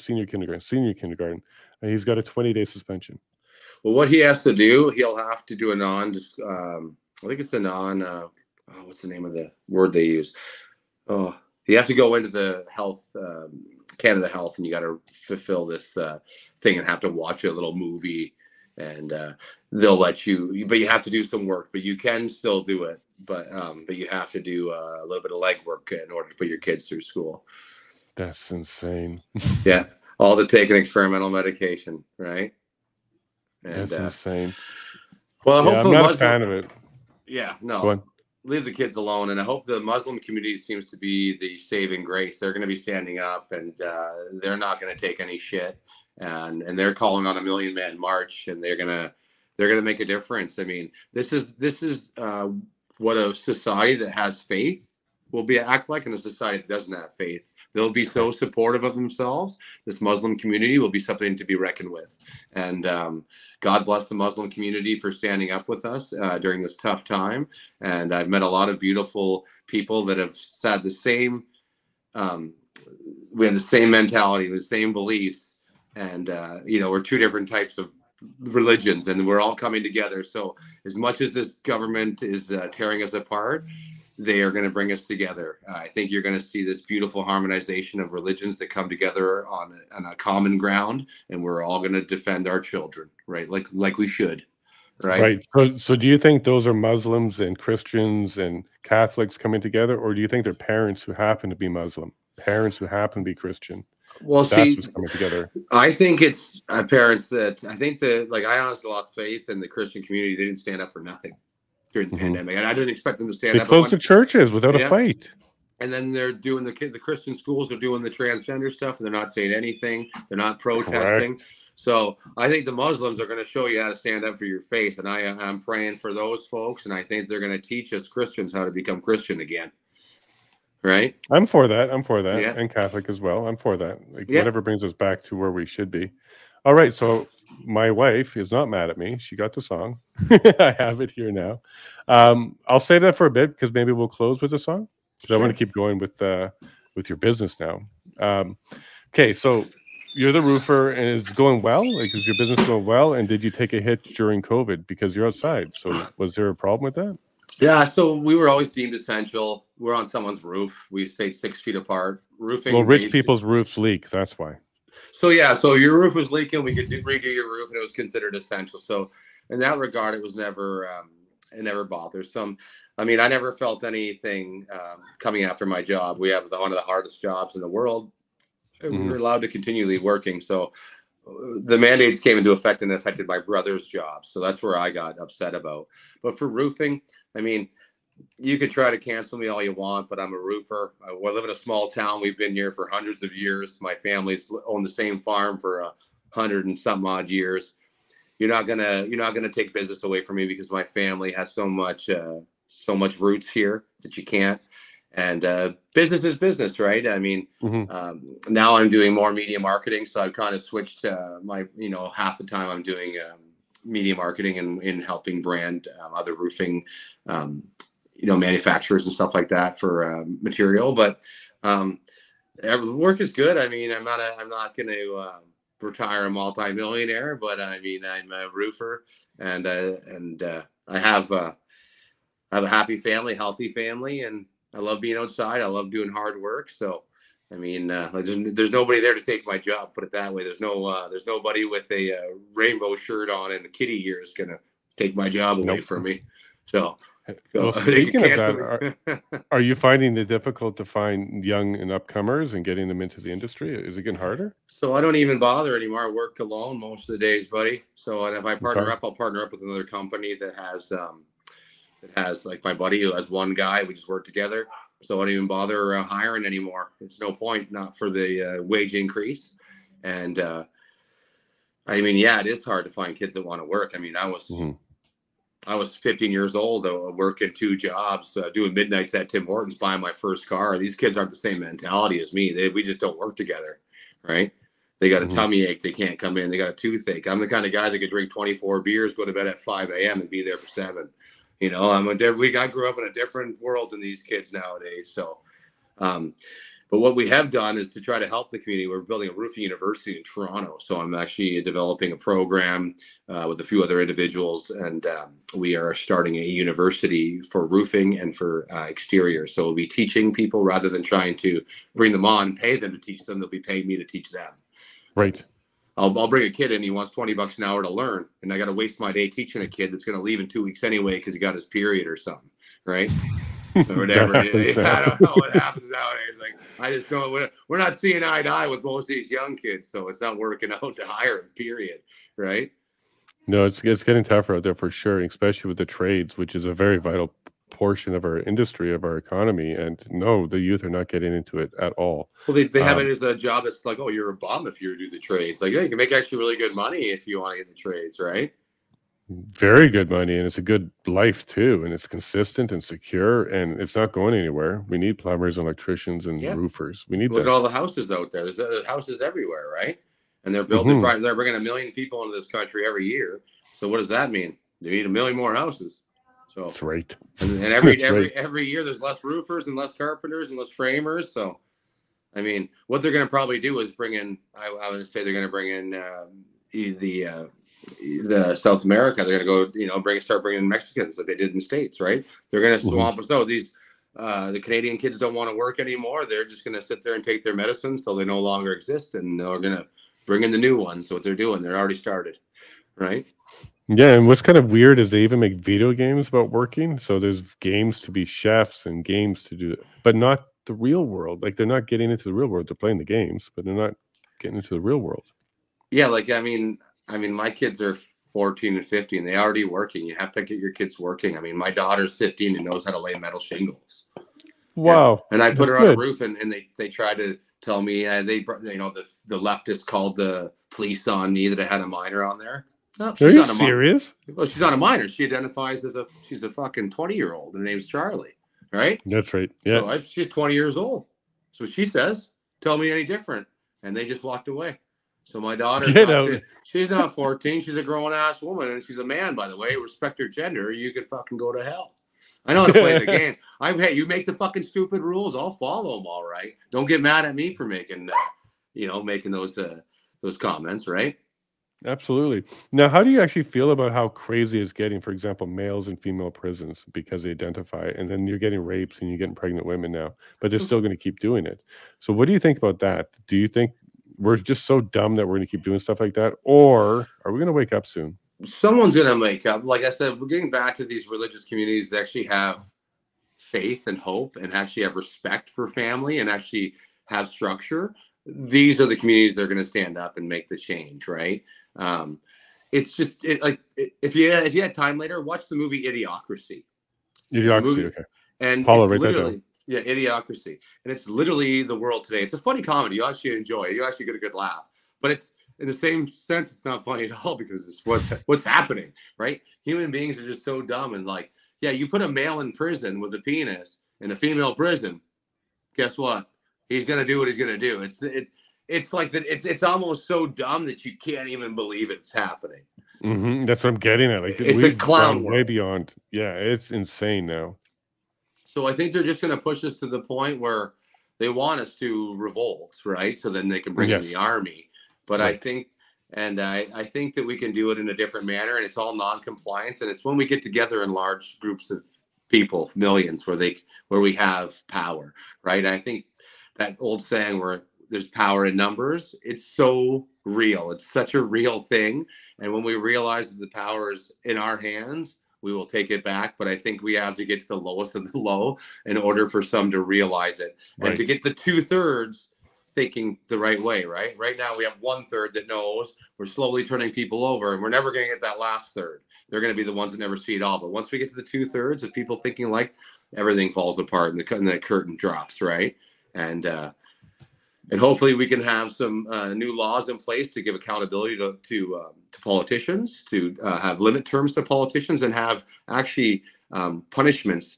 he's got a 20-day suspension. Well, what he has to do, he'll have to do a what's the name of the word they use? Oh, you have to go into the health, Canada Health, and you got to fulfill this thing and have to watch a little movie, and they'll let you, but you have to do some work, but you can still do it. But you have to do a little bit of legwork in order to put your kids through school. That's insane. Yeah. All to take an experimental medication, right? And, that's insane. Well, hopefully I'm not a fan of it. Yeah, no. Leave the kids alone, and I hope the Muslim community seems to be the saving grace. They're going to be standing up, and they're not going to take any shit. And they're calling on a 1 million-man march, and they're going to They're going to make a difference. I mean, this is what a society that has faith will be act like, and a society that doesn't have faith. They'll be so supportive of themselves. This Muslim community will be something to be reckoned with. And God bless the Muslim community for standing up with us during this tough time. And I've met a lot of beautiful people that have said the same, we have the same mentality, the same beliefs. And, you know, we're two different types of religions and we're all coming together. So as much as this government is tearing us apart, they are going to bring us together. I think you're going to see this beautiful harmonization of religions that come together on a common ground, and we're all going to defend our children, right? Like we should, right? Right. So do you think those are Muslims and Christians and Catholics coming together, or do you think they're parents who happen to be Muslim, parents who happen to be Christian? Well, that's see, what's coming together. I think it's parents that I honestly lost faith in the Christian community. They didn't stand up for nothing during the pandemic, and I didn't expect them to stand up. They closed the churches without a fight. And then they're doing the Christian schools are doing the transgender stuff, and they're not saying anything. They're not protesting. Correct. So I think the Muslims are going to show you how to stand up for your faith, and I'm praying for those folks, and I think they're going to teach us Christians how to become Christian again. Right? I'm for that. Yeah. And Catholic as well. I'm for that. Whatever brings us back to where we should be. All right, so my wife is not mad at me. She got the song. I have it here now. I'll save that for a bit because maybe we'll close with the song. Sure. I want to keep going with your business now. Okay, so you're the roofer, and it's going well? Like, is your business going well? And did you take a hit during COVID because you're outside? So was there a problem with that? Yeah, so we were always deemed essential. We're on someone's roof. We stayed 6 feet apart. Roofing. Well, rich people's roofs leak. That's why. So yeah, so your roof was leaking. We could redo your roof, and it was considered essential. So, in that regard, it was never, it never bothersome. I mean, I never felt anything coming after my job. We have one of the hardest jobs in the world. We were allowed to continually working. So, the mandates came into effect and affected my brother's job. So that's where I got upset about. But for roofing, I mean, you could try to cancel me all you want, but I'm a roofer. I live in a small town. We've been here for hundreds of years. My family's owned the same farm for 100 and some odd years. You're not gonna take business away from me because my family has so much roots here that you can't. And business is business, right? I mean, now I'm doing more media marketing, so I've kind of switched half the time I'm doing media marketing and in helping brand other roofing manufacturers and stuff like that for material. But work is good. I mean, I'm not going to retire a multimillionaire, but I mean, I'm a roofer, and I have a happy family, healthy family, and I love being outside. I love doing hard work. So, I mean, there's nobody there to take my job. Put it that way. There's nobody with a rainbow shirt on and a kitty ear is going to take my job away from me. So, well, speaking of that, are you finding it difficult to find young and upcomers and getting them into the industry? Is it getting harder? So I don't even bother anymore. I work alone most of the days, buddy. So, and if I partner up, I'll partner up with another company that has, like my buddy who has one guy. We just work together, so I don't even bother hiring anymore. It's no point, not for the wage increase. And I mean, yeah, it is hard to find kids that want to work. I mean, I was 15 years old, working two jobs, doing midnights at Tim Hortons, buying my first car. These kids aren't the same mentality as me. We just don't work together, right? They got a tummy ache. They can't come in. They got a toothache. I'm the kind of guy that could drink 24 beers, go to bed at 5 a.m. and be there for 7. You know, I grew up in a different world than these kids nowadays. So, but what we have done is to try to help the community. We're building a roofing university in Toronto. So I'm actually developing a program with a few other individuals, and we are starting a university for roofing and for exterior. So we'll be teaching people rather than trying to bring them on and pay them to teach them. They'll be paying me to teach them. Right. I'll bring a kid in. He wants $20 an hour to learn, and I got to waste my day teaching a kid that's going to leave in 2 weeks anyway because he got his period or something, right? Or whatever. I don't know what happens nowadays. Like I just don't. We're not seeing eye to eye with most of these young kids, so it's not working out to hire him. Period. Right? No, it's getting tougher out there for sure, especially with the trades, which is a very vital portion of our industry, of our economy. And no, the youth are not getting into it at all. Well, they have it as a job that's like, oh, you're a bum if you do the trades. Like, yeah, you can make actually really good money if you want to get the trades, right? Very good money, and it's a good life too, and it's consistent and secure, and it's not going anywhere. We need plumbers and electricians and roofers. We need look at all the houses out there. There's houses everywhere, right? And they're building. Mm-hmm. They're bringing 1 million people into this country every year. So what does that mean? You need 1 million more houses. So that's right. And every year there's less roofers and less carpenters and less framers. So I mean, what they're going to probably do is bring in. I would say they're going to bring in the South America. They're going to go, start bringing in Mexicans like they did in the States, right? They're going to swamp us. So these the Canadian kids don't want to work anymore. They're just going to sit there and take their medicine, so they no longer exist, and they're going to bring in the new ones. So what they're doing, they're already started, right? Yeah, and what's kind of weird is they even make video games about working. So there's games to be chefs and games to do, but not the real world. Like they're not getting into the real world. They're playing the games, but they're not getting into the real world. Yeah, like I mean, my kids are 14 and 15. They're already working. You have to get your kids working. I mean, my daughter's 15 and knows how to lay metal shingles. Wow. Yeah. And I put her on a roof, and they tried to tell me, the leftists called the police on me that I had a minor on there. No, are you serious? Well, she's not a minor. She identifies as she's a fucking 20-year-old. Her name's Charlie, right? That's right. Yeah. So she's 20 years old. So she says, tell me any different. And they just walked away. So my daughter, she's not 14. She's a grown-ass woman, and she's a man, by the way. Respect her gender. You can fucking go to hell. I know how to play the game. You make the fucking stupid rules. I'll follow them, all right? Don't get mad at me for making, making those comments, right? Absolutely. Now, how do you actually feel about how crazy it's getting, for example, males in female prisons because they identify, and then you're getting rapes and you're getting pregnant women now, but they're still going to keep doing it. So what do you think about that? Do you think we're just so dumb that we're going to keep doing stuff like that? Or are we going to wake up soon? Someone's going to wake up. Like I said, we're getting back to these religious communities that actually have faith and hope and actually have respect for family and actually have structure. These are the communities that are going to stand up and make the change, right? If you had time later, watch the movie Idiocracy. Okay. And Paula, write that down. Yeah, Idiocracy. And it's literally the world today. It's a funny comedy. You actually enjoy it. You actually get a good laugh. But it's in the same sense, it's not funny at all because it's what's happening, right? Human beings are just so dumb. And you put a male in prison with a penis in a female prison, guess what? He's going to do what he's going to do. It's almost so dumb that you can't even believe it's happening. Mm-hmm. That's what I'm getting at. Like it's a clown world. Way beyond. Yeah, it's insane now. So I think they're just going to push us to the point where they want us to revolt, right? So then they can bring in the army. But right. I think that we can do it in a different manner, and it's all non-compliance. And it's when we get together in large groups of people, millions, where we have power, right? And I think that old saying where there's power in numbers, it's so real. It's such a real thing. And when we realize that the power is in our hands, we will take it back, but I think we have to get to the lowest of the low in order for some to realize it. Right. And to get the 2/3 thinking the right way, right? Right now we have 1/3 that knows. We're slowly turning people over, and we're never going to get that last third. They're going to be the ones that never see it all. But once we get to the 2/3 of people thinking like, everything falls apart and the curtain drops, right? And hopefully we can have some new laws in place to give accountability to politicians, to have limit terms to politicians, and have actually punishments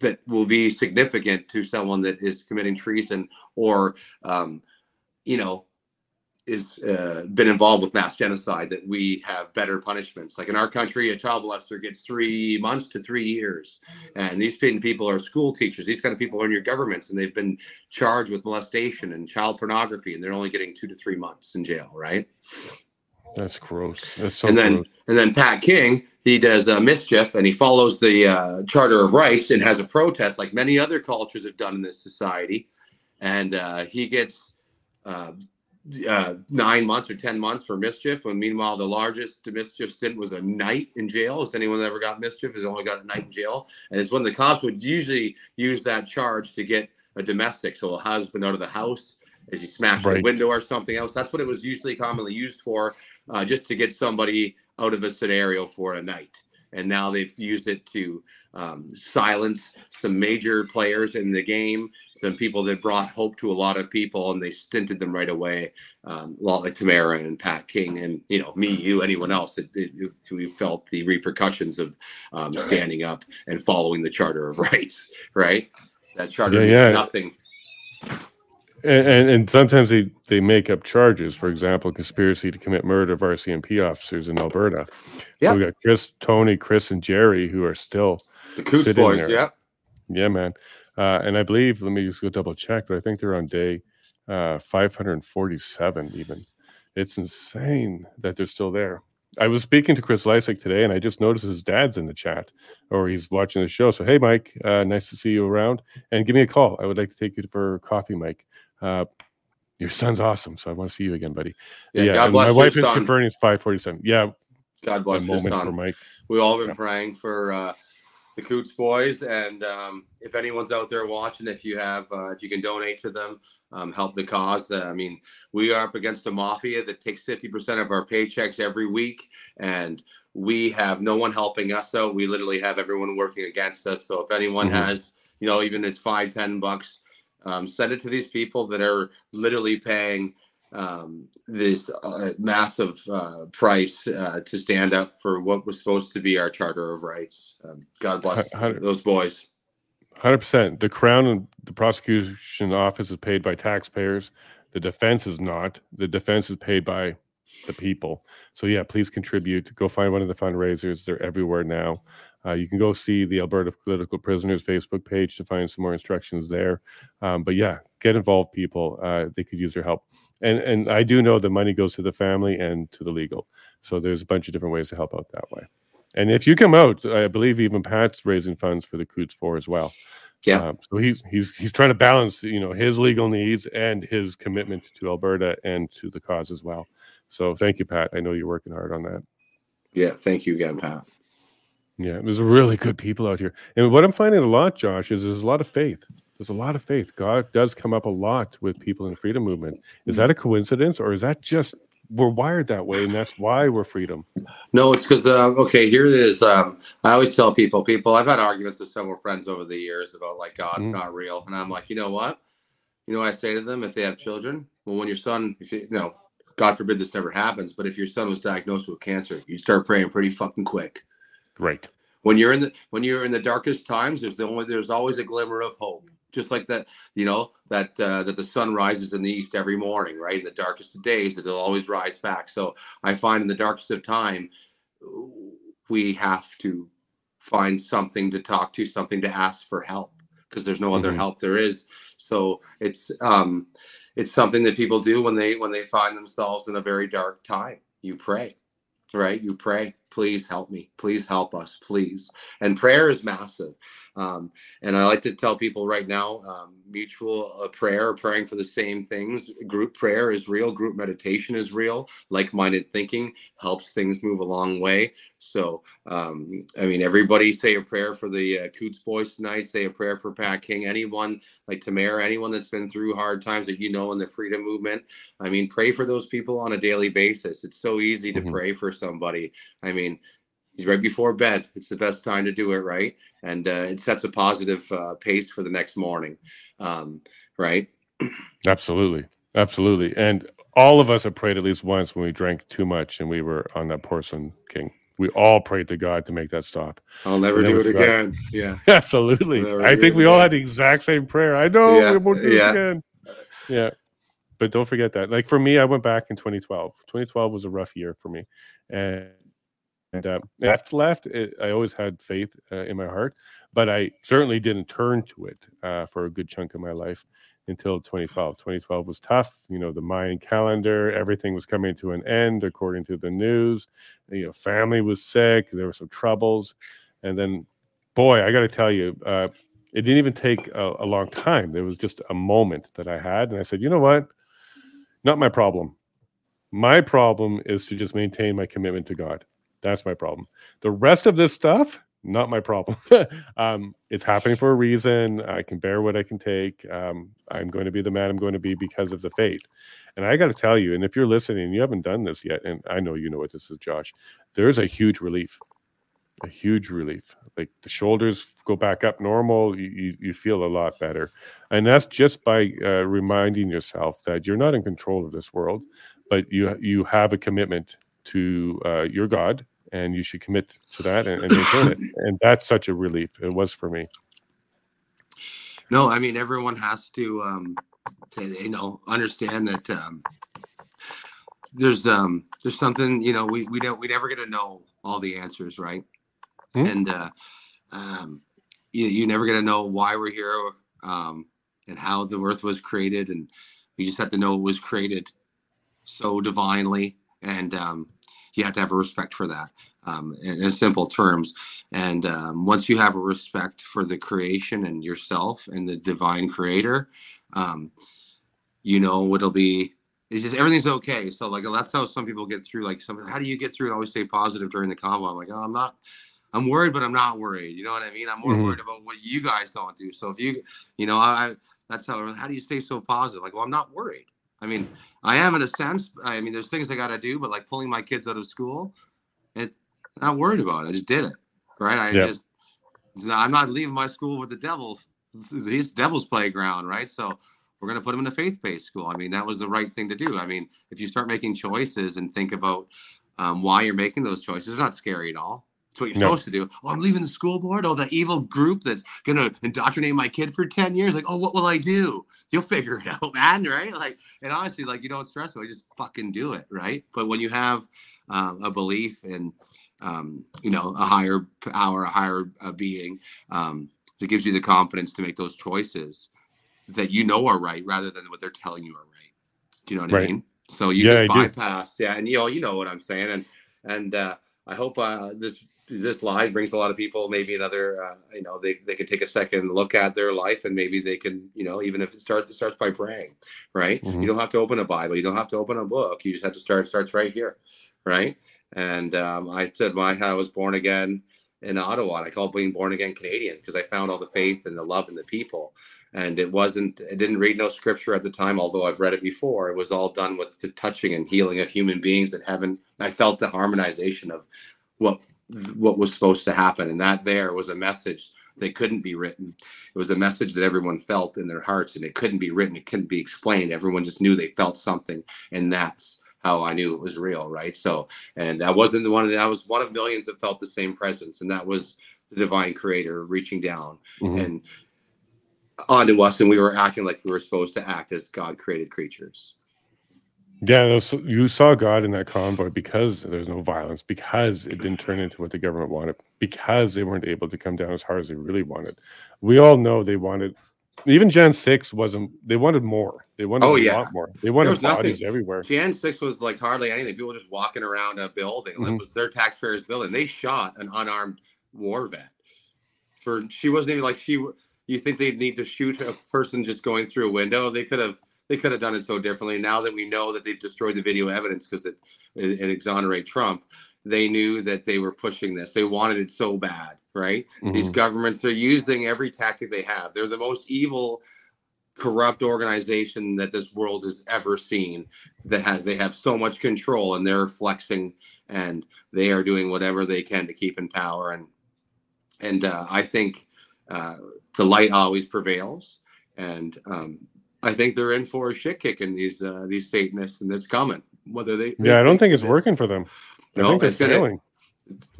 that will be significant to someone that is committing treason or, is been involved with mass genocide, that we have better punishments. Like in our country, a child molester gets 3 months to 3 years. And these people are school teachers. These kind of people are in your governments, and they've been charged with molestation and child pornography, and they're only getting 2 to 3 months in jail, right? That's gross. That's so gross. And then Pat King, he does mischief, and he follows the Charter of Rights and has a protest like many other cultures have done in this society. And he gets 9 months or 10 months for mischief, when meanwhile the largest mischief stint was a night in jail. If anyone that ever got mischief has only got a night in jail, and it's when the cops would usually use that charge to get a domestic, so a husband out of the house as he smashed the window or something else. That's what it was usually commonly used for, just to get somebody out of a scenario for a night. and now they've used it to silence some major players in the game, some people that brought hope to a lot of people, and they stinted them right away, a lot like Tamara and Pat King and, you know, me, you, anyone else that we felt the repercussions of standing up and following the Charter of Rights, right? That Charter means nothing. And sometimes they make up charges. For example, conspiracy to commit murder of RCMP officers in Alberta. Yeah. So we got Chris, Tony, Chris, and Jerry, who are still the Coots sitting boys, there. Yeah, man. And I believe, let me just go double check, but I think they're on day 547 even. It's insane that they're still there. I was speaking to Chris Lysick today, and I just noticed his dad's in the chat, or he's watching the show. So, hey, Mike, nice to see you around. And give me a call. I would like to take you for coffee, Mike. Your son's awesome, so I want to see you again, buddy. Yeah, God bless my wife is conferring. It's 547. Yeah, God bless your son. For Mike. We've all been praying for the Coots boys, and if anyone's out there watching, if you have, if you can donate to them, help the cause. I mean, we are up against a mafia that takes 50% of our paychecks every week, and we have no one helping us out. We literally have everyone working against us. So if anyone has, you know, even it's $5, $10. Send it to these people that are literally paying this massive price to stand up for what was supposed to be our Charter of Rights. God bless those boys. 100%. The Crown and the prosecution office is paid by taxpayers. The defense is not. The defense is paid by the people. So, yeah, please contribute. Go find one of the fundraisers. They're everywhere now. You can go see the Alberta Political Prisoners Facebook page to find some more instructions there. But yeah, get involved, people. They could use your help. And I do know the money goes to the family and to the legal. So there's a bunch of different ways to help out that way. And if you come out, I believe even Pat's raising funds for the Coots for as well. Yeah. So he's trying to balance, you know, his legal needs and his commitment to Alberta and to the cause as well. So thank you, Pat. I know you're working hard on that. Yeah. Thank you again, Pat. Yeah, there's really good people out here. And what I'm finding a lot, Josh, is there's a lot of faith. There's a lot of faith. God does come up a lot with people in the freedom movement. Is that a coincidence, or is that just we're wired that way and that's why we're freedom? No, it's because, okay, here it is. I always tell people, I've had arguments with several friends over the years about, like, God's not real. And I'm like, you know what? You know what I say to them if they have children? Well, when your son, no, God forbid this never happens, but if your son was diagnosed with cancer, you start praying pretty fucking quick. Right. When you're in the darkest times, there's always a glimmer of hope. Just like that, you know, that the sun rises in the east every morning, right? In the darkest of days, it'll always rise back. So I find in the darkest of time, we have to find something to talk to, something to ask for help, because there's no other help there is. So it's something that people do when they find themselves in a very dark time. You pray. Right? You pray, please help me, please help us, please. And prayer is massive. And I like to tell people right now, mutual prayer, praying for the same things. Group prayer is real. Group meditation is real. Like-minded thinking helps things move a long way. So, I mean, everybody say a prayer for the Coots boys tonight. Say a prayer for Pat King. Anyone like Tamara, anyone that's been through hard times that you know in the freedom movement. I mean, pray for those people on a daily basis. It's so easy to pray for somebody. I mean, right before bed, it's the best time to do it, right? And it sets a positive pace for the next morning, right? Absolutely. And all of us have prayed at least once when we drank too much and we were on that porcelain king. We all prayed to God to make that stop. I'll never do it again. Yeah. Absolutely. I think we all had the exact same prayer. I know we won't do it again. Yeah. But don't forget that. Like for me, I went back in 2012. 2012 was a rough year for me. And after left, I always had faith in my heart, but I certainly didn't turn to it for a good chunk of my life until 2012. 2012 was tough. You know, the Mayan calendar, everything was coming to an end, according to the news. You know, family was sick. There were some troubles. And then, boy, I got to tell you, it didn't even take a long time. There was just a moment that I had. And I said, you know what? Not my problem. My problem is to just maintain my commitment to God. That's my problem. The rest of this stuff, not my problem. It's happening for a reason. I can bear what I can take. I'm going to be the man I'm going to be because of the faith. And I got to tell you, and if you're listening, you haven't done this yet, and I know you know what this is, Josh, there's a huge relief. a huge relief. Like the shoulders go back up normal. You feel a lot better. And that's just by reminding yourself that you're not in control of this world, but you have a commitment to your God, and you should commit to that and maintain it. And that's such a relief. It was for me. No, I mean, everyone has to understand that there's something, we never get to know all the answers, right? Mm-hmm. And you never get to know why we're here and how the earth was created, and you just have to know it was created so divinely, and you have to have a respect for that in simple terms. And once you have a respect for the creation and yourself and the divine creator, it'll be, it's just, everything's okay. So like, that's how some people get through, like, something. How do you get through it? I always stay positive during the combo. I'm like, oh, I'm worried, but I'm not worried. You know what I mean? I'm more worried about what you guys don't do. So if how do you stay so positive? Like, well, I'm not worried. I mean, I am in a sense. I mean, there's things I got to do, but like pulling my kids out of school, I'm not worried about it. I just did it. Right. I'm not leaving my school with the devil. He's devil's playground. Right. So we're going to put them in a faith-based school. I mean, that was the right thing to do. I mean, if you start making choices and think about why you're making those choices, it's not scary at all. It's what you're supposed to do. Oh, I'm leaving the school board. Oh, the evil group that's going to indoctrinate my kid for 10 years. Like, oh, what will I do? You'll figure it out, man. Right. Like, and honestly, like, you don't stress it. You just fucking do it. Right. But when you have a belief in, a higher power, a higher being, that gives you the confidence to make those choices that you know are right, rather than what they're telling you are right. Do you know what I mean? So you just bypass. Yeah. And you know what I'm saying. And I hope this live brings a lot of people, maybe another, they can take a second look at their life, and maybe they can, even if it starts by praying, right? Mm-hmm. You don't have to open a Bible. You don't have to open a book. You just have to starts right here. Right. And I said, I was born again in Ottawa, and I call it being born again Canadian, because I found all the faith and the love in the people. And I didn't read no scripture at the time, although I've read it before. It was all done with the touching and healing of human beings in heaven. I felt the harmonization of what was supposed to happen. And that there was a message that couldn't be written. It was a message that everyone felt in their hearts, and it couldn't be written. It couldn't be explained. Everyone just knew they felt something. And that's how I knew it was real. Right. So, and I wasn't I was one of millions that felt the same presence. And that was the divine creator reaching down and onto us, and we were acting like we were supposed to act as God created creatures. Yeah, you saw God in that convoy because there's no violence, because it didn't turn into what the government wanted, because they weren't able to come down as hard as they really wanted. We all know they wanted, even Jan 6 wasn't, they wanted more. They wanted a lot more. They wanted bodies everywhere. Jan 6 was like hardly anything. People were just walking around a building. It was their taxpayers' building. They shot an unarmed war vet. She wasn't even like she. You think they'd need to shoot a person just going through a window? They could have done it so differently. Now that we know that they've destroyed the video evidence because it exonerate Trump, they knew that they were pushing this. They wanted it so bad, right? Mm-hmm. These governments, they're using every tactic they have. They're the most evil, corrupt organization that this world has ever seen. They have so much control, and they're flexing, and they are doing whatever they can to keep in power. And I think. The light always prevails, and I think they're in for a shit kick in these Satanists, and it's coming. Whether I don't think it's working for them. I think they're failing.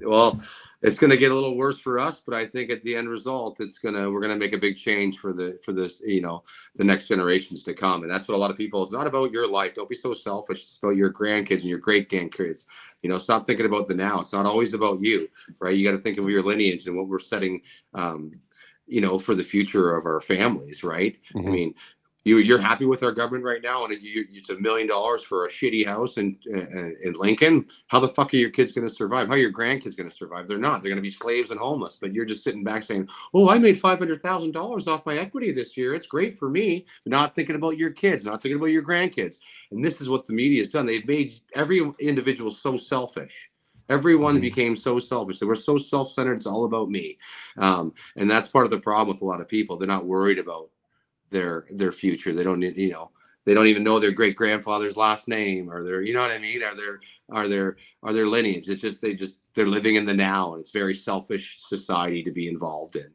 Well, it's going to get a little worse for us, but I think at the end result, we're going to make a big change for the next generations to come, and that's what a lot of people. It's not about your life. Don't be so selfish. It's about your grandkids and your great grandkids. Stop thinking about the now. It's not always about you, right? You got to think of your lineage and what we're setting. For the future of our families, right? Mm-hmm. I mean, you're happy with our government right now, and it's $1 million for a shitty house in Lincoln. How the fuck are your kids going to survive? How are your grandkids going to survive? They're not. They're going to be slaves and homeless. But you're just sitting back saying, "Oh, I made $500,000 off my equity this year. It's great for me." Not thinking about your kids. Not thinking about your grandkids. And this is what the media has done. They've made every individual so selfish. Everyone became so selfish. They were so self-centered. It's all about me. And that's part of the problem with a lot of people. They're not worried about their future. They don't need, They don't even know their great grandfather's last name or their, you know what I mean? Or their lineage. It's just, they're living in the now, and it's very selfish society to be involved in.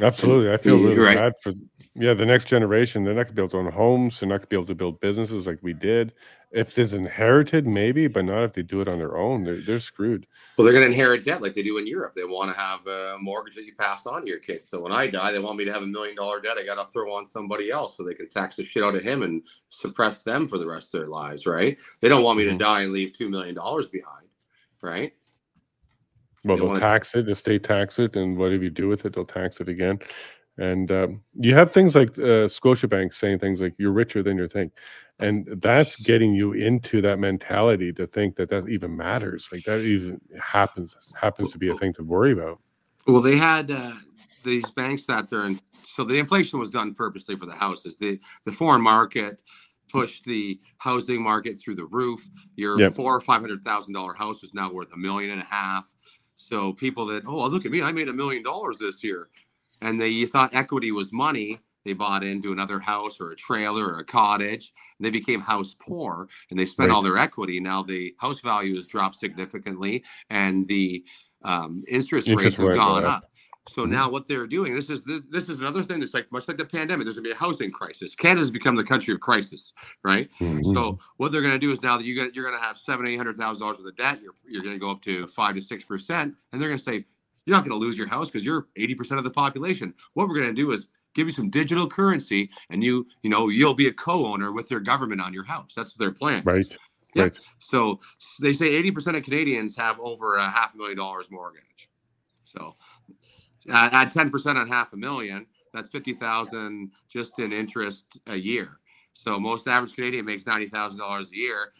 Absolutely. I feel really bad for, the next generation. They're not going to be able to own homes. They're not going to be able to build businesses like we did. If this inherited, maybe, but not if they do it on their own. They're screwed. Well, they're going to inherit debt like they do in Europe. They want to have a mortgage that you pass on to your kids. So when I die, they want me to have $1 million debt. I got to throw on somebody else so they can tax the shit out of him and suppress them for the rest of their lives, right? They don't want me to die and leave $2 million behind, right? Well, they'll tax it, the state tax it, and whatever you do with it, they'll tax it again. And you have things like Scotiabank saying things like, you're richer than you think. And that's getting you into that mentality to think that that even matters. Like that even happens to be a thing to worry about. Well, they had these banks out there. And so the inflation was done purposely for the houses. The foreign market pushed the housing market through the roof. Your $400,000 or $500,000 house is now worth $1.5 million. So people that, oh, look at me, I made $1 million this year. And you thought equity was money. They bought into another house or a trailer or a cottage. And they became house poor, and they spent all their equity. Now the house value has dropped significantly, and the interest rates have gone up. So now what they're doing, this is another thing that's like much like the pandemic. There's going to be a housing crisis. Canada's become the country of crisis, right? Mm-hmm. So what they're going to do is now that you're going to have $700,000 to $800,000 worth of debt, you're going to go up to 5 to 6%, and they're going to say you're not going to lose your house because you're 80% of the population. What we're going to do is give you some digital currency, and you'll be a co-owner with their government on your house. That's their plan, right? Yeah. Right. So they say 80% of Canadians have over a $500,000 mortgage. So. At 10% on $500,000, that's $50,000 just in interest a year. So most average Canadian makes $90,000 a year,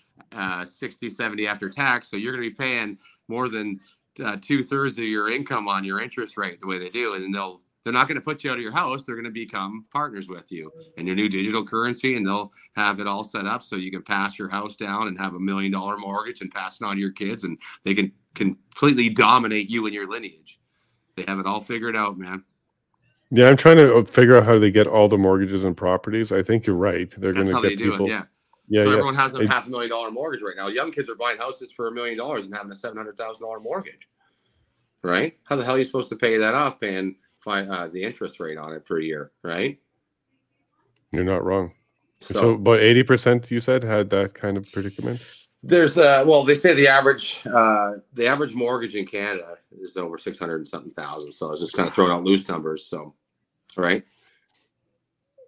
60, 70 after tax. So you're going to be paying more than 2/3 of your income on your interest rate the way they do. And they're not going to put you out of your house. They're going to become partners with you in your new digital currency, and they'll have it all set up so you can pass your house down and have $1 million mortgage and pass it on to your kids, and they can completely dominate you and your lineage. They have it all figured out, man. Yeah, I'm trying to figure out how they get all the mortgages and properties. I think you're right. They're going to get they do people. It, yeah. So everyone has a $500,000 mortgage right now. Young kids are buying houses for $1 million and having a $700,000 mortgage. Right? How the hell are you supposed to pay that off, paying the interest rate on it per year? Right? You're not wrong. So about 80%, you said, had that kind of predicament. There's they say the average mortgage in Canada is over 600,000. So I was just kind of throwing out loose numbers. So, right.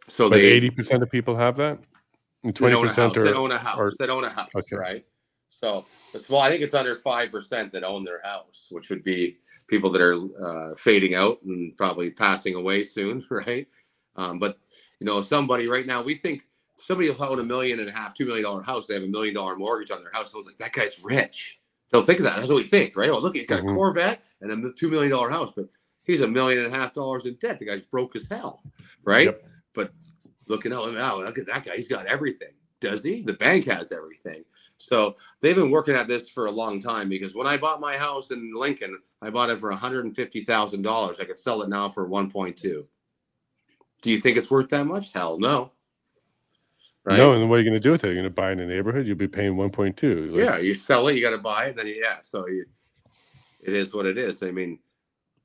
So 80% of people have that. And 20% they own a house. They own a house. Okay. Right. So I think it's under 5% that own their house, which would be people that are fading out and probably passing away soon. Right. But somebody right now, we think. Somebody will own $1.5 million, $2 million house. They have $1 million mortgage on their house. So it's like, that guy's rich. They'll think of that. That's what we think, right? Oh, look, he's got a Corvette and a $2 million house, but he's $1.5 million in debt. The guy's broke as hell, right? Yep. But looking at him now, look at that guy. He's got everything. Does he? The bank has everything. So they've been working at this for a long time, because when I bought my house in Lincoln, I bought it for $150,000. I could sell it now for $1.2 million. Do you think it's worth that much? Hell no. Right? No, and what are you going to do with it? You're going to buy in a neighborhood. You'll be paying 1.2. Like, you sell it. You got to buy it. Then it is what it is. I mean,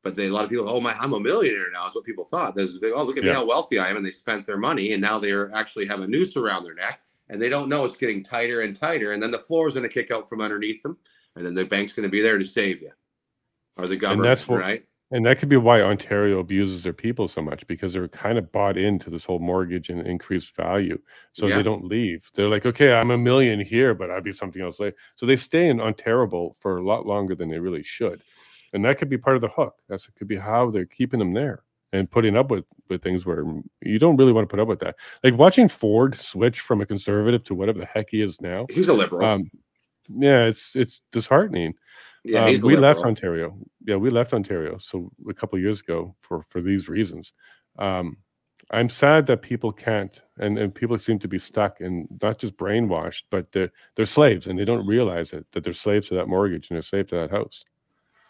but a lot of people, I'm a millionaire now. Is what people thought. There's big, look at me, how wealthy I am, and they spent their money, and now they're actually have a noose around their neck, and they don't know it's getting tighter and tighter, and then the floor is going to kick out from underneath them, and then the bank's going to be there to save you, or the government, and that's what, right? And that could be why Ontario abuses their people so much, because they're kind of bought into this whole mortgage and increased value. So they don't leave. They're like, okay, I'm $1 million here, but I'll be something else later. So they stay in Ontario for a lot longer than they really should. And that could be part of the hook. That could be how they're keeping them there and putting up with things where you don't really want to put up with that. Like watching Ford switch from a conservative to whatever the heck he is now. He's a liberal. It's disheartening. Yeah, we left Ontario. Yeah, we left Ontario. So a couple of years ago for these reasons. I'm sad that people can't, and people seem to be stuck and not just brainwashed, but they're slaves, and they don't realize it, that they're slaves to that mortgage and they're slaves to that house.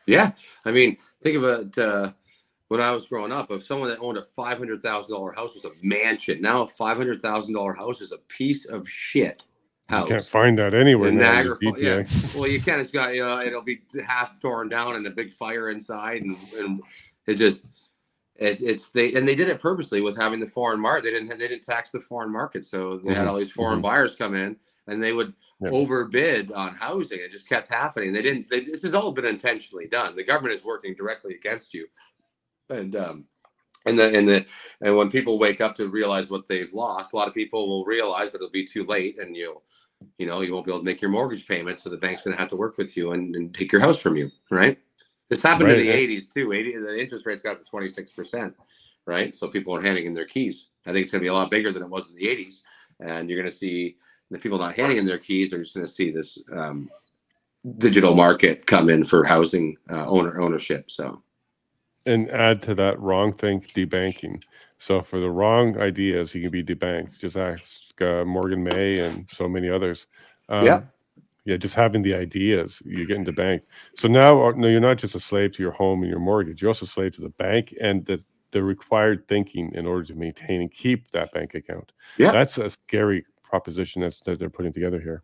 Yeah. I mean, think about when I was growing up of someone that owned a $500,000 house was a mansion. Now a $500,000 house is a piece of shit house. You can't find that anywhere in Niagara. Yeah. Well, you can. It's got, it'll be half torn down and a big fire inside, and it just, they did it purposely with having the foreign market. They didn't tax the foreign market, so they had all these foreign buyers come in, and they would overbid on housing. It just kept happening. This has all been intentionally done. The government is working directly against you. And when people wake up to realize what they've lost, a lot of people will realize, but it'll be too late, and you won't be able to make your mortgage payment, so the bank's going to have to work with you and take your house from you, right? This happened in the 80s too. The interest rates got to 26%, right? So people are handing in their keys. I think it's going to be a lot bigger than it was in the 80s, and you're going to see the people not handing in their keys. They're just going to see this digital market come in for housing ownership. So. And add to that wrong thing, debanking. So for the wrong ideas, you can be debanked. Just ask Morgan May and so many others. Just having the ideas, you're getting debanked. So now you're not just a slave to your home and your mortgage. You're also a slave to the bank and the required thinking in order to maintain and keep that bank account. Yeah. That's a scary proposition that they're putting together here.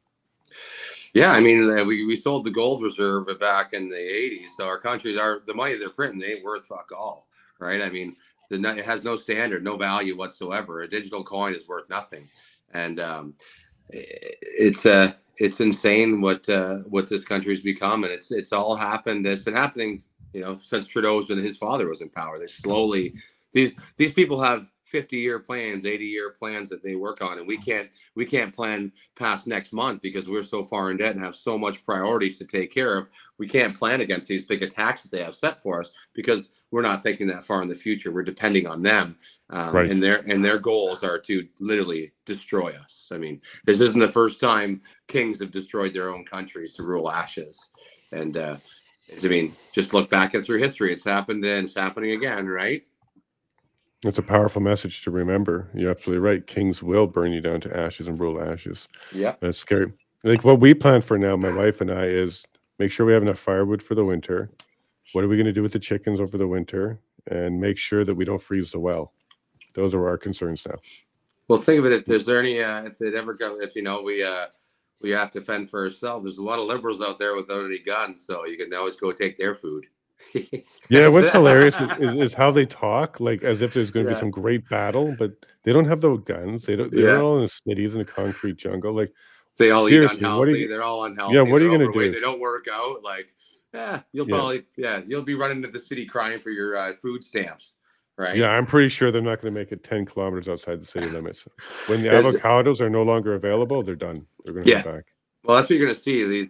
Yeah, I mean, we sold the gold reserve back in the 80s. So our countries the money they're printing ain't worth fuck all, right? I mean, it has no standard, no value whatsoever. A digital coin is worth nothing, and it's insane what this country's become, and it's all happened. It's been happening, since Trudeau's and his father was in power. They slowly these people have 50-year plans, 80-year plans that they work on, and we can't plan past next month because we're so far in debt and have so much priorities to take care of. We can't plan against these big attacks that they have set for us because we're not thinking that far in the future. We're depending on them, right. And their goals are to literally destroy us. I mean, this isn't the first time kings have destroyed their own countries to rule ashes, and just look back and through history. It's happened and it's happening again, right? That's a powerful message to remember. You're absolutely right. Kings will burn you down to ashes and rule ashes. Yeah. That's scary. Like what we plan for now, my wife and I, is make sure we have enough firewood for the winter. What are we going to do with the chickens over the winter? And make sure that we don't freeze the well. Those are our concerns now. Well, think of it. We have to fend for ourselves. There's a lot of liberals out there without any guns. So you can always go take their food. Yeah, what's hilarious is how they talk, like as if there's going to be some great battle, but they don't have the guns. They're all in the cities in the concrete jungle. Like they all eat unhealthy. They're all unhealthy. Yeah, what are you going to do? They don't work out. Like, you'll be running to the city crying for your food stamps, right? Yeah, I'm pretty sure they're not going to make it 10 kilometers outside the city limits. When the avocados are no longer available, they're done. They're going to go back. Well, that's what you're going to see. These,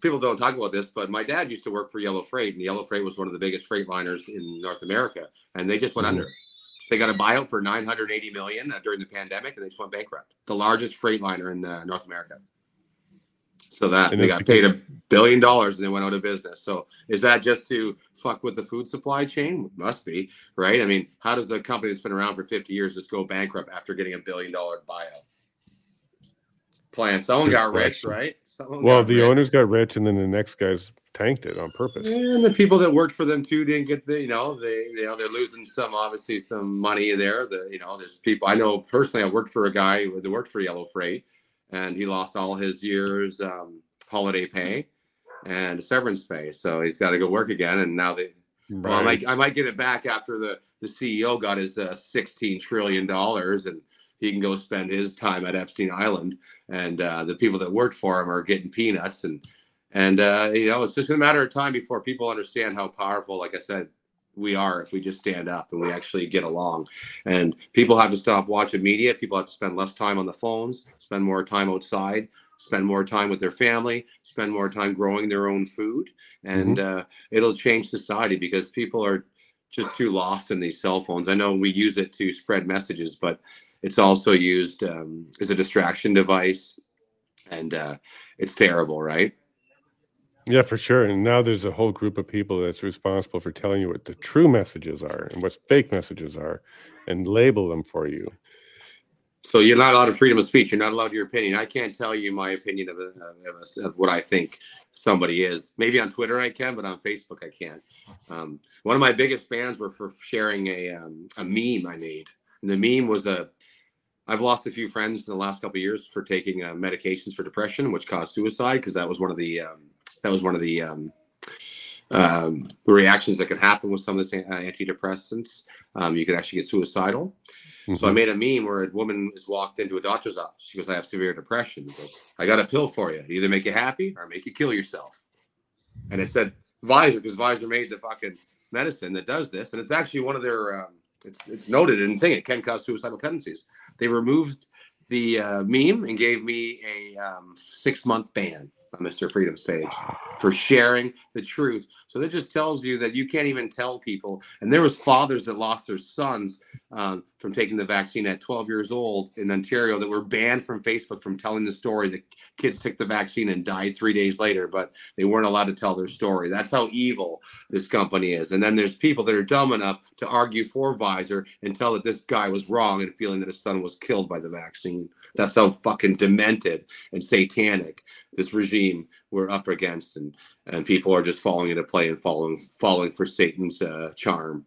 people don't talk about this, but my dad used to work for Yellow Freight, and Yellow Freight was one of the biggest freight liners in North America, and they just went under. They got a buyout for $980 million during the pandemic, and they just went bankrupt. The largest freight liner in North America. So they got paid $1 billion, and they went out of business. So is that just to fuck with the food supply chain? Must be, right? I mean, how does the company that's been around for 50 years just go bankrupt after getting $1 billion buyout? Plan. Someone got rich, right? Owners got rich, and then the next guys tanked it on purpose. And the people that worked for them too didn't get they're losing some money there. There's people I know personally. I worked for a guy that worked for Yellow Freight, and he lost all his year's holiday pay and severance pay. So he's got to go work again. And now I might get it back after the CEO got his $16 trillion and. He can go spend his time at Epstein Island, and the people that worked for him are getting peanuts. And it's just a matter of time before people understand how powerful, like I said, we are if we just stand up and we actually get along. And people have to stop watching media. People have to spend less time on the phones, spend more time outside, spend more time with their family, spend more time growing their own food. And it'll change society because people are just too lost in these cell phones. I know we use it to spread messages, but it's also used as a distraction device, and it's terrible, right? Yeah, for sure. And now there's a whole group of people that's responsible for telling you what the true messages are and what fake messages are and label them for you. So you're not allowed to freedom of speech. You're not allowed your opinion. I can't tell you my opinion of what I think somebody is. Maybe on Twitter I can, but on Facebook I can't. One of my biggest fans were for sharing a meme I made. And the meme was I've lost a few friends in the last couple of years for taking medications for depression, which caused suicide, because that was one of the reactions that could happen with some of the antidepressants. You could actually get suicidal. So I made a meme where a woman is walked into a doctor's office. She goes, "I have severe depression." He goes, "I got a pill for you. Either make you happy or make you kill yourself." And it said Pfizer, because Pfizer made the fucking medicine that does this. And it's actually one of their, it's noted in the thing, it can cause suicidal tendencies. They removed the meme and gave me a 6-month ban on Mr. Freedom's page for sharing the truth. So that just tells you that you can't even tell people. And there was fathers that lost their sons from taking the vaccine at 12 years old in Ontario that were banned from Facebook from telling the story that kids took the vaccine and died 3 days later, but they weren't allowed to tell their story. That's how evil this company is. And then there's people that are dumb enough to argue for Pfizer and tell that this guy was wrong and feeling that his son was killed by the vaccine. That's how fucking demented and satanic this regime we're up against, and people are just falling into play and falling for Satan's charm.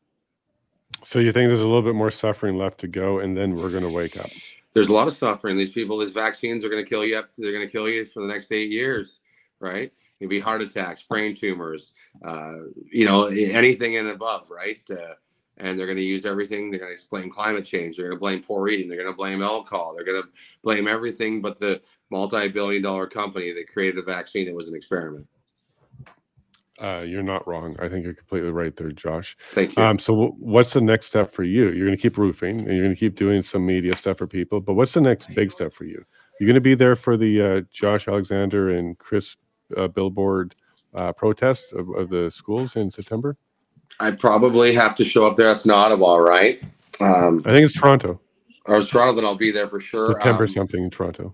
So you think there's a little bit more suffering left to go, and then we're going to wake up? There's a lot of suffering. These people, these vaccines are going to kill you. They're going to kill you for the next 8 years, right? It'd be heart attacks, brain tumors, anything and above, right? And they're going to use everything. They're going to blame climate change. They're going to blame poor eating. They're going to blame alcohol. They're going to blame everything but the multi-billion-dollar company that created a vaccine that was an experiment. You're not wrong. I think you're completely right there, Josh. Thank you. So what's the next step for you? You're going to keep roofing, and you're going to keep doing some media stuff for people. But what's the next big step for you? You're going to be there for the Josh Alexander and Chris Billboard protests of the schools in September? I probably have to show up there. That's in Ottawa, right? I think it's Toronto. Or it's Toronto, then I'll be there for sure. September something in Toronto.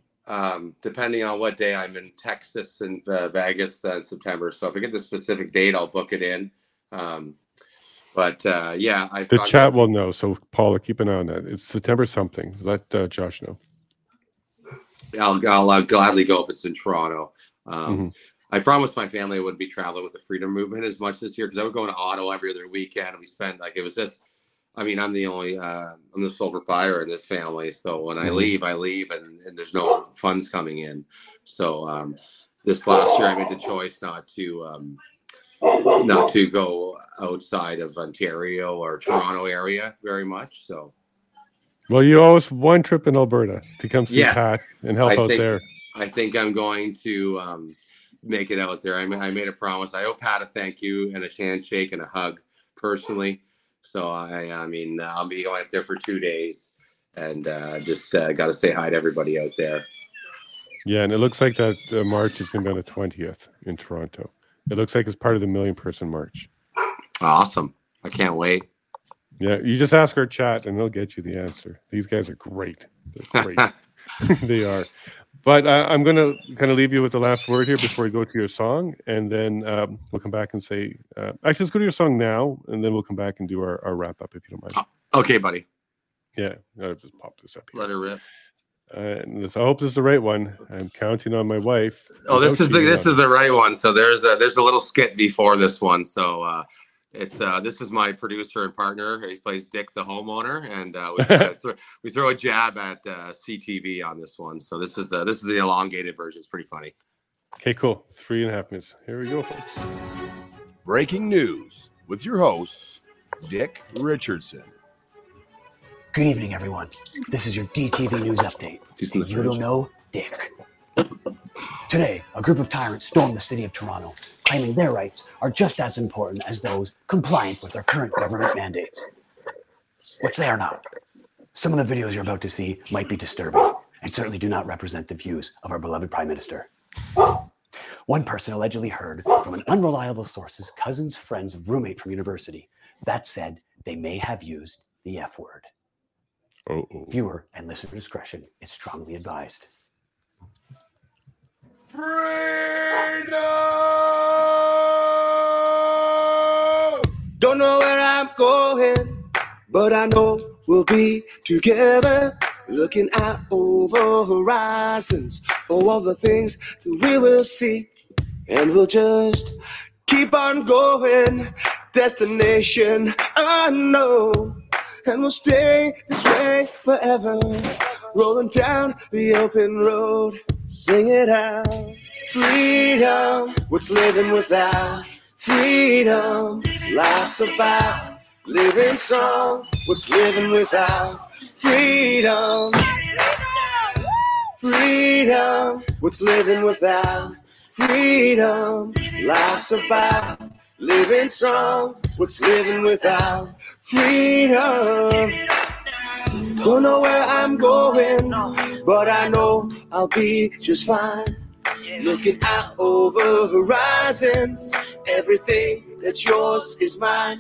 Depending on what day. I'm in Texas and Vegas in September. So if I get the specific date, I'll book it in. The chat will know. So Paula, keep an eye on that. It's September something. Let Josh know. I'll gladly go if it's in Toronto. I promised my family I wouldn't be traveling with the freedom movement as much this year, because I would go to Ottawa every other weekend, and we spent I'm the only I'm the sole proprietor in this family. So when I leave and there's no funds coming in. So this last year I made the choice not to go outside of Ontario or Toronto area very much. So well, you owe us one trip in Alberta to come see Pat and help out there. I think I'm going to make it out there. I made a promise. I owe Pat a thank you and a handshake and a hug personally. So I'll be going out there for 2 days, and just got to say hi to everybody out there. Yeah, and it looks like that march is going to be on the 20th in Toronto. It looks like it's part of the 1 million person march. Awesome! I can't wait. Yeah, you just ask our chat, and they'll get you the answer. These guys are great. They're great. They are. But I'm going to kind of leave you with the last word here before we go to your song. And then we'll come back and say, actually, let's go to your song now. And then we'll come back and do our wrap up, if you don't mind. Oh, okay, buddy. Yeah. I'll just pop this up here. Let her rip. I hope this is the right one. I'm counting on my wife. Oh, this is the right one. So there's a little skit before this one. So this is my producer and partner. He plays Dick, the homeowner, and we throw a jab at CTV on this one. So this is the elongated version. It's pretty funny. Okay, cool. 3.5 minutes. Here we go, folks. Breaking news with your host, Dick Richardson. Good evening, everyone. This is your DTV news update. You don't know Dick. Today, a group of tyrants stormed the city of Toronto, claiming their rights are just as important as those compliant with their current government mandates, which they are not. Some of the videos you're about to see might be disturbing and certainly do not represent the views of our beloved Prime Minister. One person allegedly heard from an unreliable source's cousin's friend's roommate from university. That said, they may have used the F word. Uh-oh. Viewer and listener discretion is strongly advised. Freedom! Don't know where I'm going, but I know we'll be together. looking out over horizons, oh, all the things that we will see, and we'll just keep on going, destination unknown, and we'll stay this way forever, rolling down the open road, sing it out. Freedom, what's living without freedom? Life's about living song, what's living without freedom? Freedom, what's living without freedom? Life's about living song, what's living without freedom? Don't know where I'm going, but I know I'll be just fine. Looking out over horizons, everything that's yours is mine.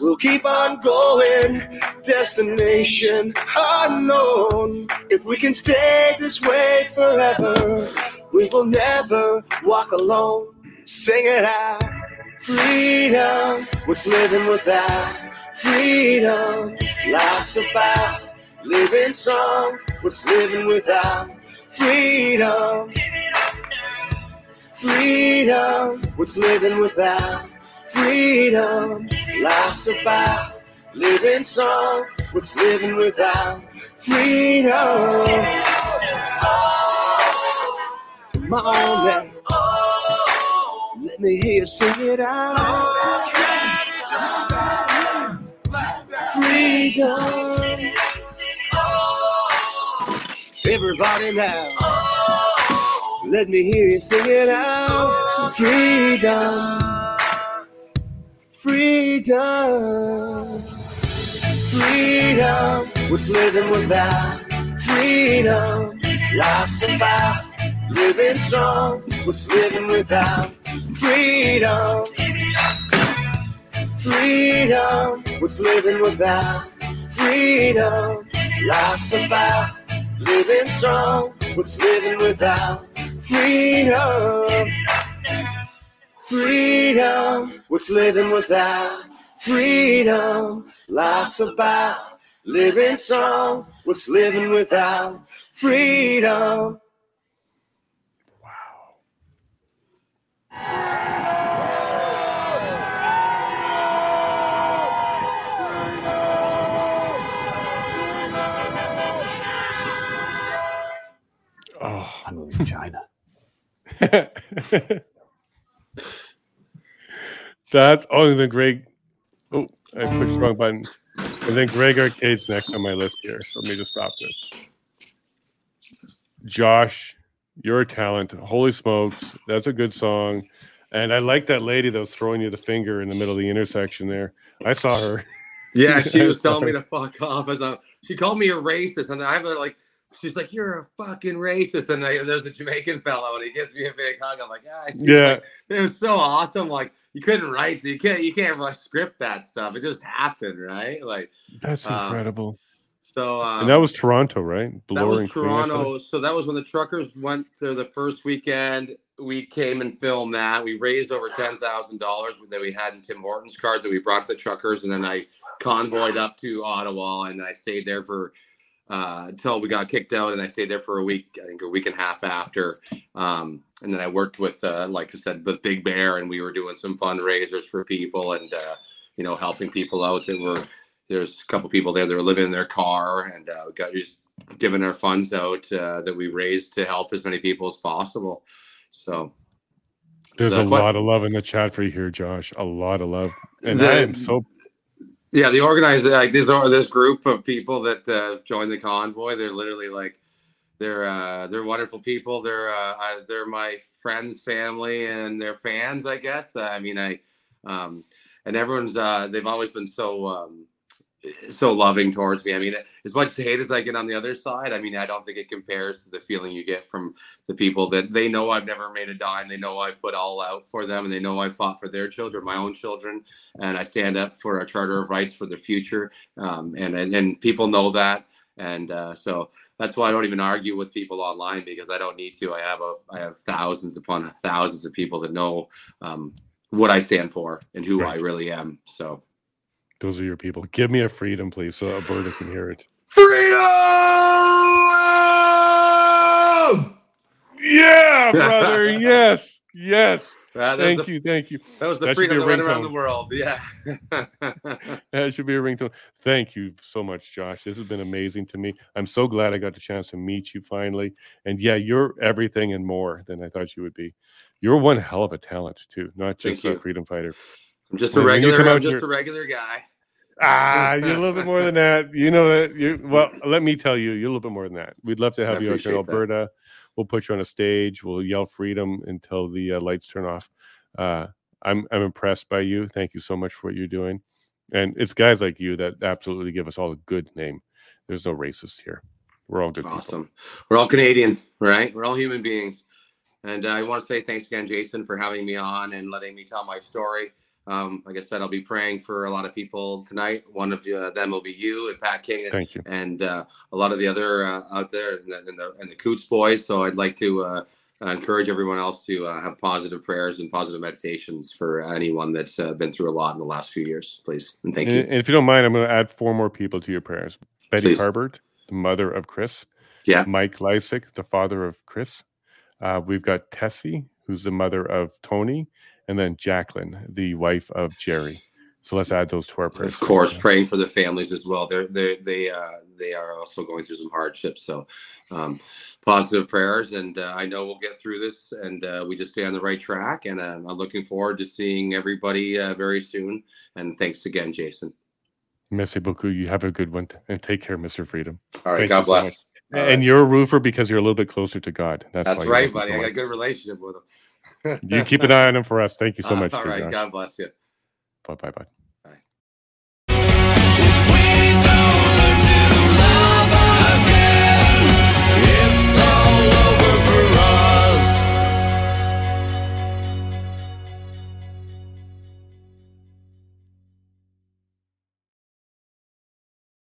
We'll keep on going, destination unknown. If we can stay this way forever, we will never walk alone. Sing it out. Freedom, what's living without freedom? Life's about living song, what's living without freedom? Freedom, what's living without freedom? Life's about living song, what's living without freedom? Oh, my own man, let me hear you sing it out. Freedom. Everybody now, oh, let me hear you sing it out. Freedom, freedom, freedom. What's living without freedom? Life's about living strong. What's living without freedom? Freedom, what's living without freedom? Life's about living strong, what's living without freedom? Freedom, what's living without freedom? Life's about living strong, what's living without freedom? Wow. Oh, I'm moving to China. That's only the Greg. Oh, I pushed the wrong button. And then Greg Arcade's next on my list here. For me to stop this. Josh, you're a talent. Holy smokes. That's a good song. And I like that lady that was throwing you the finger in the middle of the intersection there. I saw her. Yeah, she was telling me to fuck off. She called me a racist. And I was like, she's like, you're a fucking racist. And there's a Jamaican fellow, and he gives me a big hug. I'm like, ah. Yeah. Like, it was so awesome. Like, you can't rush script that stuff. It just happened, right? Like, that's incredible. So, and that was Toronto, right? That was Toronto. So that was when the truckers went there the first weekend. We came and filmed that. We raised over $10,000 that we had in Tim Hortons cards that we brought to the truckers, and then I convoyed up to Ottawa, and I stayed there for. Until we got kicked out, and I stayed there for a week, I think a week and a half after. And then I worked with, like I said, with Big Bear, and we were doing some fundraisers for people and, helping people out. There's a couple people there that were living in their car, and we got just giving our funds out that we raised to help as many people as possible. So there's a lot of love in the chat for you here, Josh. A lot of love. And I am so. Yeah, the organizer, like this group of people that joined the convoy, they're literally like, they're wonderful people. They're my friends, family, and they're fans, I guess. And everyone's they've always been so loving towards me. I mean, as much hate as I get on the other side, I mean, I don't think it compares to the feeling you get from the people that they know I've never made a dime. They know I've put all out for them, and they know I fought for their children, my own children. And I stand up for a charter of rights for the future. And people know that. And so that's why I don't even argue with people online, because I don't need to. I have thousands upon thousands of people that know what I stand for and who I really am. So. Those are your people. Give me a freedom, please, so Alberta can hear it. Freedom! Yeah, brother. Yes. Yes. Thank you. That was the that freedom that went around the world. Yeah. That should be a ringtone. Thank you so much, Josh. This has been amazing to me. I'm so glad I got the chance to meet you finally. And yeah, you're everything and more than I thought you would be. You're one hell of a talent, too. Not just a freedom fighter. I'm just a regular guy. You're a little bit more than that. You know that. Let me tell you, you're a little bit more than that. We'd love to have you out in Alberta. That. We'll put you on a stage. We'll yell freedom until the lights turn off. I'm impressed by you. Thank you so much for what you're doing. And it's guys like you that absolutely give us all a good name. There's no racists here. We're all good people. Awesome. We're all Canadians, right? We're all human beings. And I want to say thanks again, Jason, for having me on and letting me tell my story. Like I said, I'll be praying for a lot of people tonight. One of them will be you and Pat King, and a lot of the other out there and the Coots boys. So I'd like to encourage everyone else to have positive prayers and positive meditations for anyone that's been through a lot in the last few years, please. And thank you. And if you don't mind, I'm going to add 4 more people to your prayers. Betty please. Harbert, the mother of Chris. Yeah. Mike Lysick, the father of Chris. We've got Tessie, who's the mother of Tony. And then Jacqueline, the wife of Jerry. So let's add those to our prayers. Of course, praying for the families as well. They are also going through some hardships. So positive prayers, and I know we'll get through this. And we just stay on the right track. And I'm looking forward to seeing everybody very soon. And thanks again, Jason. Merci beaucoup. You have a good one, and take care, Mr. Freedom. All right, God bless. So and you're a roofer because you're a little bit closer to God. That's right, buddy. I got a good relationship with him. You keep an eye on him for us. Thank you so much. All right. Josh. God bless you. Bye.